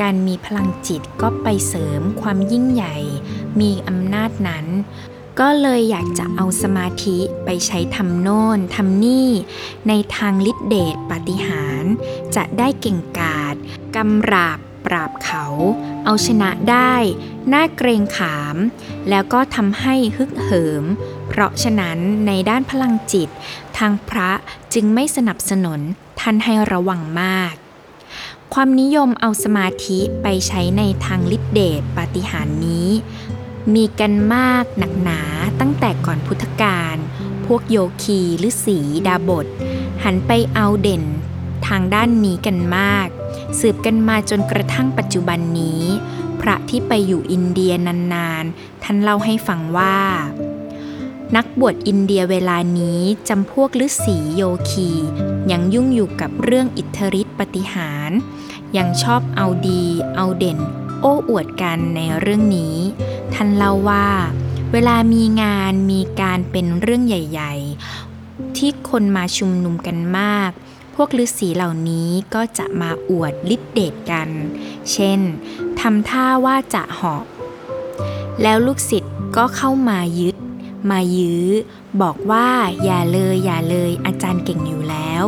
การมีพลังจิตก็ไปเสริมความยิ่งใหญ่มีอำนาจนั้นก็เลยอยากจะเอาสมาธิไปใช้ทำโน่นทำนี่ในทางฤทธิเดชปาฏิหาริย์จะได้เก่งกาจกำราบปราบเขาเอาชนะได้น่าเกรงขามแล้วก็ทำให้ฮึกเหิมเพราะฉะนั้นในด้านพลังจิตทางพระจึงไม่สนับสนุนท่านให้ระวังมากความนิยมเอาสมาธิไปใช้ในทางฤทธิเดชปาฏิหาริย์นี้มีกันมากหนักหนาตั้งแต่ก่อนพุทธกาลพวกโยคีฤาษีดาบสหันไปเอาเด่นทางด้านนี้กันมากสืบกันมาจนกระทั่งปัจจุบันนี้พระที่ไปอยู่อินเดียนานๆท่านเล่าให้ฟังว่านักบวชอินเดียเวลานี้จำพวกฤาษีโยคียังยุ่งอยู่กับเรื่องอิทธิฤทธิปาฏิหาริย์ยังชอบเอาดีเอาเด่นโอ้อวดกันในเรื่องนี้ท่านเล่าว่าเวลามีงานมีการเป็นเรื่องใหญ่ๆที่คนมาชุมนุมกันมากพวกฤาษีเหล่านี้ก็จะมาอวดฤทธิเดชกันเช่นทำท่าว่าจะเหาะแล้วลูกศิษย์ก็เข้ามายึดมายื้อบอกว่าอย่าเลยอย่าเลยอาจารย์เก่งอยู่แล้ว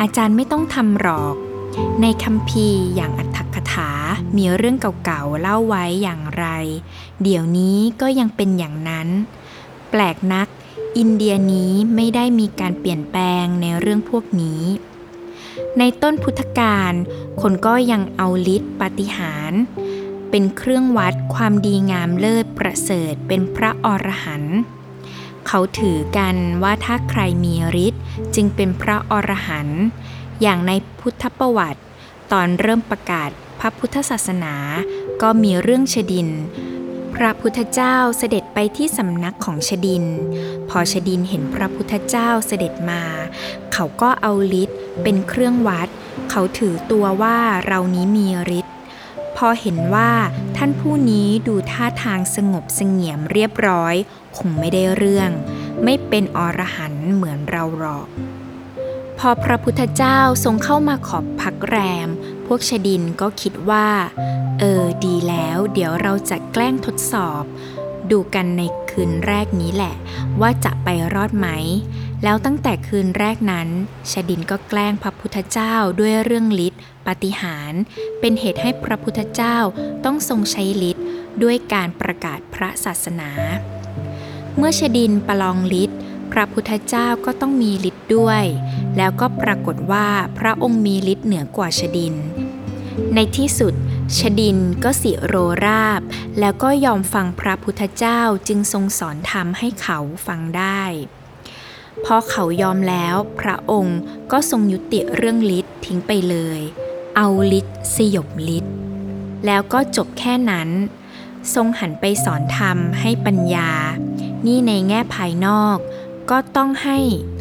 อาจารย์ไม่ต้องทำหรอกในคัมภีร์อย่างอรรถกถามีเรื่องเก่าๆเล่าไว้อย่างไรเดี๋ยวนี้ก็ยังเป็นอย่างนั้นแปลกนักอินเดียนี้ไม่ได้มีการเปลี่ยนแปลงในเรื่องพวกนี้ในต้นพุทธกาลคนก็ยังเอาฤทธิ์ปาฏิหาริย์ไป เป็นเครื่องวัดความดีงามเลิศประเสริฐเป็นพระอรหันต์เขาถือกันว่าถ้าใครมีฤทธิ์จึงเป็นพระอรหันต์อย่างในพุทธประวัติตอนเริ่มประกาศพระพุทธศาสนาก็มีเรื่องชฎิลพระพุทธเจ้าเสด็จไปที่สำนักของชฎิลพอชฎิลเห็นพระพุทธเจ้าเสด็จมาเขาก็เอาฤทธิ์เป็นเครื่องวัดเขาถือตัวว่าเรานี้มีฤทธิ์พอเห็นว่าท่านผู้นี้ดูท่าทางสงบเสงี่ยมเรียบร้อยคงไม่ได้เรื่องไม่เป็นอรหันต์เหมือนเราหรอกพอพระพุทธเจ้าทรงเข้ามาขอบพักแรมพวกชฎิลก็คิดว่าเออดีแล้วเดี๋ยวเราจะแกล้งทดสอบดูกันในคืนแรกนี้แหละว่าจะไปรอดไหมแล้วตั้งแต่คืนแรกนั้นชฎิลก็แกล้งพระพุทธเจ้าด้วยเรื่องฤทธิ์ปาฏิหาริย์เป็นเหตุให้พระพุทธเจ้าต้องทรงใช้ฤทธิ์ด้วยการประกาศพระศาสนาเมื่อชฎิลประลองฤทธิ์พระพุทธเจ้าก็ต้องมีฤทธิ์ด้วยแล้วก็ปรากฏว่าพระองค์มีฤทธิ์เหนือกว่าชฎิลในที่สุดชฎิลก็สิโรราบแล้วก็ยอมฟังพระพุทธเจ้าจึงทรงสอนธรรมให้เขาฟังได้พอเขายอมแล้วพระองค์ก็ทรงยุติเรื่องฤทธิ์ทิ้งไปเลยเอาฤทธิ์สยบฤทธิ์แล้วก็จบแค่นั้นทรงหันไปสอนธรรมให้ปัญญานี่ในแง่ภายนอกก็ต้องให้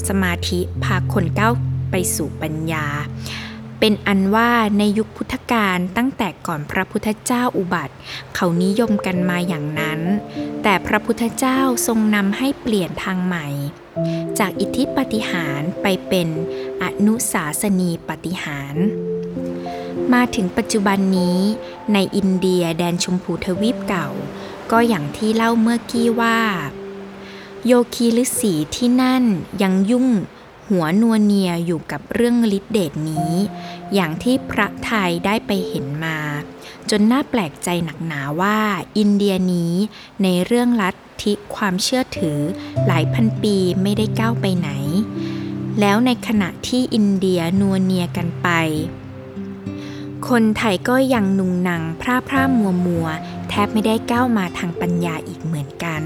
สมาธิพาคนก้าวไปสู่ปัญญาเป็นอันว่าในยุคพุทธกาลตั้งแต่ก่อนพระพุทธเจ้าอุบัติเขานิยมกันมาอย่างนั้นแต่พระพุทธเจ้าทรงนำให้เปลี่ยนทางใหม่จากอิทธิปาฏิหาริย์ไปเป็นอนุสาสนีปาฏิหาริย์มาถึงปัจจุบันนี้ในอินเดียแดนชมพูทวีปเก่าก็อย่างที่เล่าเมื่อกี้ว่าโยคีฤาษีที่นั่นยังยุ่งหัวนัวเนียอยู่กับเรื่องฤทธิ์เดชนี้อย่างที่พระไทยได้ไปเห็นมาจนน่าแปลกใจหนักหนาว่าอินเดียนี้ในเรื่องลัทธิความเชื่อถือหลายพันปีไม่ได้ก้าวไปไหนแล้วในขณะที่อินเดียนัวเนียกันไปคนไทยก็ยังนุงนังพร่าพร่ามัวมัวแทบไม่ได้ก้าวมาทางปัญญาอีกเหมือนกัน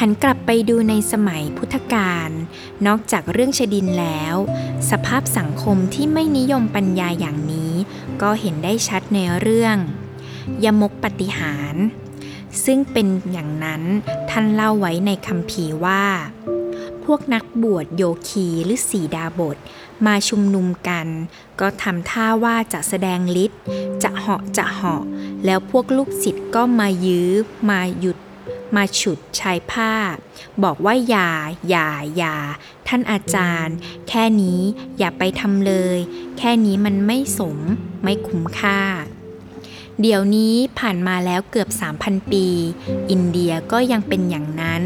หันกลับไปดูในสมัยพุทธกาลนอกจากเรื่องชฎิลแล้วสภาพสังคมที่ไม่นิยมปัญญาอย่างนี้ก็เห็นได้ชัดในเรื่องยมกปาฏิหาริย์ซึ่งเป็นอย่างนั้นท่านเล่าไว้ในคัมภีร์ว่าพวกนักบวชโยคีหรือสีดาบสมาชุมนุมกันก็ทำท่าว่าจะแสดงฤทธิ์จะเหาะจะเหาะแล้วพวกลูกศิษย์ก็มายื้อมาหยุดมาฉุดชายผ้าบอกว่าอย่าอย่าอย่าท่านอาจารย์แค่นี้อย่าไปทำเลยแค่นี้มันไม่สมไม่คุ้มค่าเดี๋ยวนี้ผ่านมาแล้วเกือบ สามพัน ปีอินเดียก็ยังเป็นอย่างนั้น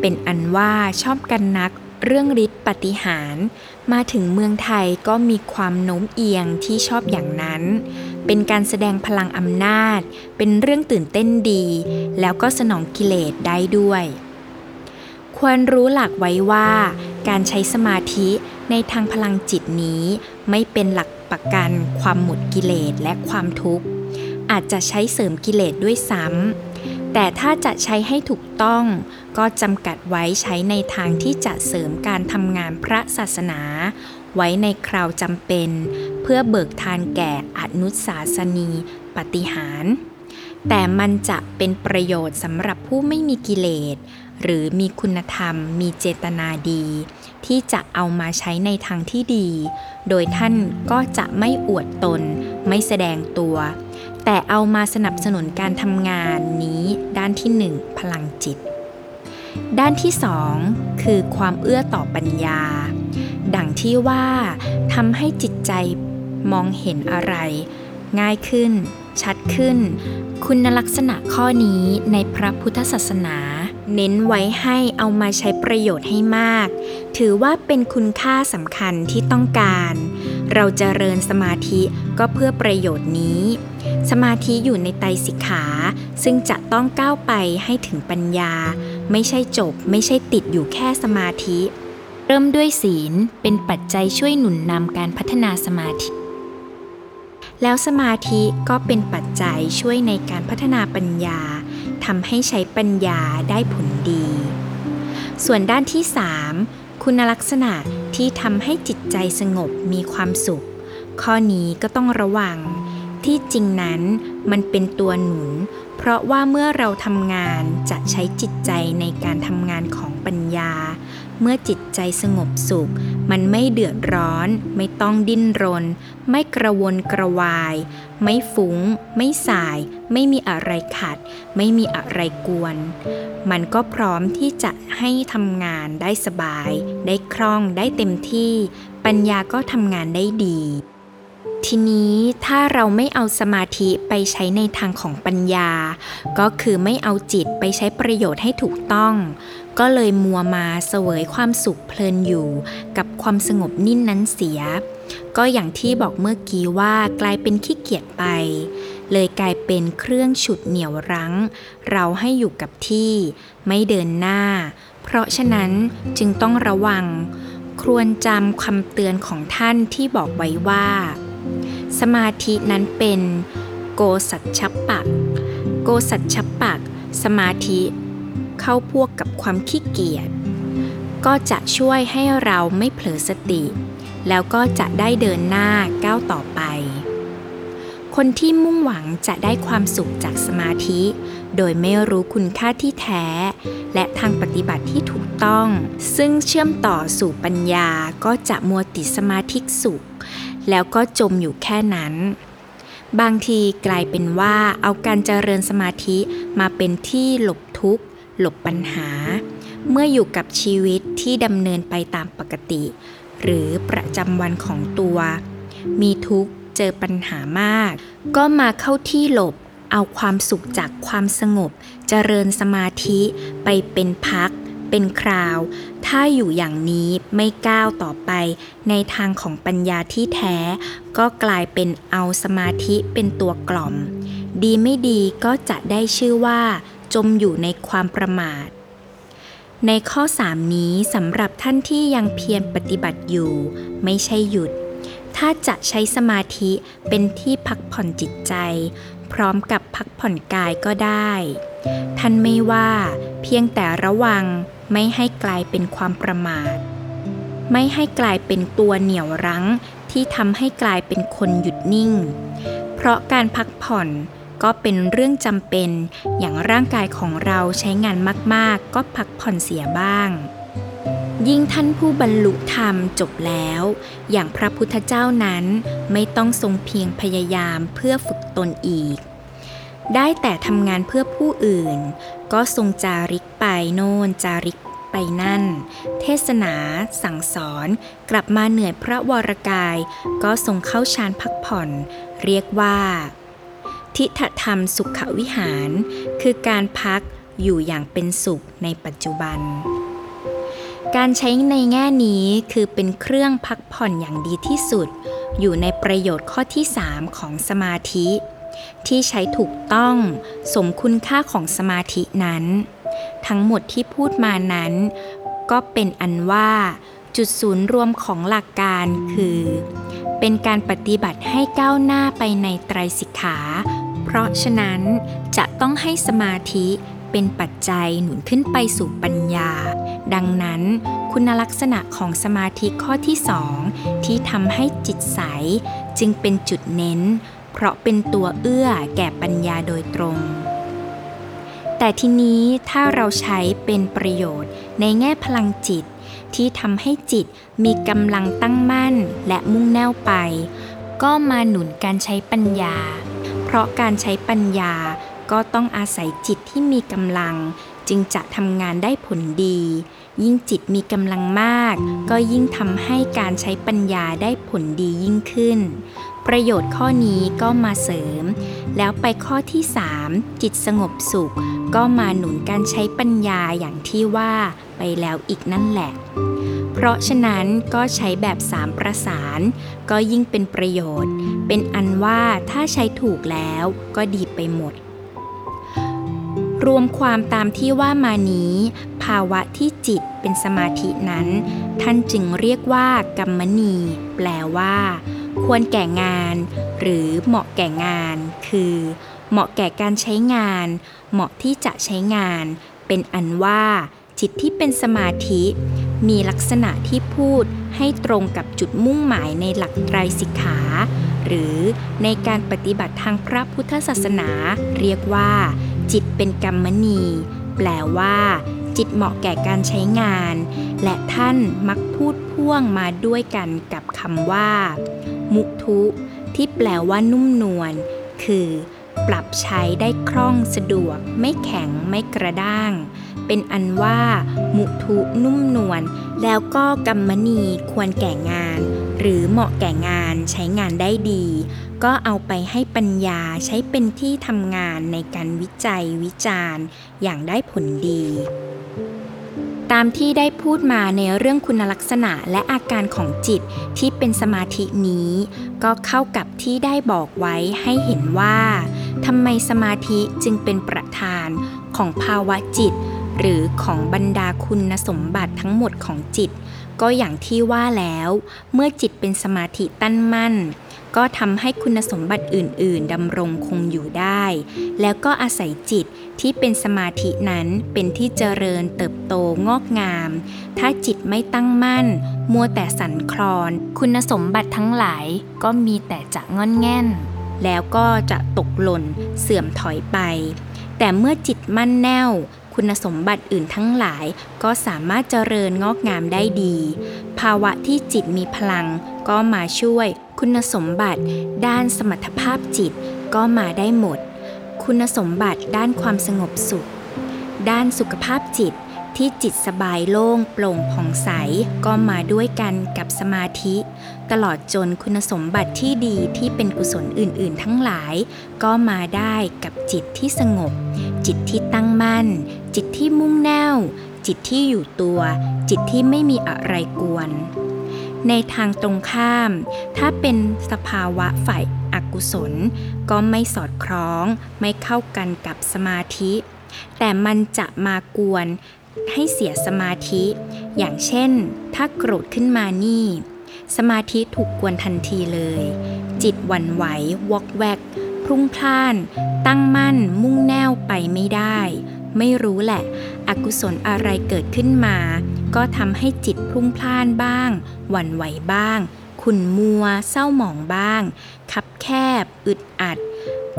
เป็นอันว่าชอบกันนักเรื่องฤทธิ์ปาฏิหาริย์มาถึงเมืองไทยก็มีความโน้มเอียงที่ชอบอย่างนั้นเป็นการแสดงพลังอำนาจเป็นเรื่องตื่นเต้นดีแล้วก็สนองกิเลสได้ด้วยควรรู้หลักไว้ว่าการใช้สมาธิในทางพลังจิตนี้ไม่เป็นหลักประกันความหมดกิเลสและความทุกข์อาจจะใช้เสริมกิเลสด้วยซ้ำแต่ถ้าจะใช้ให้ถูกต้องก็จำกัดไว้ใช้ในทางที่จะเสริมการทำงานพระศาสนาไว้ในคราวจำเป็นเพื่อเบิกทานแก่อนุสาสนีปาฏิหาริย์แต่มันจะเป็นประโยชน์สำหรับผู้ไม่มีกิเลสหรือมีคุณธรรมมีเจตนาดีที่จะเอามาใช้ในทางที่ดีโดยท่านก็จะไม่อวดตนไม่แสดงตัวแต่เอามาสนับสนุนการทำงานนี้ด้านที่หนึ่งพลังจิตด้านที่สองคือความเอื้อต่อปัญญาดังที่ว่าทำให้จิตใจมองเห็นอะไรง่ายขึ้นชัดขึ้นคุณลักษณะข้อนี้ในพระพุทธศาสนาเน้นไว้ให้เอามาใช้ประโยชน์ให้มากถือว่าเป็นคุณค่าสำคัญที่ต้องการเราเจริญสมาธิก็เพื่อประโยชน์นี้สมาธิอยู่ในไตรสิกขาซึ่งจะต้องก้าวไปให้ถึงปัญญาไม่ใช่จบไม่ใช่ติดอยู่แค่สมาธิเริ่มด้วยศีลเป็นปัจจัยช่วยหนุนนำการพัฒนาสมาธิ แล้วสมาธิก็เป็นปัจจัยช่วยในการพัฒนาปัญญาทำให้ใช้ปัญญาได้ผลดีส่วนด้านที่สามคุณลักษณะที่ทำให้จิตใจสงบมีความสุขข้อนี้ก็ต้องระวังที่จริงนั้นมันเป็นตัวหนุนเพราะว่าเมื่อเราทำงานจะใช้จิตใจในการทำงานของปัญญาเมื่อจิตใจสงบสุขมันไม่เดือดร้อนไม่ต้องดิ้นรนไม่กระวนกระวายไม่ฟุ้งไม่สายไม่มีอะไรขัดไม่มีอะไรกวนมันก็พร้อมที่จะให้ทำงานได้สบายได้คล่องได้เต็มที่ปัญญาก็ทำงานได้ดีทีนี้ถ้าเราไม่เอาสมาธิไปใช้ในทางของปัญญาก็คือไม่เอาจิตไปใช้ประโยชน์ให้ถูกต้องก็เลยมัวมาเสวยความสุขเพลินอยู่กับความสงบนิ่นนั้นเสียก็อย่างที่บอกเมื่อกี้ว่ากลายเป็นขี้เกียจไปเลยกลายเป็นเครื่องฉุดเหนี่ยวรั้งเราให้อยู่กับที่ไม่เดินหน้าเพราะฉะนั้นจึงต้องระวังควรจำคำเตือนของท่านที่บอกไว้ว่าสมาธินั้นเป็นโกสัจฉปักโกสัจฉปักสมาธิเข้าพวกกับความขี้เกียจก็จะช่วยให้เราไม่เผลอสติแล้วก็จะได้เดินหน้าก้าวต่อไปคนที่มุ่งหวังจะได้ความสุขจากสมาธิโดยไม่รู้คุณค่าที่แท้และทางปฏิบัติที่ถูกต้องซึ่งเชื่อมต่อสู่ปัญญาก็จะมัวติดสมาธิสุขแล้วก็จมอยู่แค่นั้นบางทีกลายเป็นว่าเอาการเจริญสมาธิมาเป็นที่หลบทุกข์หลบปัญหาเมื่ออยู่กับชีวิตที่ดำเนินไปตามปกติหรือประจำวันของตัวมีทุกข์เจอปัญหามากก็มาเข้าที่หลบเอาความสุขจากความสงบเจริญสมาธิไปเป็นพักเป็นคราวถ้าอยู่อย่างนี้ไม่ก้าวต่อไปในทางของปัญญาที่แท้ก็กลายเป็นเอาสมาธิเป็นตัวกล่อมดีไม่ดีก็จะได้ชื่อว่าจมอยู่ในความประมาทในข้อสามนี้สำหรับท่านที่ยังเพียรปฏิบัติอยู่ไม่ใช่หยุดถ้าจะใช้สมาธิเป็นที่พักผ่อนจิตใจพร้อมกับพักผ่อนกายก็ได้ท่านไม่ว่าเพียงแต่ระวังไม่ให้กลายเป็นความประมาทไม่ให้กลายเป็นตัวเหนี่ยวรั้งที่ทำให้กลายเป็นคนหยุดนิ่งเพราะการพักผ่อนก็เป็นเรื่องจำเป็นอย่างร่างกายของเราใช้งานมากๆก็พักผ่อนเสียบ้างยิ่งท่านผู้บรรลุธรรมจบแล้วอย่างพระพุทธเจ้านั้นไม่ต้องทรงเพียงพยายามเพื่อฝึกตนอีกได้แต่ทำงานเพื่อผู้อื่นก็ทรงจาริกไปโน่นจาริกไปนั่นเทศนาสั่งสอนกลับมาเหนื่อยพระวรกายก็ทรงเข้าฌานพักผ่อนเรียกว่าทิฏฐธรรมสุขวิหารคือการพักอยู่อย่างเป็นสุขในปัจจุบันการใช้ในแง่นี้คือเป็นเครื่องพักผ่อนอย่างดีที่สุดอยู่ในประโยชน์ข้อที่สามของสมาธิที่ใช้ถูกต้องสมคุณค่าของสมาธินั้นทั้งหมดที่พูดมานั้นก็เป็นอันว่าจุดศูนย์รวมของหลักการคือเป็นการปฏิบัติให้ก้าวหน้าไปในไตรสิกขาเพราะฉะนั้นจะต้องให้สมาธิเป็นปัจจัยหนุนขึ้นไปสู่ปัญญาดังนั้นคุณลักษณะของสมาธิข้อที่สองที่ทำให้จิตใสจึงเป็นจุดเน้นเพราะเป็นตัวเอื้อแก่ปัญญาโดยตรงแต่ทีนี้ถ้าเราใช้เป็นประโยชน์ในแง่พลังจิตที่ทำให้จิตมีกำลังตั้งมั่นและมุ่งแน่วไปก็มาหนุนการใช้ปัญญาเพราะการใช้ปัญญาก็ต้องอาศัยจิตที่มีกำลังจึงจะทำงานได้ผลดียิ่งจิตมีกำลังมากก็ยิ่งทำให้การใช้ปัญญาได้ผลดียิ่งขึ้นประโยชน์ข้อนี้ก็มาเสริมแล้วไปข้อที่สามจิตสงบสุขก็มาหนุนการใช้ปัญญาอย่างที่ว่าไปแล้วอีกนั่นแหละเพราะฉะนั้นก็ใช้แบบสามประสานก็ยิ่งเป็นประโยชน์เป็นอันว่าถ้าใช้ถูกแล้วก็ดีไปหมดรวมความตามที่ว่ามานี้ภาวะที่จิตเป็นสมาธินั้นท่านจึงเรียกว่ากรรมณีแปลว่า ควรแก่งานหรือเหมาะแก่งานคือเหมาะแก่การใช้งานเหมาะที่จะใช้งานเป็นอันว่าจิตที่เป็นสมาธิมีลักษณะที่พูดให้ตรงกับจุดมุ่งหมายในหลักไตรสิกขาหรือในการปฏิบัติทางพระพุทธศาสนาเรียกว่าจิตเป็นกัมมณีแปลว่าจิตเหมาะแก่การใช้งานและท่านมักพูดพ่วงมาด้วยกันกับคำว่ามุทุที่แปลว่านุ่มนวลคือปรับใช้ได้คล่องสะดวกไม่แข็งไม่กระด้างเป็นอันว่ามุทุนุ่มนวลแล้วก็กัมมณีควรแก่งานหรือเหมาะแก่งานใช้งานได้ดีก็เอาไปให้ปัญญาใช้เป็นที่ทำงานในการวิจัยวิจารณ์อย่างได้ผลดีตามที่ได้พูดมาในเรื่องคุณลักษณะและอาการของจิตที่เป็นสมาธินี้ก็เข้ากับที่ได้บอกไว้ให้เห็นว่าทำไมสมาธิจึงเป็นประธานของภาวะจิตหรือของบรรดาคุณสมบัติทั้งหมดของจิตก็อย่างที่ว่าแล้วเมื่อจิตเป็นสมาธิตั้งมั่นก็ทำให้คุณสมบัติอื่นๆดำรงคงอยู่ได้แล้วก็อาศัยจิตที่เป็นสมาธินั้นเป็นที่เจริญเติบโตงอกงามถ้าจิตไม่ตั้งมั่นมัวแต่สั่นคลอนคุณสมบัติทั้งหลายก็มีแต่จะงอนแง่นแล้วก็จะตกหล่นเสื่อมถอยไปแต่เมื่อจิตมั่นแน่วคุณสมบัติอื่นทั้งหลายก็สามารถเจริญงอกงามได้ดีภาวะที่จิตมีพลังก็มาช่วยคุณสมบัติด้านสมรรถภาพจิตก็มาได้หมดคุณสมบัติด้านความสงบสุขด้านสุขภาพจิตที่จิตสบายโล่งโปร่งผ่องใสก็มาด้วยกันกับสมาธิตลอดจนคุณสมบัติที่ดีที่เป็นกุศลอื่นๆทั้งหลายก็มาได้กับจิตที่สงบจิตที่ตั้งมั่นจิตที่มุ่งแน่วจิตที่อยู่ตัวจิตที่ไม่มีอะไรกวนในทางตรงข้ามถ้าเป็นสภาวะฝ่ายอกุศลก็ไม่สอดคล้องไม่เข้ากันกับสมาธิแต่มันจะมากวนให้เสียสมาธิอย่างเช่นถ้าโกรธขึ้นมานี่สมาธิถูกกวนทันทีเลยจิตหวั่นไหววอกแวกพรุ่งพล่านตั้งมั่นมุ่งแน่วไปไม่ได้ไม่รู้แหละอกุศลอะไรเกิดขึ้นมาก็ทำให้จิตพลุ่งพล่านบ้างหวั่นไหวบ้างขุ่นมัวเศร้าหมองบ้างคับแคบอึดอัด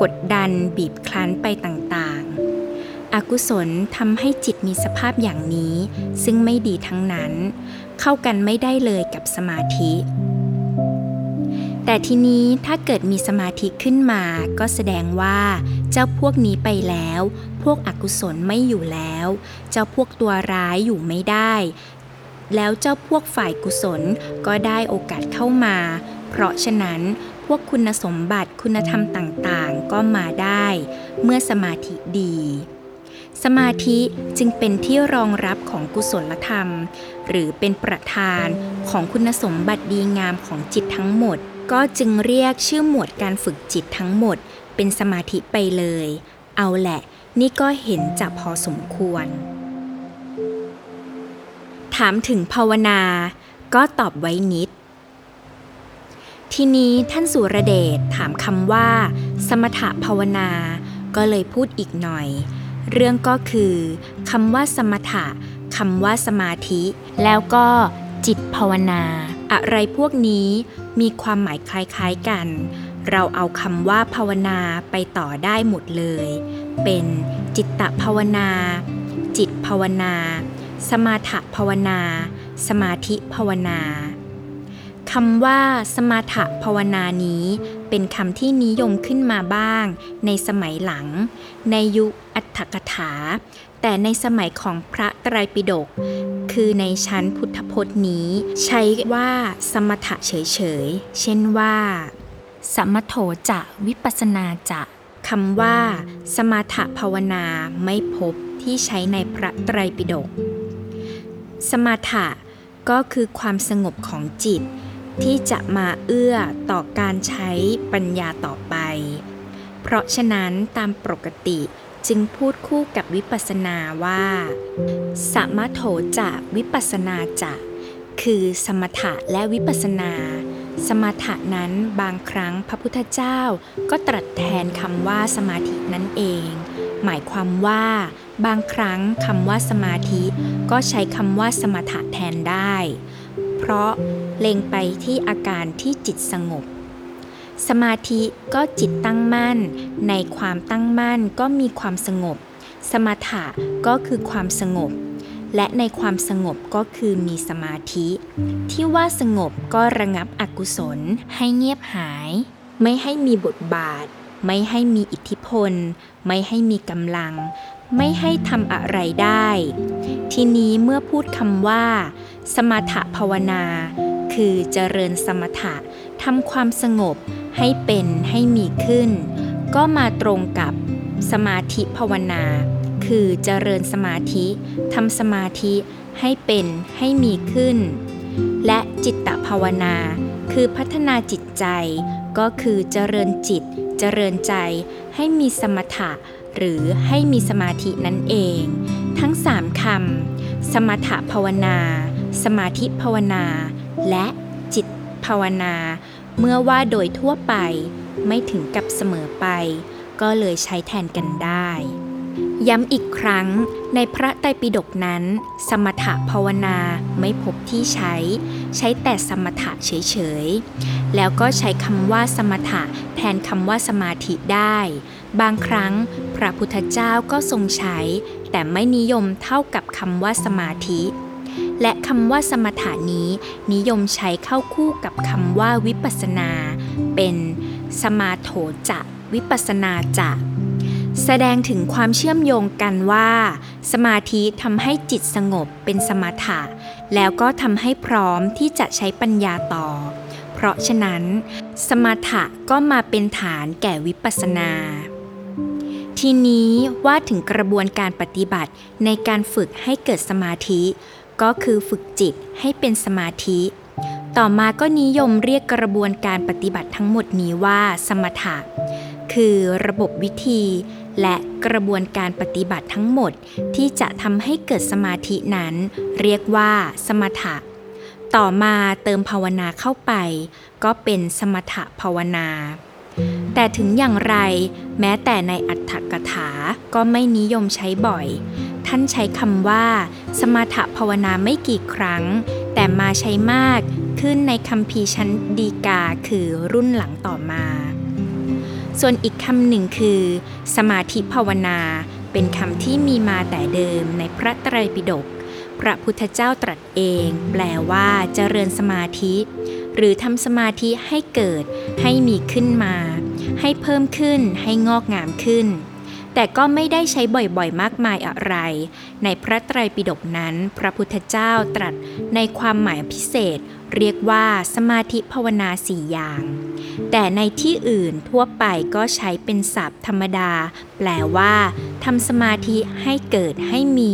กดดันบีบคั้นไปต่างๆอกุศลทำให้จิตมีสภาพอย่างนี้ซึ่งไม่ดีทั้งนั้นเข้ากันไม่ได้เลยกับสมาธิแต่ทีนี้ถ้าเกิดมีสมาธิขึ้นมาก็แสดงว่าเจ้าพวกนี้ไปแล้วพวกอกุศลไม่อยู่แล้วเจ้าพวกตัวร้ายอยู่ไม่ได้แล้วเจ้าพวกฝ่ายกุศลก็ได้โอกาสเข้ามาเพราะฉะนั้นพวกคุณสมบัติคุณธรรมต่างๆก็มาได้เมื่อสมาธิดีสมาธิจึงเป็นที่รองรับของกุศลธรรมหรือเป็นประธานของคุณสมบัติดีงามของจิตทั้งหมดก็จึงเรียกชื่อหมวดการฝึกจิตทั้งหมดเป็นสมาธิไปเลยเอาแหละนี่ก็เห็นจะพอสมควรถามถึงภาวนาก็ตอบไว้นิดทีนี้ท่านสุรเดชถามคำว่าสมถภาวนาก็เลยพูดอีกหน่อยเรื่องก็คือคำว่าสมถะคำว่าสมาธิแล้วก็จิตภาวนาอะไรพวกนี้มีความหมายคล้ายๆกันเราเอาคำว่าภาวนาไปต่อได้หมดเลยเป็นจิตตภาวนาจิตภาวนาสมาถภาวนาสมาธิภาวนาคำว่าสมาถภาวนานี้เป็นคำที่นิยมขึ้นมาบ้างในสมัยหลังในยุคอัตถกถาแต่ในสมัยของพระไตรปิฎกคือในชั้นพุทธพจน์นี้ใช้ว่าสมถะเฉยๆเช่นว่าสมโถจะวิปัสสนาจะคำว่าสมถภาวนาไม่พบที่ใช้ในพระไตรปิฎกสมถะก็คือความสงบของจิตที่จะมาเอื้อต่อการใช้ปัญญาต่อไปเพราะฉะนั้นตามปกติจึงพูดคู่กับวิปัสสนาว่าสมโถจะวิปัสสนาจะคือสมถะและวิปัสสนา สมถะนั้นบางครั้งพระพุทธเจ้าก็ตรัสแทนคำว่าสมาธินั่นเองหมายความว่าบางครั้งคำว่าสมาธิก็ใช้คำว่าสมถะแทนได้เพราะเล็งไปที่อาการที่จิตสงบสมาธิก็จิตตั้งมั่นในความตั้งมั่นก็มีความสงบสมถะก็คือความสงบและในความสงบก็คือมีสมาธิที่ว่าสงบก็ระงับอกุศลให้เงียบหายไม่ให้มีบทบาทไม่ให้มีอิทธิพลไม่ให้มีกำลังไม่ให้ทำอะไรได้ทีนี้เมื่อพูดคำว่าสมถภาวนาคือเจริญสมถะทำความสงบให้เป็นให้มีขึ้นก็มาตรงกับสมาธิภาวนาคือเจริญสมาธิทำสมาธิให้เป็นให้มีขึ้นและจิตตภาวนาคือพัฒนาจิตใจก็คือเจริญจิตเจริญใจให้มีสมถะหรือให้มีสมาธินั่นเองทั้งสามคำสมถภาวนาสมาธิภาวนาและจิตภาวนาเมื่อว่าโดยทั่วไปไม่ถึงกับเสมอไปก็เลยใช้แทนกันได้ย้ำอีกครั้งในพระไตรปิฎกนั้นสมถภาวนาไม่พบที่ใช้ใช้แต่สมถะเฉยๆแล้วก็ใช้คำว่าสมถะแทนคำว่าสมาธิได้บางครั้งพระพุทธเจ้าก็ทรงใช้แต่ไม่นิยมเท่ากับคำว่าสมาธิและคำว่าสมถะนี้นิยมใช้เข้าคู่กับคำว่าวิปัสสนาเป็นสมาโถจะวิปัสสนาจะแสดงถึงความเชื่อมโยงกันว่าสมาธิทำให้จิตสงบเป็นสมถะแล้วก็ทำให้พร้อมที่จะใช้ปัญญาต่อเพราะฉะนั้นสมถะก็มาเป็นฐานแก่วิปัสสนาทีนี้ว่าถึงกระบวนการปฏิบัติในการฝึกให้เกิดสมาธิก็คือฝึกจิตให้เป็นสมาธิต่อมาก็นิยมเรียกกระบวนการปฏิบัติทั้งหมดนี้ว่าสมถะคือระบบวิธีและกระบวนการปฏิบัติทั้งหมดที่จะทำให้เกิดสมาธินั้นเรียกว่าสมถะต่อมาเติมภาวนาเข้าไปก็เป็นสมถะภาวนาแต่ถึงอย่างไรแม้แต่ในอัตถกถาก็ไม่นิยมใช้บ่อยท่านใช้คำว่าสมถะภาวนาไม่กี่ครั้งแต่มาใช้มากขึ้นในคัมภีร์ชั้นดีกาคือรุ่นหลังต่อมาส่วนอีกคำหนึ่งคือสมาธิภาวนาเป็นคำที่มีมาแต่เดิมในพระไตรปิฎกพระพุทธเจ้าตรัสเองแปลว่าเจริญสมาธิหรือทำสมาธิให้เกิดให้มีขึ้นมาให้เพิ่มขึ้นให้งอกงามขึ้นแต่ก็ไม่ได้ใช้บ่อยๆมากมายอะไรในพระไตรปิฎกนั้นพระพุทธเจ้าตรัสในความหมายพิเศษเรียกว่าสมาธิภาวนาสี่อย่างแต่ในที่อื่นทั่วไปก็ใช้เป็นศัพท์ธรรมดาแปลว่าทำสมาธิให้เกิดให้มี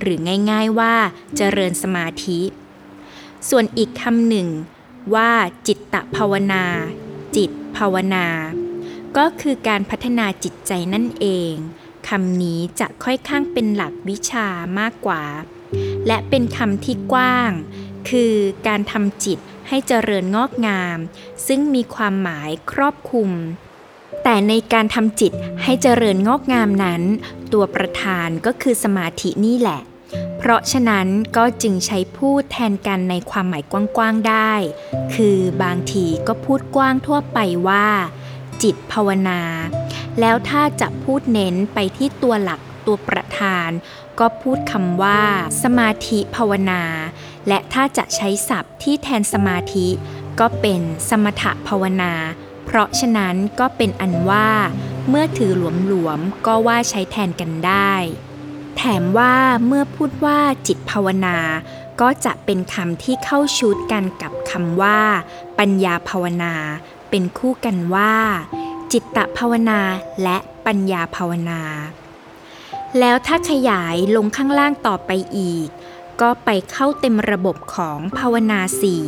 หรือง่ายๆว่าเจริญสมาธิส่วนอีกคำหนึ่งว่าจิตตภาวนาจิตภาวนาก็คือการพัฒนาจิตใจนั่นเองคำนี้จะค่อยข้างเป็นหลักวิชามากกว่าและเป็นคำที่กว้างคือการทำจิตให้เจริญงอกงามซึ่งมีความหมายครอบคลุมแต่ในการทำจิตให้เจริญงอกงามนั้นตัวประธานก็คือสมาธินี่แหละเพราะฉะนั้นก็จึงใช้พูดแทนกันในความหมายกว้างๆได้คือบางทีก็พูดกว้างทั่วไปว่าจิตภาวนาแล้วถ้าจะพูดเน้นไปที่ตัวหลักตัวประธานก็พูดคำว่าสมาธิภาวนาและถ้าจะใช้ศัพท์ที่แทนสมาธิก็เป็นสมถภาวนาเพราะฉะนั้นก็เป็นอันว่าเมื่อถือหลวมๆก็ว่าใช้แทนกันได้แถมว่าเมื่อพูดว่าจิตภาวนาก็จะเป็นคำที่เข้าชุดกันกับคำว่าปัญญาภาวนาเป็นคู่กันว่าจิตตภาวนาและปัญญาภาวนาแล้วถ้าขยายลงข้างล่างต่อไปอีกก็ไปเข้าเต็มระบบของภาวนาสี่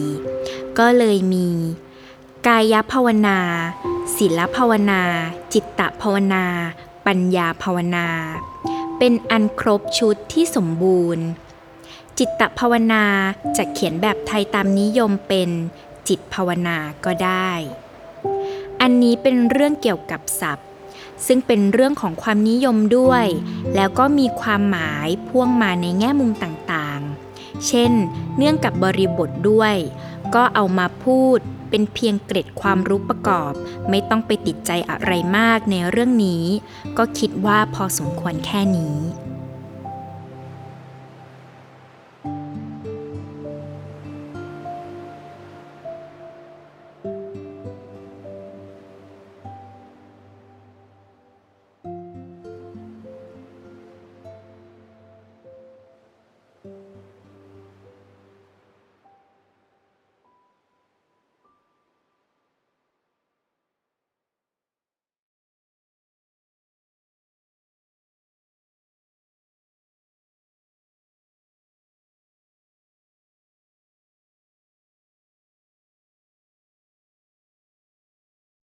ก็เลยมีกายภาวนาศีลภาวนาจิตตภาวนาปัญญาภาวนาเป็นอันครบชุดที่สมบูรณ์จิตตภาวนาจะเขียนแบบไทยตามนิยมเป็น จิตภาวนาก็ได้อันนี้เป็นเรื่องเกี่ยวกับศัพท์ซึ่งเป็นเรื่องของความนิยมด้วยแล้วก็มีความหมายพ่วงมาในแง่มุมต่างๆเช่นเนื่องกับบริบทด้วยก็เอามาพูดเป็นเพียงเกร็ดความรู้ประกอบไม่ต้องไปติดใจอะไรมากในเรื่องนี้ก็คิดว่าพอสมควรแค่นี้